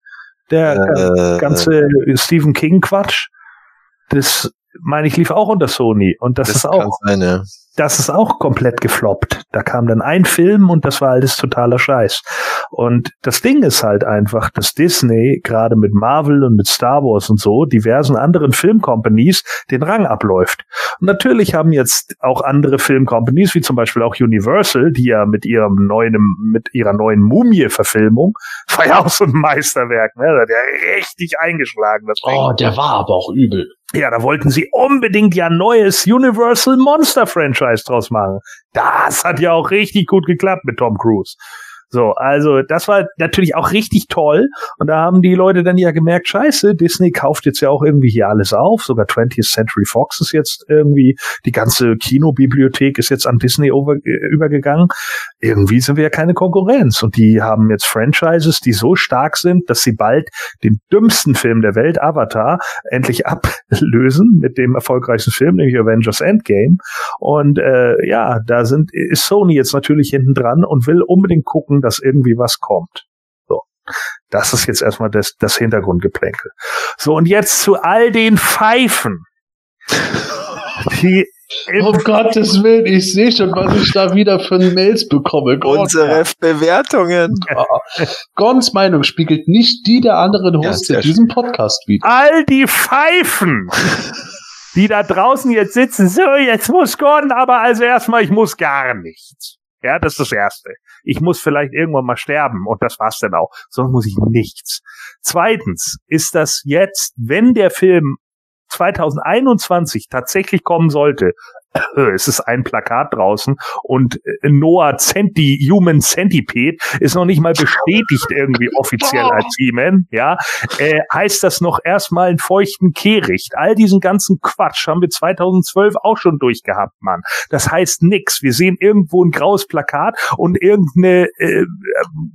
Der äh, ganze äh, Stephen King-Quatsch, das meine ich lief auch unter Sony und das, das ist auch, sein, ja. das ist auch komplett gefloppt. Da kam dann ein Film und das war alles totaler Scheiß. Und das Ding ist halt einfach, dass Disney gerade mit Marvel und mit Star Wars und so diversen anderen Filmcompanies den Rang abläuft. Und natürlich haben jetzt auch andere Filmcompanies wie zum Beispiel auch Universal, die ja mit ihrem neuen mit ihrer neuen Mumie-Verfilmung war ja auch so ein Meisterwerk, ne? Da hat ja richtig eingeschlagen. Das oh, der war aber auch übel. Ja, da wollten sie unbedingt ja ein neues Universal Monster Franchise draus machen. Das hat ja auch richtig gut geklappt mit Tom Cruise. So, also das war natürlich auch richtig toll. Und da haben die Leute dann ja gemerkt, scheiße, Disney kauft jetzt ja auch irgendwie hier alles auf. Sogar twentieth Century Fox ist jetzt irgendwie, die ganze Kinobibliothek ist jetzt an Disney over, äh, übergegangen. Irgendwie sind wir ja keine Konkurrenz. Und die haben jetzt Franchises, die so stark sind, dass sie bald den dümmsten Film der Welt, Avatar, endlich ablösen mit dem erfolgreichsten Film, nämlich Avengers Endgame. Und äh, ja, da sind ist Sony jetzt natürlich hinten dran und will unbedingt gucken, dass irgendwie was kommt. So. Das ist jetzt erstmal das, das Hintergrundgeplänkel. So, und jetzt zu all den Pfeifen. Die um Gottes Willen, ich sehe schon, was ich da wieder für Mails bekomme. Gott. Unsere Bewertungen. Oh. Gons Meinung spiegelt nicht die der anderen Hosts ja, in diesem Podcast wider. All die Pfeifen, die da draußen jetzt sitzen, so, jetzt muss Gordon, aber also erstmal, ich muss gar nichts. Ja, das ist das Erste. Ich muss vielleicht irgendwann mal sterben und das war's dann auch. Sonst muss ich nichts. Zweitens ist das jetzt, wenn der Film zwanzig einundzwanzig tatsächlich kommen sollte, es ist ein Plakat draußen und Noah Centi, Human Centipede ist noch nicht mal bestätigt irgendwie offiziell als He-Man, ja, äh, heißt das noch erstmal einen feuchten Kehricht. All diesen ganzen Quatsch haben wir zweitausendzwölf auch schon durchgehabt, Mann. Das heißt nix. Wir sehen irgendwo ein graues Plakat und irgendeine äh,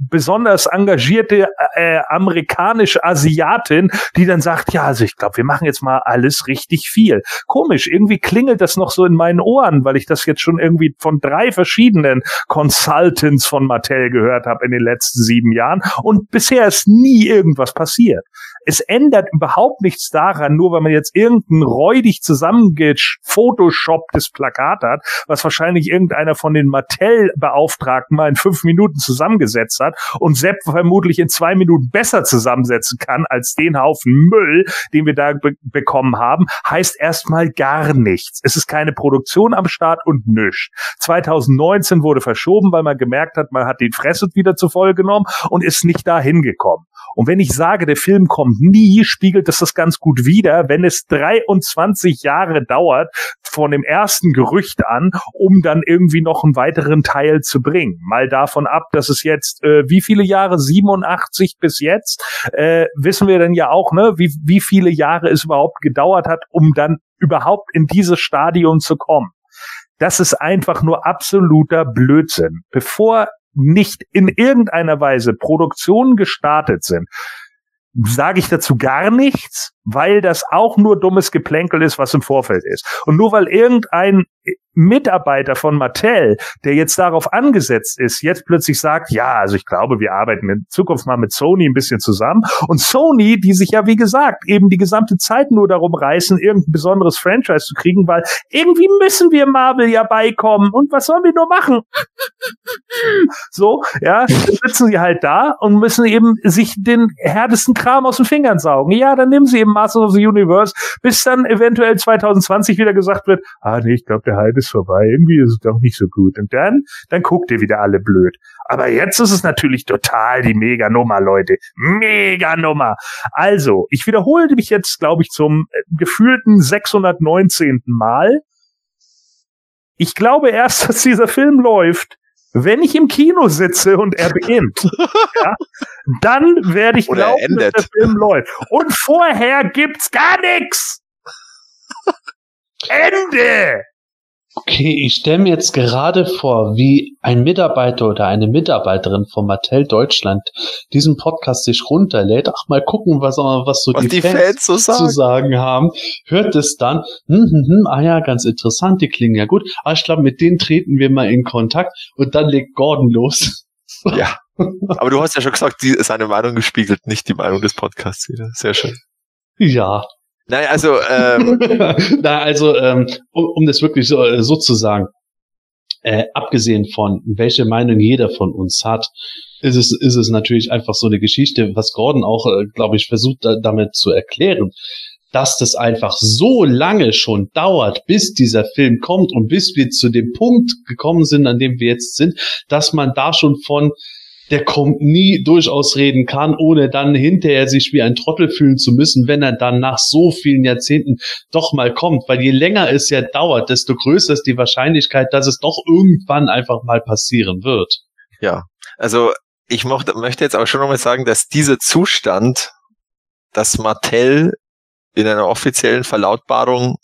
besonders engagierte äh, amerikanische Asiatin, die dann sagt, ja, also ich glaube, wir machen jetzt mal alles richtig viel. Komisch, irgendwie klingelt das noch so in meinem Ohren, weil ich das jetzt schon irgendwie von drei verschiedenen Consultants von Mattel gehört habe in den letzten sieben Jahren und bisher ist nie irgendwas passiert. Es ändert überhaupt nichts daran, nur weil man jetzt irgendein räudig zusammengephotoshopptes Plakat hat, was wahrscheinlich irgendeiner von den Mattel-Beauftragten mal in fünf Minuten zusammengesetzt hat und Sepp vermutlich in zwei Minuten besser zusammensetzen kann als den Haufen Müll, den wir da be- bekommen haben, heißt erstmal gar nichts. Es ist keine Produktion am Start und nichts. zwanzig neunzehn wurde verschoben, weil man gemerkt hat, man hat die Fresse wieder zu voll genommen und ist nicht da hingekommen. Und wenn ich sage, der Film kommt nie, spiegelt das das ganz gut wider, wenn es dreiundzwanzig Jahre dauert, von dem ersten Gerücht an, um dann irgendwie noch einen weiteren Teil zu bringen. Mal davon ab, dass es jetzt, äh, wie viele Jahre, siebenundachtzig bis jetzt, äh, wissen wir dann ja auch, ne, wie, wie viele Jahre es überhaupt gedauert hat, um dann überhaupt in dieses Stadium zu kommen. Das ist einfach nur absoluter Blödsinn. Bevor nicht in irgendeiner Weise Produktionen gestartet sind, sage ich dazu gar nichts, weil das auch nur dummes Geplänkel ist, was im Vorfeld ist. Und nur weil irgendein Mitarbeiter von Mattel, der jetzt darauf angesetzt ist, jetzt plötzlich sagt, ja, also ich glaube, wir arbeiten in Zukunft mal mit Sony ein bisschen zusammen. Und Sony, die sich ja, wie gesagt, eben die gesamte Zeit nur darum reißen, irgendein besonderes Franchise zu kriegen, weil irgendwie müssen wir Marvel ja beikommen. Und was sollen wir nur machen? So, ja, dann sitzen sie halt da und müssen eben sich den härtesten Kram aus den Fingern saugen. Ja, dann nehmen sie eben Masters of the Universe, bis dann eventuell zwanzig zwanzig wieder gesagt wird, ah nee, ich glaube, der Hype ist vorbei, irgendwie ist es doch nicht so gut. Und dann, dann guckt ihr wieder alle blöd. Aber jetzt ist es natürlich total die Mega-Nummer, Leute. Mega-Nummer. Also, ich wiederhole mich jetzt, glaube ich, zum äh, gefühlten sechshundertneunzehnten Mal. Ich glaube erst, dass dieser Film läuft, wenn ich im Kino sitze und er beginnt, ja, dann werde ich glauben, dass der Film läuft. Und vorher gibt's gar nichts. Ende. Okay, ich stelle mir jetzt gerade vor, wie ein Mitarbeiter oder eine Mitarbeiterin von Mattel Deutschland diesen Podcast sich runterlädt. Ach, mal gucken, was, was so was die, die Fans, Fans so sagen. zu sagen haben. Hört es dann. Hm, hm, hm, ah ja, ganz interessant, die klingen ja gut. Ah, ich glaube, mit denen treten wir mal in Kontakt. Und dann legt Gordon los. Ja, aber du hast ja schon gesagt, die ist eine Meinung gespiegelt, nicht die Meinung des Podcasts wieder. Sehr schön. Ja. Nein, also, ähm. Na, also ähm, um, um das wirklich so, so zu sagen, äh, abgesehen von welche Meinung jeder von uns hat, ist es ist es natürlich einfach so eine Geschichte, was Gordon auch, äh, glaube ich, versucht da, damit zu erklären, dass das einfach so lange schon dauert, bis dieser Film kommt und bis wir zu dem Punkt gekommen sind, an dem wir jetzt sind, dass man da schon von der kommt nie durchaus reden kann, ohne dann hinterher sich wie ein Trottel fühlen zu müssen, wenn er dann nach so vielen Jahrzehnten doch mal kommt. Weil je länger es ja dauert, desto größer ist die Wahrscheinlichkeit, dass es doch irgendwann einfach mal passieren wird. Ja, also ich mochte, möchte jetzt auch schon nochmal sagen, dass dieser Zustand, dass Mattel in einer offiziellen Verlautbarung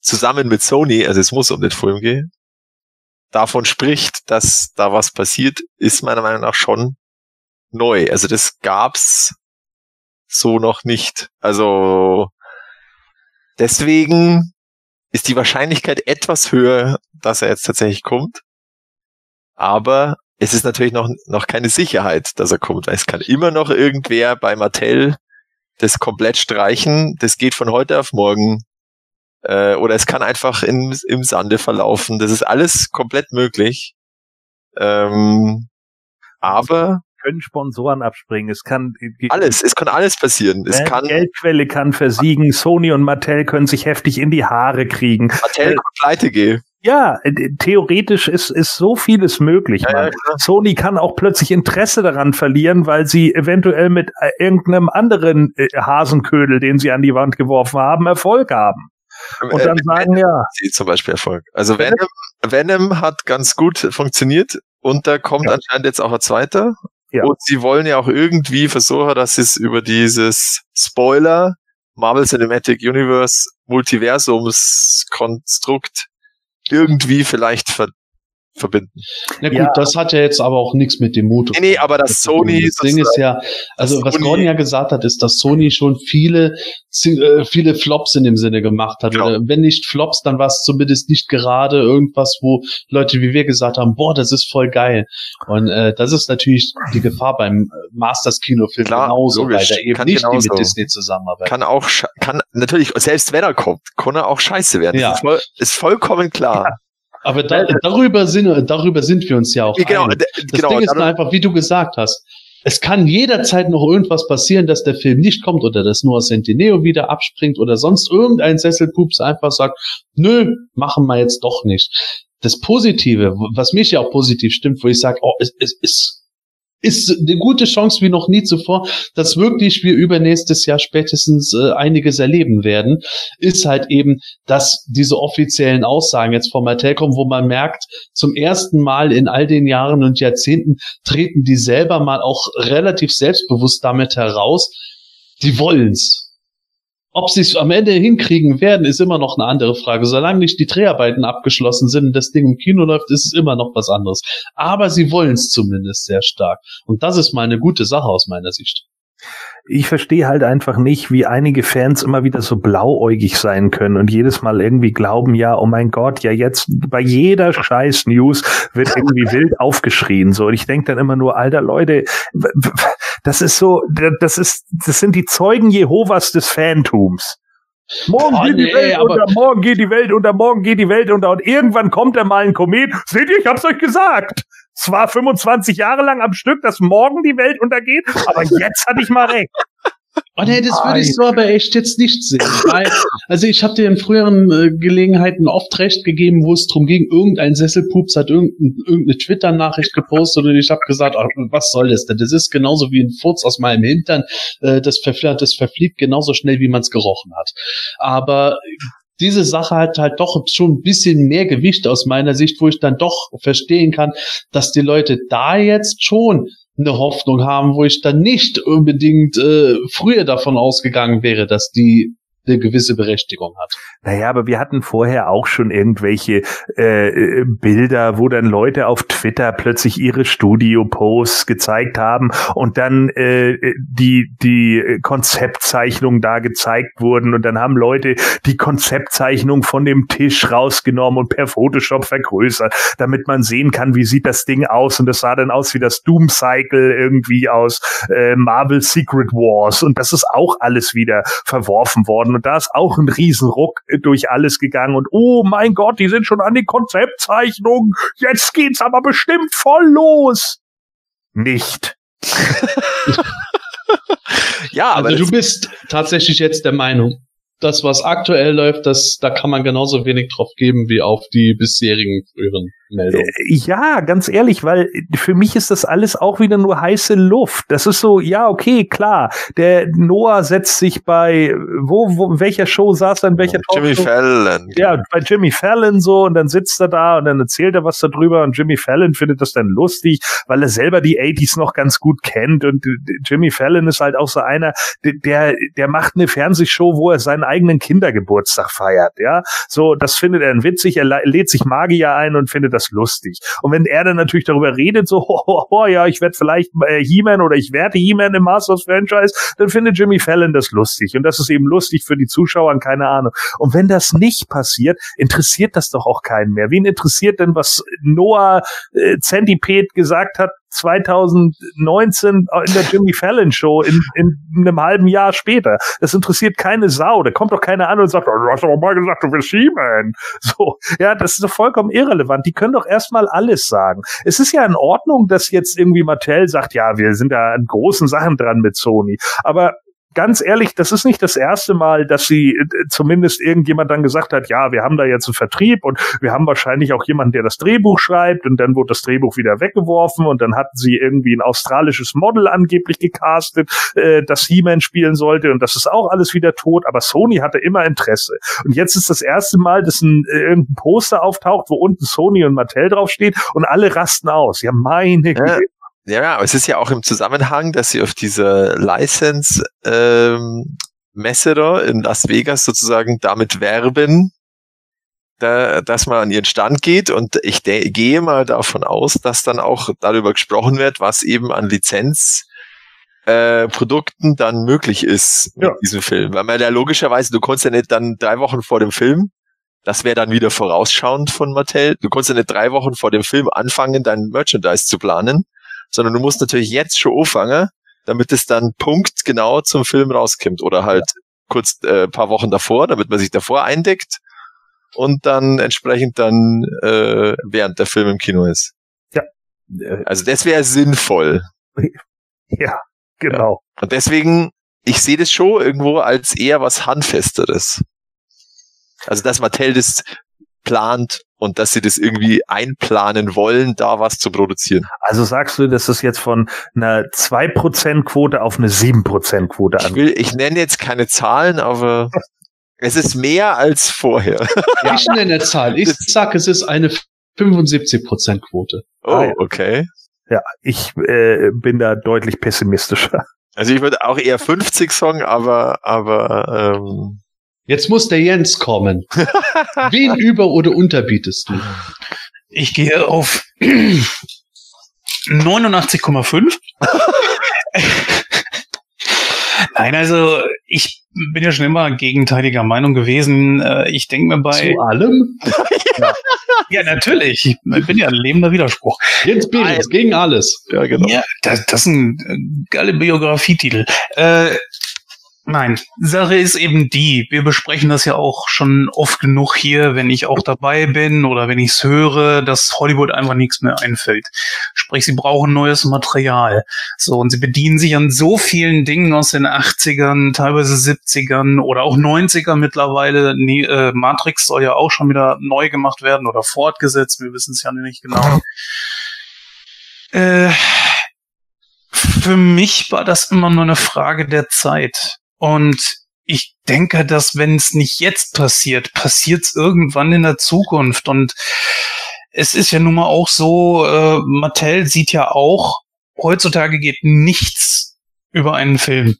zusammen mit Sony, also es muss um den Film gehen, davon spricht, dass da was passiert, ist meiner Meinung nach schon neu. Also das gab's so noch nicht. Also deswegen ist die Wahrscheinlichkeit etwas höher, dass er jetzt tatsächlich kommt. Aber es ist natürlich noch, noch keine Sicherheit, dass er kommt, weil es kann immer noch irgendwer bei Mattel das komplett streichen, das geht von heute auf morgen, äh, oder es kann einfach in, im Sande verlaufen, das ist alles komplett möglich, ähm, aber können Sponsoren abspringen, es kann alles, es kann alles passieren, es kann Geldquelle kann versiegen, Sony und Mattel können sich heftig in die Haare kriegen. Mattel kann pleite gehen. Ja, theoretisch ist, ist so vieles möglich. Ja, ja, Sony kann auch plötzlich Interesse daran verlieren, weil sie eventuell mit irgendeinem anderen Hasenködel, den sie an die Wand geworfen haben, Erfolg haben. Und dann äh, sagen, Venom, ja. Sie zum Beispiel Erfolg. Also Venom, Venom hat ganz gut funktioniert und da kommt ja anscheinend jetzt auch ein zweiter. Ja. Und sie wollen ja auch irgendwie versuchen, dass es über dieses Spoiler Marvel Cinematic Universe Multiversumskonstrukt irgendwie vielleicht ver- verbinden. Na gut, ja, das hat ja jetzt aber auch nichts mit dem Motor. Nee, nee, aber das, das Sony... Das Ding ist ja, also was Sony Gordon ja gesagt hat, ist, dass Sony schon viele viele Flops in dem Sinne gemacht hat. Genau. Oder wenn nicht Flops, dann war es zumindest nicht gerade irgendwas, wo Leute wie wir gesagt haben, boah, das ist voll geil. Und äh, das ist natürlich die Gefahr beim Masters-Kinofilm genauso, logisch, weil der eben nicht genauso mit Disney zusammenarbeitet. Kann auch, scha- kann natürlich, selbst wenn er kommt, kann er auch scheiße werden. Ja. Ist, voll, ist vollkommen klar. Ja. Aber da, darüber, sind, darüber sind wir uns ja auch genau, einig. Das genau, Ding ist dann einfach, wie du gesagt hast, es kann jederzeit noch irgendwas passieren, dass der Film nicht kommt oder dass Noah Centineo wieder abspringt oder sonst irgendein Sesselpups einfach sagt, nö, machen wir jetzt doch nicht. Das Positive, was mich ja auch positiv stimmt, wo ich sage, oh, es ist... ist ist eine gute Chance wie noch nie zuvor, dass wirklich wir übernächstes Jahr spätestens äh, einiges erleben werden, ist halt eben, dass diese offiziellen Aussagen jetzt von Mattel kommen, wo man merkt, zum ersten Mal in all den Jahren und Jahrzehnten treten die selber mal auch relativ selbstbewusst damit heraus, die wollen's. Ob sie es am Ende hinkriegen werden, ist immer noch eine andere Frage. Solange nicht die Dreharbeiten abgeschlossen sind und das Ding im Kino läuft, ist es immer noch was anderes. Aber sie wollen es zumindest sehr stark. Und das ist mal eine gute Sache aus meiner Sicht. Ich verstehe halt einfach nicht, wie einige Fans immer wieder so blauäugig sein können und jedes Mal irgendwie glauben, ja, oh mein Gott, ja jetzt bei jeder scheiß News wird irgendwie wild aufgeschrien. So. Und ich denke dann immer nur, alter Leute, das ist so, das ist, das sind die Zeugen Jehovas des Fantums. Morgen, oh, geht nee, die Welt unter, morgen geht die Welt unter, morgen geht die Welt unter und irgendwann kommt da mal ein Komet. Seht ihr, ich hab's euch gesagt. Es war fünfundzwanzig Jahre lang am Stück, dass morgen die Welt untergeht, aber jetzt hatte ich mal recht. Oh nee, das würde ich so aber echt jetzt nicht sehen. Weil, also ich habe dir in früheren äh, Gelegenheiten oft recht gegeben, wo es drum ging, irgendein Sesselpups hat irgendein, irgendeine Twitter-Nachricht gepostet und ich habe gesagt, oh, was soll das denn? Das ist genauso wie ein Furz aus meinem Hintern, äh, das, verfl- das verfliegt genauso schnell, wie man es gerochen hat. Aber diese Sache hat halt doch schon ein bisschen mehr Gewicht aus meiner Sicht, wo ich dann doch verstehen kann, dass die Leute da jetzt schon eine Hoffnung haben, wo ich dann nicht unbedingt äh, früher davon ausgegangen wäre, dass die eine gewisse Berechtigung hat. Naja, aber wir hatten vorher auch schon irgendwelche äh, Bilder, wo dann Leute auf Twitter plötzlich ihre Studio-Posts gezeigt haben und dann äh, die die Konzeptzeichnungen da gezeigt wurden und dann haben Leute die Konzeptzeichnung von dem Tisch rausgenommen und per Photoshop vergrößert, damit man sehen kann, wie sieht das Ding aus und das sah dann aus wie das Doom-Cycle irgendwie aus äh, Marvel Secret Wars und das ist auch alles wieder verworfen worden. Und da ist auch ein Riesenruck durch alles gegangen. Und oh mein Gott, die sind schon an den Konzeptzeichnungen. Jetzt geht's aber bestimmt voll los. Nicht. Ja, aber also du bist tatsächlich jetzt der Meinung, das, was aktuell läuft, das, da kann man genauso wenig drauf geben wie auf die bisherigen früheren. Meldung. Ja, ganz ehrlich, weil für mich ist das alles auch wieder nur heiße Luft. Das ist so, ja, okay, klar. Der Noah setzt sich bei, wo, wo welcher Show saß er in welcher Talkshow? Jimmy Fallon. Ja, bei Jimmy Fallon so, und dann sitzt er da und dann erzählt er was darüber, und Jimmy Fallon findet das dann lustig, weil er selber die achtziger noch ganz gut kennt, und Jimmy Fallon ist halt auch so einer, der, der macht eine Fernsehshow, wo er seinen eigenen Kindergeburtstag feiert, ja. So, das findet er witzig, er lädt sich Magier ein und findet das lustig. Und wenn er dann natürlich darüber redet, so, oh, oh, oh, ja, ich werde vielleicht äh, He-Man oder ich werde He-Man im Masters-Franchise, dann findet Jimmy Fallon das lustig. Und das ist eben lustig für die Zuschauer, und keine Ahnung. Und wenn das nicht passiert, interessiert das doch auch keinen mehr. Wen interessiert denn, was Noah äh, Centipede gesagt hat zwanzig neunzehn in der Jimmy Fallon Show in, in einem halben Jahr später? Das interessiert keine Sau. Da kommt doch keiner an und sagt, oh, du hast doch mal gesagt, du willst He-Man. So, ja, das ist doch vollkommen irrelevant. Die können doch erstmal alles sagen. Es ist ja in Ordnung, dass jetzt irgendwie Mattel sagt, ja, wir sind da an großen Sachen dran mit Sony. Aber ganz ehrlich, das ist nicht das erste Mal, dass sie äh, zumindest irgendjemand dann gesagt hat, ja, wir haben da jetzt einen Vertrieb und wir haben wahrscheinlich auch jemanden, der das Drehbuch schreibt, und dann wurde das Drehbuch wieder weggeworfen, und dann hatten sie irgendwie ein australisches Model angeblich gecastet, äh, das He-Man spielen sollte, und das ist auch alles wieder tot, aber Sony hatte immer Interesse. Und jetzt ist das erste Mal, dass ein, äh, irgendein Poster auftaucht, wo unten Sony und Mattel draufsteht, und alle rasten aus. Ja, meine Güte. Ja, aber es ist ja auch im Zusammenhang, dass sie auf dieser License-Messe da in Las Vegas sozusagen damit werben, da, dass man an ihren Stand geht, und ich de- gehe mal davon aus, dass dann auch darüber gesprochen wird, was eben an Lizenz Äh, Produkten dann möglich ist mit ja. diesem Film. Weil man ja logischerweise, du konntest ja nicht dann drei Wochen vor dem Film, das wäre dann wieder vorausschauend von Mattel, du konntest ja nicht drei Wochen vor dem Film anfangen, dein Merchandise zu planen, sondern du musst natürlich jetzt schon anfangen, damit es dann punktgenau zum Film rauskommt, oder halt ja. kurz ein äh, paar Wochen davor, damit man sich davor eindeckt und dann entsprechend dann äh, während der Film im Kino ist. Ja. Also das wäre sinnvoll. Ja, genau. Ja. Und deswegen, ich sehe das schon irgendwo als eher was Handfesteres. Also dass Mattel das plant und dass sie das irgendwie einplanen wollen, da was zu produzieren. Also sagst du, dass das jetzt von einer zwei Prozent Quote auf eine sieben Prozent Quote angeht? Ich will, ich nenne jetzt keine Zahlen, aber es ist mehr als vorher. Ja. Ich nenne eine Zahl. Ich sag, es ist eine fünfundsiebzig Prozent Quote. Oh, okay. Ja, ich äh, bin da deutlich pessimistischer. Also ich würde auch eher fünfzig sagen, aber aber ähm jetzt muss der Jens kommen. Wen über- oder unterbietest du? Ich gehe auf neunundachtzig Komma fünf. Nein, also ich bin ja schon immer gegenteiliger Meinung gewesen. Ich denke mir bei... Zu allem? ja. ja, natürlich. Ich bin ja ein lebender Widerspruch. Jetzt bin ich gegen alles. Ja, genau. Ja, das, das ist ein geiler Biografietitel. Äh... Nein, Sache ist eben die, wir besprechen das ja auch schon oft genug hier, wenn ich auch dabei bin oder wenn ich es höre, dass Hollywood einfach nichts mehr einfällt. Sprich, sie brauchen neues Material. So, und sie bedienen sich an so vielen Dingen aus den achtzigern, teilweise siebzigern oder auch neunzigern mittlerweile. Nee, äh, Matrix soll ja auch schon wieder neu gemacht werden oder fortgesetzt, wir wissen es ja nicht genau. äh, für mich war das immer nur eine Frage der Zeit. Und ich denke, dass wenn es nicht jetzt passiert, passiert es irgendwann in der Zukunft. Und es ist ja nun mal auch so, äh, Mattel sieht ja auch, heutzutage geht nichts über einen Film.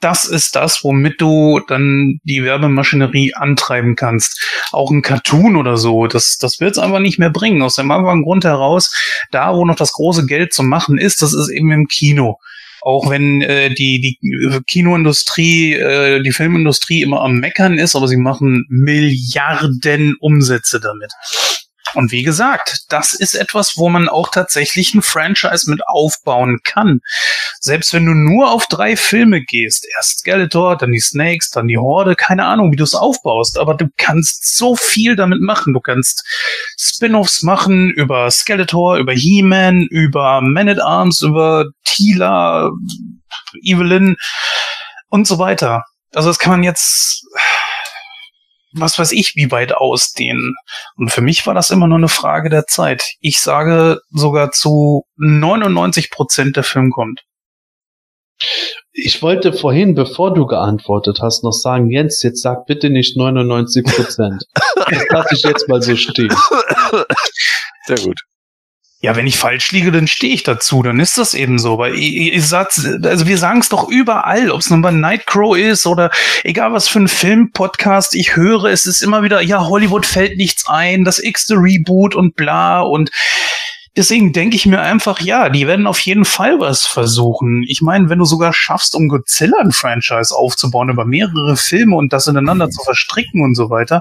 Das ist das, womit du dann die Werbemaschinerie antreiben kannst. Auch ein Cartoon oder so, das, das wird's einfach nicht mehr bringen. Aus dem einfachen Grund heraus, da wo noch das große Geld zu machen ist, das ist eben im Kino. Auch wenn äh, die die Kinoindustrie, äh, die Filmindustrie immer am Meckern ist, aber sie machen Milliarden Umsätze damit. Und wie gesagt, das ist etwas, wo man auch tatsächlich ein Franchise mit aufbauen kann. Selbst wenn du nur auf drei Filme gehst, erst Skeletor, dann die Snakes, dann die Horde, keine Ahnung, wie du es aufbaust, aber du kannst so viel damit machen. Du kannst Spin-Offs machen über Skeletor, über He-Man, über Man-at-Arms, über Teela, Evelyn und so weiter. Also das kann man jetzt... was weiß ich, wie weit ausdehnen. Und für mich war das immer nur eine Frage der Zeit. Ich sage sogar zu neunundneunzig Prozent der Film kommt. Ich wollte vorhin, bevor du geantwortet hast, noch sagen, Jens, jetzt sag bitte nicht neunundneunzig Prozent. Das lasse ich jetzt mal so stehen. Sehr gut. Ja, wenn ich falsch liege, dann stehe ich dazu, dann ist das eben so, weil ich, ich sag's, also wir sagen es doch überall, ob es nun bei Nightcrow ist oder egal was für ein Film-Podcast ich höre, es ist immer wieder, ja, Hollywood fällt nichts ein, das x-te Reboot und bla, und deswegen denke ich mir einfach, ja, die werden auf jeden Fall was versuchen. Ich meine, wenn du sogar schaffst, um Godzilla ein Franchise aufzubauen über mehrere Filme und das ineinander mhm. zu verstricken und so weiter,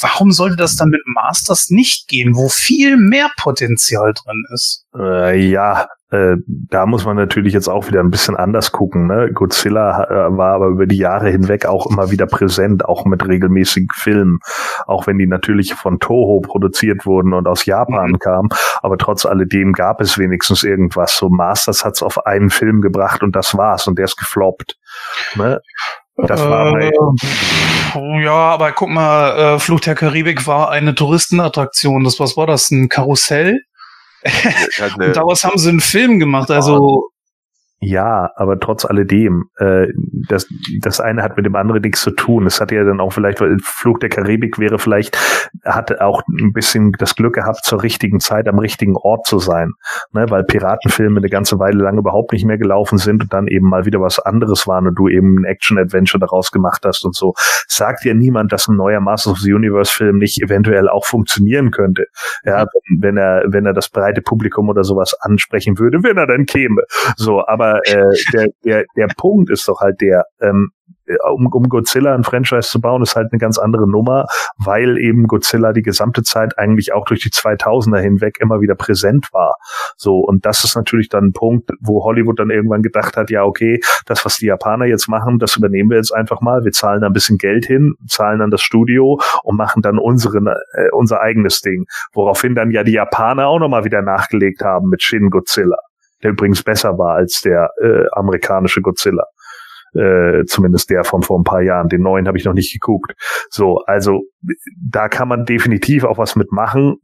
warum sollte das dann mit Masters nicht gehen, wo viel mehr Potenzial drin ist? Äh, ja, äh, da muss man natürlich jetzt auch wieder ein bisschen anders gucken, ne? Godzilla äh, war aber über die Jahre hinweg auch immer wieder präsent, auch mit regelmäßigen Filmen, auch wenn die natürlich von Toho produziert wurden und aus Japan mhm. kamen, aber trotz alledem gab es wenigstens irgendwas. So Masters hat's auf einen Film gebracht und das war's und der ist gefloppt, ne? Das war äh, bei ja, aber guck mal, äh, Fluch der Karibik war eine Touristenattraktion. Das, was war das? Ein Karussell? Und daraus haben sie einen Film gemacht, also. Ja, aber trotz alledem, äh, das, das eine hat mit dem anderen nichts zu tun. Es hat ja dann auch vielleicht, weil Fluch der Karibik wäre vielleicht, hatte auch ein bisschen das Glück gehabt, zur richtigen Zeit am richtigen Ort zu sein, ne, weil Piratenfilme eine ganze Weile lang überhaupt nicht mehr gelaufen sind und dann eben mal wieder was anderes waren und du eben ein Action-Adventure daraus gemacht hast und so. Sagt ja niemand, dass ein neuer Masters of the Universe-Film nicht eventuell auch funktionieren könnte, ja, wenn er, wenn er das breite Publikum oder sowas ansprechen würde, wenn er dann käme. So, aber äh, der, der, der Punkt ist doch halt der, ähm, um, um Godzilla ein Franchise zu bauen, ist halt eine ganz andere Nummer, weil eben Godzilla die gesamte Zeit eigentlich auch durch die zweitausender hinweg immer wieder präsent war. So, und das ist natürlich dann ein Punkt, wo Hollywood dann irgendwann gedacht hat, ja okay, das, was die Japaner jetzt machen, das übernehmen wir jetzt einfach mal, wir zahlen da ein bisschen Geld hin, zahlen an das Studio und machen dann unseren, äh, unser eigenes Ding. Woraufhin dann ja die Japaner auch nochmal wieder nachgelegt haben mit Shin Godzilla, der übrigens besser war als der äh, amerikanische Godzilla. Äh, zumindest der von vor ein paar Jahren. Den neuen habe ich noch nicht geguckt. So, also da kann man definitiv auch was mitmachen,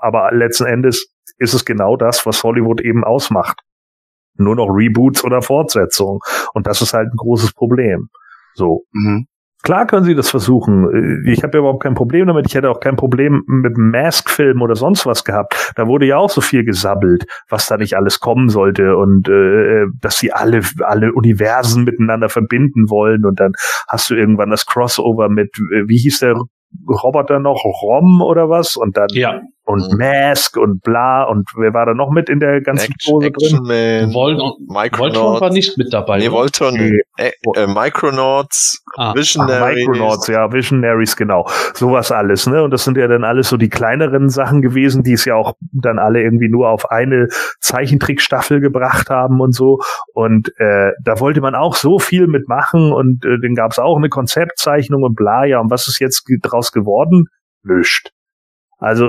aber letzten Endes ist es genau das, was Hollywood eben ausmacht. Nur noch Reboots oder Fortsetzungen. Und das ist halt ein großes Problem. So. Mhm. Klar können sie das versuchen. Ich habe ja überhaupt kein Problem damit. Ich hätte auch kein Problem mit Mask-Filmen oder sonst was gehabt. Da wurde ja auch so viel gesabbelt, was da nicht alles kommen sollte und äh, dass sie alle alle Universen miteinander verbinden wollen und dann hast du irgendwann das Crossover mit, wie hieß der Roboter noch? Rom oder was? Und dann ja. und Mask und bla und wer war da noch mit in der ganzen Pose drin? Man, Vol- Voltron war nicht mit dabei. Nee, Voltron, nee. Äh, äh, Micronauts, ah. Visionaries. Ach, Micronauts, ja, Visionaries, genau. Sowas alles, ne? Und das sind ja dann alles so die kleineren Sachen gewesen, die es ja auch dann alle irgendwie nur auf eine Zeichentrickstaffel gebracht haben und so. Und äh, da wollte man auch so viel mitmachen und äh, dann gab es auch eine Konzeptzeichnung und bla, ja. Und was ist jetzt draus geworden? Nüscht. Also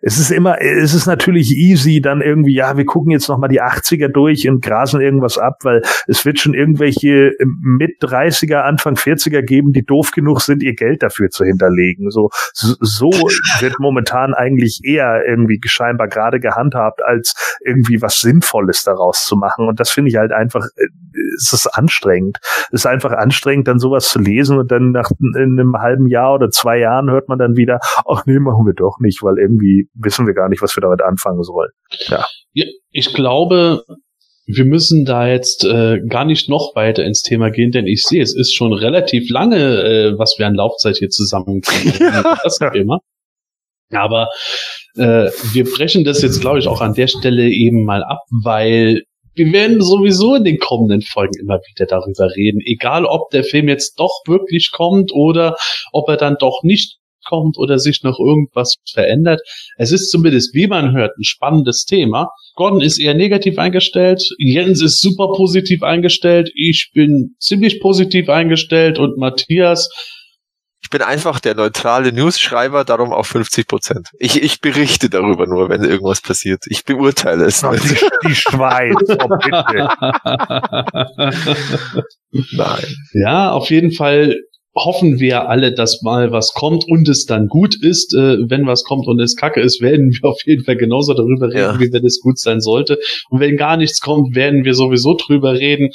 es ist immer, es ist natürlich easy, dann irgendwie, ja, wir gucken jetzt nochmal die achtziger durch und grasen irgendwas ab, weil es wird schon irgendwelche Mit-dreißiger, Anfang-vierziger geben, die doof genug sind, ihr Geld dafür zu hinterlegen. So, so wird momentan eigentlich eher irgendwie scheinbar gerade gehandhabt, als irgendwie was Sinnvolles daraus zu machen. Und das finde ich halt einfach, es ist anstrengend. Es ist einfach anstrengend, dann sowas zu lesen und dann nach einem halben Jahr oder zwei Jahren hört man dann wieder, ach nee, machen wir doch nicht, weil irgendwie wissen wir gar nicht, was wir damit anfangen sollen. Ja. Ja, ich glaube, wir müssen da jetzt äh, gar nicht noch weiter ins Thema gehen, denn ich sehe, es ist schon relativ lange, äh, was wir an Laufzeit hier zusammenkriegen. Ja. Das Thema. Aber äh, wir brechen das jetzt, glaube ich, auch an der Stelle eben mal ab, weil wir werden sowieso in den kommenden Folgen immer wieder darüber reden, egal ob der Film jetzt doch wirklich kommt oder ob er dann doch nicht kommt oder sich noch irgendwas verändert. Es ist zumindest, wie man hört, ein spannendes Thema. Gordon ist eher negativ eingestellt, Jens ist super positiv eingestellt, ich bin ziemlich positiv eingestellt und Matthias... Ich bin einfach der neutrale News-Schreiber, darum auf fünfzig Prozent. Ich, ich berichte darüber nur, wenn irgendwas passiert. Ich beurteile es. Ach, die, die Schweiz, oh bitte. Nein. Ja, auf jeden Fall hoffen wir alle, dass mal was kommt und es dann gut ist. Äh, wenn was kommt und es kacke ist, werden wir auf jeden Fall genauso darüber reden, ja. wie wenn es gut sein sollte. Und wenn gar nichts kommt, werden wir sowieso drüber reden.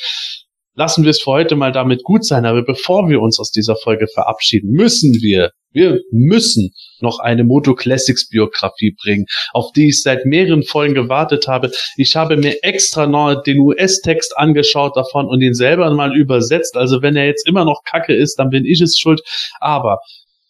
Lassen wir es für heute mal damit gut sein. Aber bevor wir uns aus dieser Folge verabschieden, müssen wir, wir müssen noch eine Moto Classics Biografie bringen, auf die ich seit mehreren Folgen gewartet habe. Ich habe mir extra noch den U S-Text angeschaut davon und ihn selber mal übersetzt. Also wenn er jetzt immer noch kacke ist, dann bin ich es schuld. Aber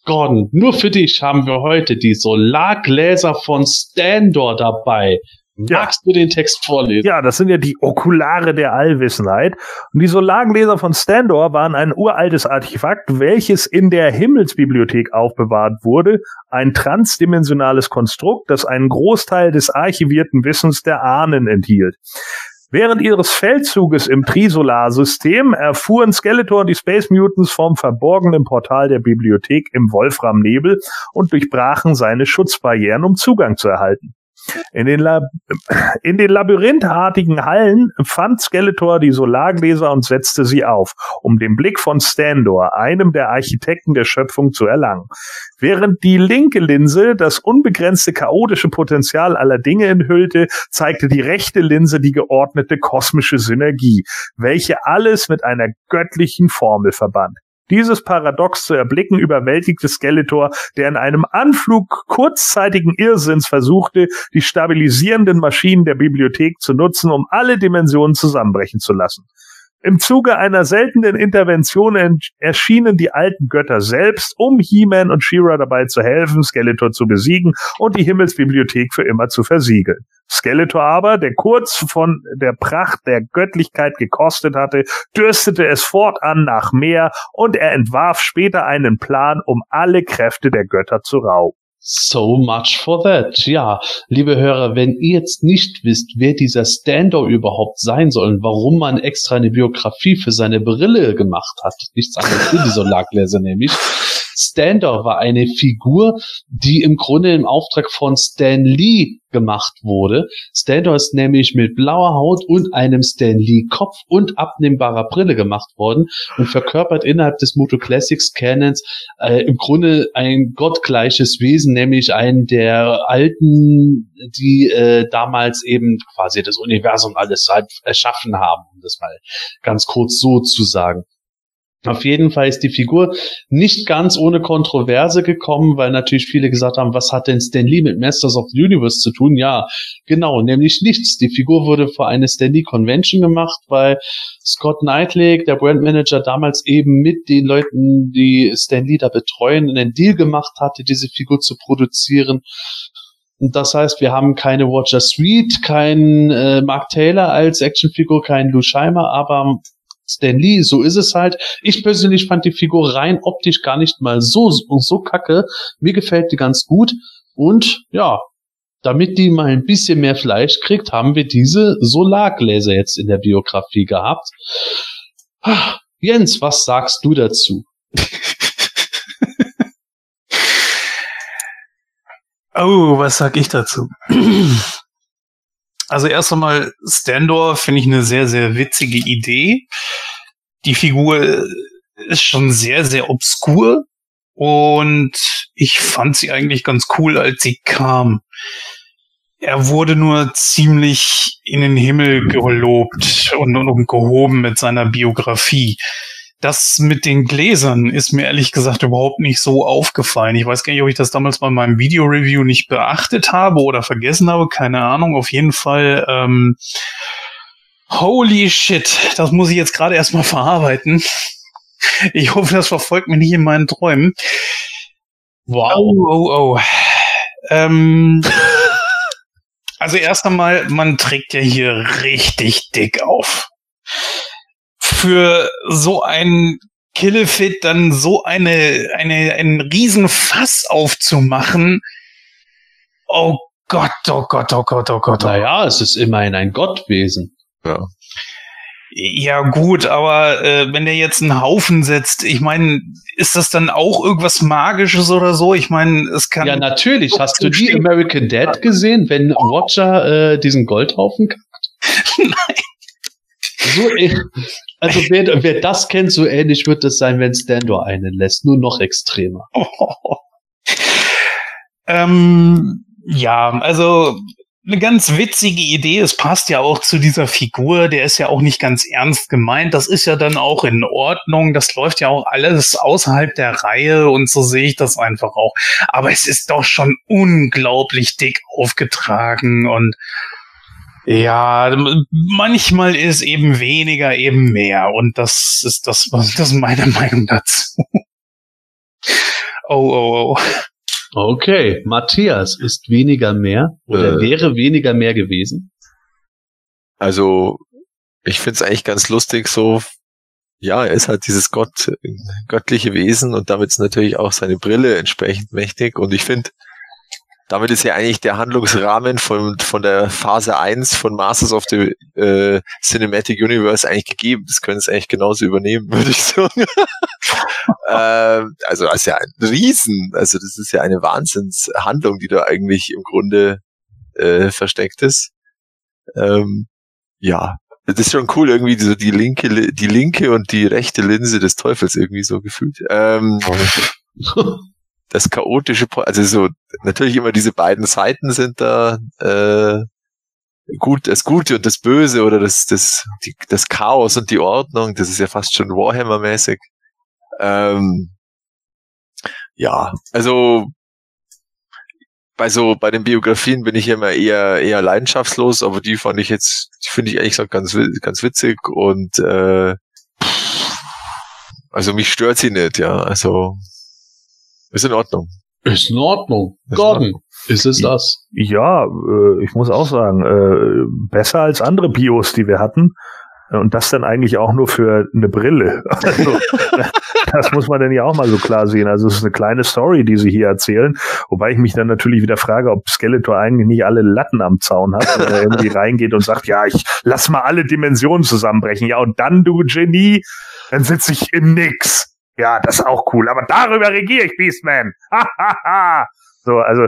Gordon, nur für dich haben wir heute die Solargläser von Standor dabei. Magst ja. du den Text vorlesen? Ja, das sind ja die Okulare der Allwissenheit. Und die Solargläser von Standor waren ein uraltes Artefakt, welches in der Himmelsbibliothek aufbewahrt wurde. Ein transdimensionales Konstrukt, das einen Großteil des archivierten Wissens der Ahnen enthielt. Während ihres Feldzuges im Trisolarsystem erfuhren Skeletor und die Space Mutants vom verborgenen Portal der Bibliothek im Wolframnebel und durchbrachen seine Schutzbarrieren, um Zugang zu erhalten. In den, Lab- in den labyrinthartigen Hallen fand Skeletor die Solargläser und setzte sie auf, um den Blick von Standor, einem der Architekten der Schöpfung, zu erlangen. Während die linke Linse das unbegrenzte chaotische Potenzial aller Dinge enthüllte, zeigte die rechte Linse die geordnete kosmische Synergie, welche alles mit einer göttlichen Formel verband. Dieses Paradox zu erblicken überwältigte Skeletor, der in einem Anflug kurzzeitigen Irrsinns versuchte, die stabilisierenden Maschinen der Bibliothek zu nutzen, um alle Dimensionen zusammenbrechen zu lassen. Im Zuge einer seltenen Intervention ent- erschienen die alten Götter selbst, um He-Man und She-Ra dabei zu helfen, Skeletor zu besiegen und die Himmelsbibliothek für immer zu versiegeln. Skeletor aber, der kurz von der Pracht der Göttlichkeit gekostet hatte, dürstete es fortan nach mehr und er entwarf später einen Plan, um alle Kräfte der Götter zu rauben. So much for that. Ja, liebe Hörer, wenn ihr jetzt nicht wisst, wer dieser Standor überhaupt sein soll und warum man extra eine Biografie für seine Brille gemacht hat, nichts anderes für die Solargläser nämlich. Standor war eine Figur, die im Grunde im Auftrag von Stan Lee gemacht wurde. Standor ist nämlich mit blauer Haut und einem Stan Lee Kopf und abnehmbarer Brille gemacht worden und verkörpert innerhalb des Moto Classics Canons äh, im Grunde ein gottgleiches Wesen, nämlich einen der Alten, die äh, damals eben quasi das Universum alles halt erschaffen haben, um das mal ganz kurz so zu sagen. Auf jeden Fall ist die Figur nicht ganz ohne Kontroverse gekommen, weil natürlich viele gesagt haben, was hat denn Stan Lee mit Masters of the Universe zu tun? Ja, genau, nämlich nichts. Die Figur wurde vor einer Stan Lee Convention gemacht, weil Scott Knightley, der Brandmanager, damals eben mit den Leuten, die Stan Lee da betreuen, einen Deal gemacht hatte, diese Figur zu produzieren. Und das heißt, wir haben keine Roger Sweet, keinen äh, Mark Taylor als Actionfigur, keinen Lou Scheimer, aber Stan Lee, so ist es halt. Ich persönlich fand die Figur rein optisch gar nicht mal so so kacke. Mir gefällt die ganz gut. Und ja, damit die mal ein bisschen mehr Fleisch kriegt, haben wir diese Solargläser jetzt in der Biografie gehabt. Ah, Jens, was sagst du dazu? Oh, was sag ich dazu? Also erst einmal, Standor finde ich eine sehr, sehr witzige Idee. Die Figur ist schon sehr, sehr obskur und ich fand sie eigentlich ganz cool, als sie kam. Er wurde nur ziemlich in den Himmel gelobt und, und gehoben mit seiner Biografie. Das mit den Gläsern ist mir ehrlich gesagt überhaupt nicht so aufgefallen. Ich weiß gar nicht, ob ich das damals bei meinem Video-Review nicht beachtet habe oder vergessen habe. Keine Ahnung. Auf jeden Fall, ähm, holy shit. Das muss ich jetzt gerade erstmal verarbeiten. Ich hoffe, das verfolgt mich nicht in meinen Träumen. Wow. Oh, oh, oh. Ähm, also erst einmal, man trägt ja hier richtig dick auf. Für so ein Killefit dann so eine, eine, einen riesen Fass aufzumachen. Oh Gott, oh Gott, oh Gott, oh Gott. Oh. Naja, es ist immerhin ein Gottwesen. Ja. Ja, gut, aber äh, wenn der jetzt einen Haufen setzt, ich meine, ist das dann auch irgendwas Magisches oder so? Ich meine, es kann... Ja, natürlich. So Hast du die stehen. American Dad gesehen, wenn Roger äh, diesen Goldhaufen kackt? Nein. so ähnlich, also wer, wer das kennt, so ähnlich wird es sein, wenn Standor einen lässt. Nur noch extremer. Oh, oh, oh. Ähm, ja, also eine ganz witzige Idee. Es passt ja auch zu dieser Figur. Der ist ja auch nicht ganz ernst gemeint. Das ist ja dann auch in Ordnung. Das läuft ja auch alles außerhalb der Reihe und so sehe ich das einfach auch. Aber es ist doch schon unglaublich dick aufgetragen und ja, manchmal ist eben weniger eben mehr und das ist das, was das ist meine Meinung dazu. Oh, oh, oh. Okay, Matthias, ist weniger mehr oder äh, wäre weniger mehr gewesen? Also, ich find's eigentlich ganz lustig so, ja, er ist halt dieses Gott, göttliche Wesen und damit ist natürlich auch seine Brille entsprechend mächtig und ich finde, damit ist ja eigentlich der Handlungsrahmen von, von der Phase eins von Masters of the äh, Cinematic Universe eigentlich gegeben. Das können sie eigentlich genauso übernehmen, würde ich sagen. ähm, also, das ist ja ein Riesen, also das ist ja eine Wahnsinnshandlung, die da eigentlich im Grunde äh, versteckt ist. Ähm, ja, das ist schon cool, irgendwie so die linke, die linke und die rechte Linse des Teufels irgendwie so gefühlt. Ähm, das chaotische, also so natürlich immer diese beiden Seiten sind da äh, gut, das Gute und das Böse oder das das die, das Chaos und die Ordnung, das ist ja fast schon Warhammer-mäßig. Ähm, ja, also bei so bei den Biografien bin ich immer eher eher leidenschaftslos, aber die fand ich jetzt, die finde ich eigentlich ganz ganz witzig und äh, also mich stört sie nicht, ja, also ist in Ordnung. Ist in Ordnung. Gordon, ist es das? Ja, ich muss auch sagen, besser als andere Bios, die wir hatten. Und das dann eigentlich auch nur für eine Brille. Also, das muss man dann ja auch mal so klar sehen. Also es ist eine kleine Story, die sie hier erzählen. Wobei ich mich dann natürlich wieder frage, ob Skeletor eigentlich nicht alle Latten am Zaun hat, wenn er irgendwie reingeht und sagt, ja, ich lass mal alle Dimensionen zusammenbrechen. Ja, und dann, du Genie, dann sitze ich im Nix. Ja, das ist auch cool, aber darüber regiere ich, Beastman. Ha, ha, ha. So, also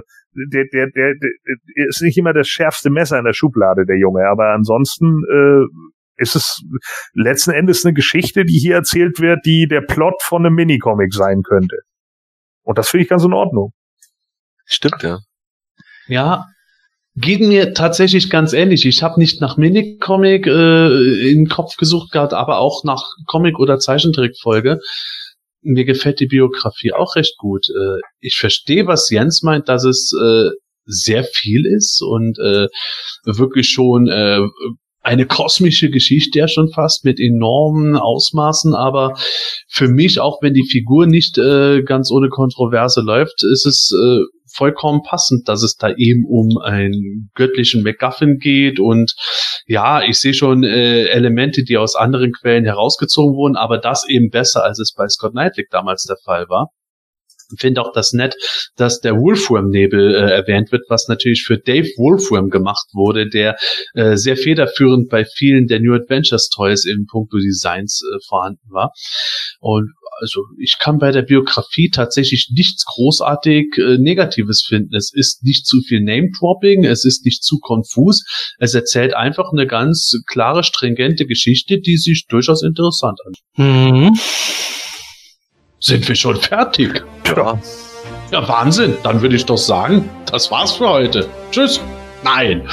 der, der, der, der ist nicht immer das schärfste Messer in der Schublade, der Junge, aber ansonsten äh, ist es letzten Endes eine Geschichte, die hier erzählt wird, die der Plot von einem Minicomic sein könnte. Und das finde ich ganz in Ordnung. Stimmt, ja. Ja, ging mir tatsächlich ganz ähnlich. Ich habe nicht nach Minicomic äh, in den Kopf gesucht gehabt, aber auch nach Comic- oder Zeichentrickfolge. Mir gefällt die Biografie auch recht gut. Ich verstehe, was Jens meint, dass es sehr viel ist und wirklich schon eine kosmische Geschichte ja schon fast mit enormen Ausmaßen, aber für mich, auch wenn die Figur nicht ganz ohne Kontroverse läuft, ist es vollkommen passend, dass es da eben um einen göttlichen MacGuffin geht und ja, ich sehe schon äh, Elemente, die aus anderen Quellen herausgezogen wurden, aber das eben besser, als es bei Scott Knightlick damals der Fall war. Ich finde auch das nett, dass der Wolfram-Nebel äh, erwähnt wird, was natürlich für Dave Wolfram gemacht wurde, der äh, sehr federführend bei vielen der New Adventures Toys in puncto Designs äh, vorhanden war. Und also ich kann bei der Biografie tatsächlich nichts großartig äh, Negatives finden. Es ist nicht zu viel Name-Dropping, es ist nicht zu konfus. Es erzählt einfach eine ganz klare, stringente Geschichte, die sich durchaus interessant anhört. Mhm. Sind wir schon fertig? Ja. Ja, Wahnsinn. Dann würde ich doch sagen, das war's für heute. Tschüss. Nein.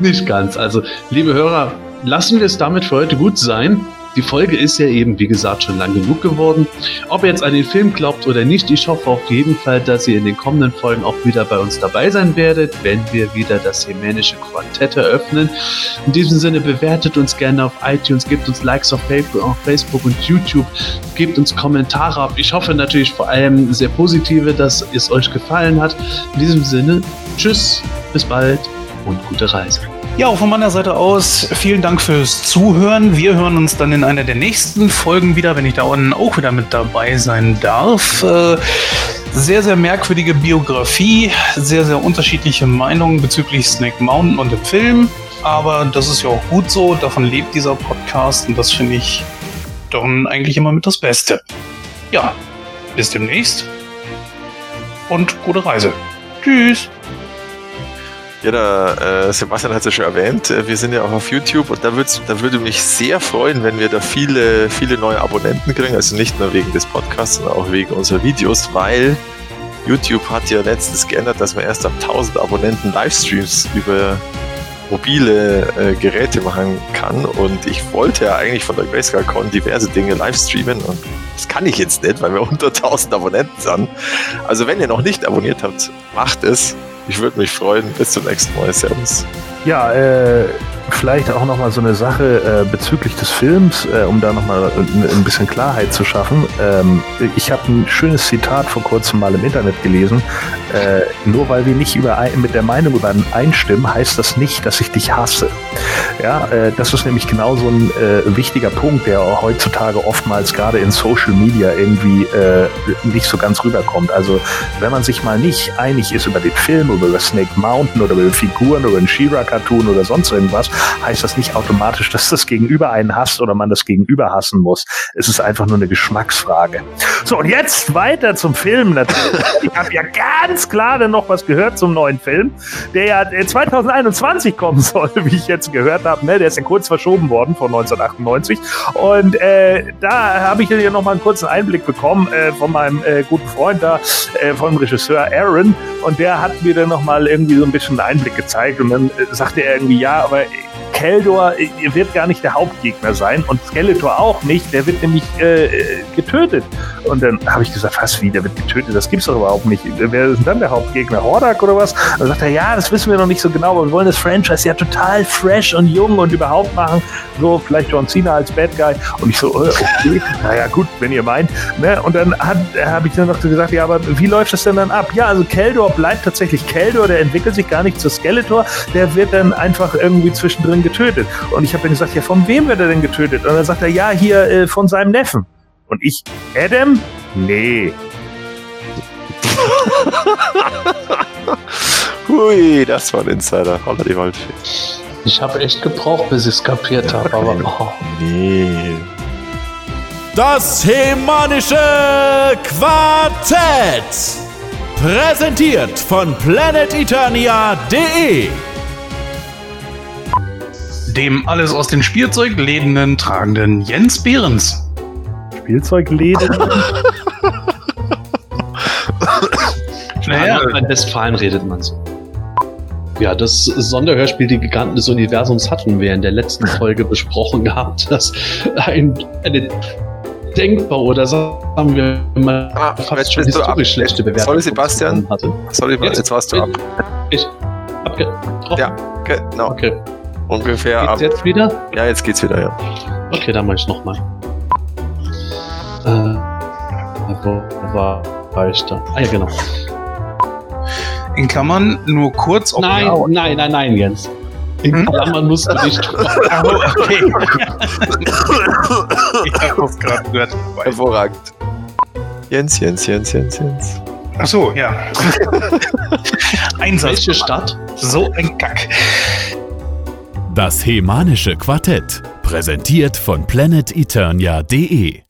Nicht ganz. Also, liebe Hörer, lassen wir es damit für heute gut sein. Die Folge ist ja eben, wie gesagt, schon lang genug geworden. Ob ihr jetzt an den Film glaubt oder nicht, ich hoffe auf jeden Fall, dass ihr in den kommenden Folgen auch wieder bei uns dabei sein werdet, wenn wir wieder das Hemanische Quartett eröffnen. In diesem Sinne, bewertet uns gerne auf iTunes, gebt uns Likes auf Facebook und YouTube, gebt uns Kommentare ab. Ich hoffe natürlich vor allem sehr positive, dass es euch gefallen hat. In diesem Sinne, tschüss, bis bald und gute Reise. Ja, auch von meiner Seite aus, vielen Dank fürs Zuhören. Wir hören uns dann in einer der nächsten Folgen wieder, wenn ich da auch wieder mit dabei sein darf. Äh, sehr, sehr merkwürdige Biografie, sehr, sehr unterschiedliche Meinungen bezüglich Snake Mountain und dem Film. Aber das ist ja auch gut so, davon lebt dieser Podcast und das finde ich dann eigentlich immer mit das Beste. Ja, bis demnächst und gute Reise. Tschüss! Ja, der äh, Sebastian hat es ja schon erwähnt, wir sind ja auch auf YouTube und da, da würde mich sehr freuen, wenn wir da viele, viele neue Abonnenten kriegen, also nicht nur wegen des Podcasts, sondern auch wegen unserer Videos, weil YouTube hat ja letztens geändert, dass man erst ab tausend Abonnenten Livestreams über mobile äh, Geräte machen kann und ich wollte ja eigentlich von der Grayscale-Con diverse Dinge livestreamen und das kann ich jetzt nicht, weil wir unter tausend Abonnenten sind. Also wenn ihr noch nicht abonniert habt, macht es. Ich würde mich freuen. Bis zum nächsten Mal. Servus. Ja, äh, vielleicht auch nochmal so eine Sache äh, bezüglich des Films, äh, um da nochmal ein, ein bisschen Klarheit zu schaffen. Ähm, ich habe ein schönes Zitat vor kurzem mal im Internet gelesen. Äh, nur weil wir nicht überein, mit der Meinung übereinstimmen, heißt das nicht, dass ich dich hasse. Ja, äh, das ist nämlich genau so ein äh, wichtiger Punkt, der auch heutzutage oftmals gerade in Social Media irgendwie äh, nicht so ganz rüberkommt. Also wenn man sich mal nicht einig ist über den Film oder über Snake Mountain oder über Figuren oder über She-Ra-Cartoon oder sonst irgendwas, heißt das nicht automatisch, dass das Gegenüber einen hasst oder man das Gegenüber hassen muss. Es ist einfach nur eine Geschmacksfrage. So, und jetzt weiter zum Film natürlich. Ich habe ja ganz klar dann noch was gehört zum neuen Film, der ja zwanzig einundzwanzig kommen soll, wie ich jetzt gehört habe. Ne? Der ist ja kurz verschoben worden von neunzehnhundertachtundneunzig. Und äh, da habe ich ja noch mal einen kurzen Einblick bekommen äh, von meinem äh, guten Freund da, äh, vom Regisseur Aaron. Und der hat mir dann noch mal irgendwie so ein bisschen einen Einblick gezeigt. Und dann äh, sagte er irgendwie, ja, aber Keldor wird gar nicht der Hauptgegner sein und Skeletor auch nicht, der wird nämlich äh, getötet. Und dann habe ich gesagt, was, wie, der wird getötet, das gibt's doch überhaupt nicht. Wer ist denn dann der Hauptgegner, Hordak oder was? Und dann sagt er, ja, das wissen wir noch nicht so genau, aber wir wollen das Franchise ja total fresh und jung und überhaupt machen, so vielleicht John Cena als Bad Guy. Und ich so, okay, naja gut, wenn ihr meint. Ne? Und dann habe ich dann noch so gesagt, ja, aber wie läuft das denn dann ab? Ja, also Keldor bleibt tatsächlich Keldor, der entwickelt sich gar nicht zu Skeletor, der wird dann einfach irgendwie zwischendrin getötet. Und ich habe dann gesagt, ja, von wem wird er denn getötet? Und dann sagt er, ja, hier äh, von seinem Neffen. Und ich, Adam? Nee. Hui, das war ein Insider. Holla die Waldfee. Ich habe echt gebraucht, bis ich es kapiert habe, aber oh. Nee. Das Hemanische Quartett. Präsentiert von planet eternia punkt de. Dem alles aus den Spielzeugläden tragenden Jens Behrens. Spielzeugläden? Naja, in Westfalen redet man so. Ja, das Sonderhörspiel Die Giganten des Universums hatten wir in der letzten Folge besprochen gehabt, dass ein, eine denkbar oder so haben wir mal ah, fast schon historisch schlechte Bewertung. Sorry, Sebastian. Hatte. Sorry, jetzt, jetzt warst du ab. Ich. Abge- oh. Ja, genau. Okay. Ungefähr geht's ab. Jetzt wieder? Ja, jetzt geht's wieder, ja. Okay, dann mach ich nochmal. Äh, wo war, war ich da? Ah ja, genau. In Klammern nur kurz. Nein, auf nein, nein, nein, Jens. In hm? Klammern musst du nicht. Okay. Ich hab das gerade gehört. Hervorragend. Jens, Jens, Jens, Jens, Jens. Ach so, ja. Einsatz. Welche Stadt? So ein Kack. Das Hemanische Quartett, präsentiert von planet eternia punkt de.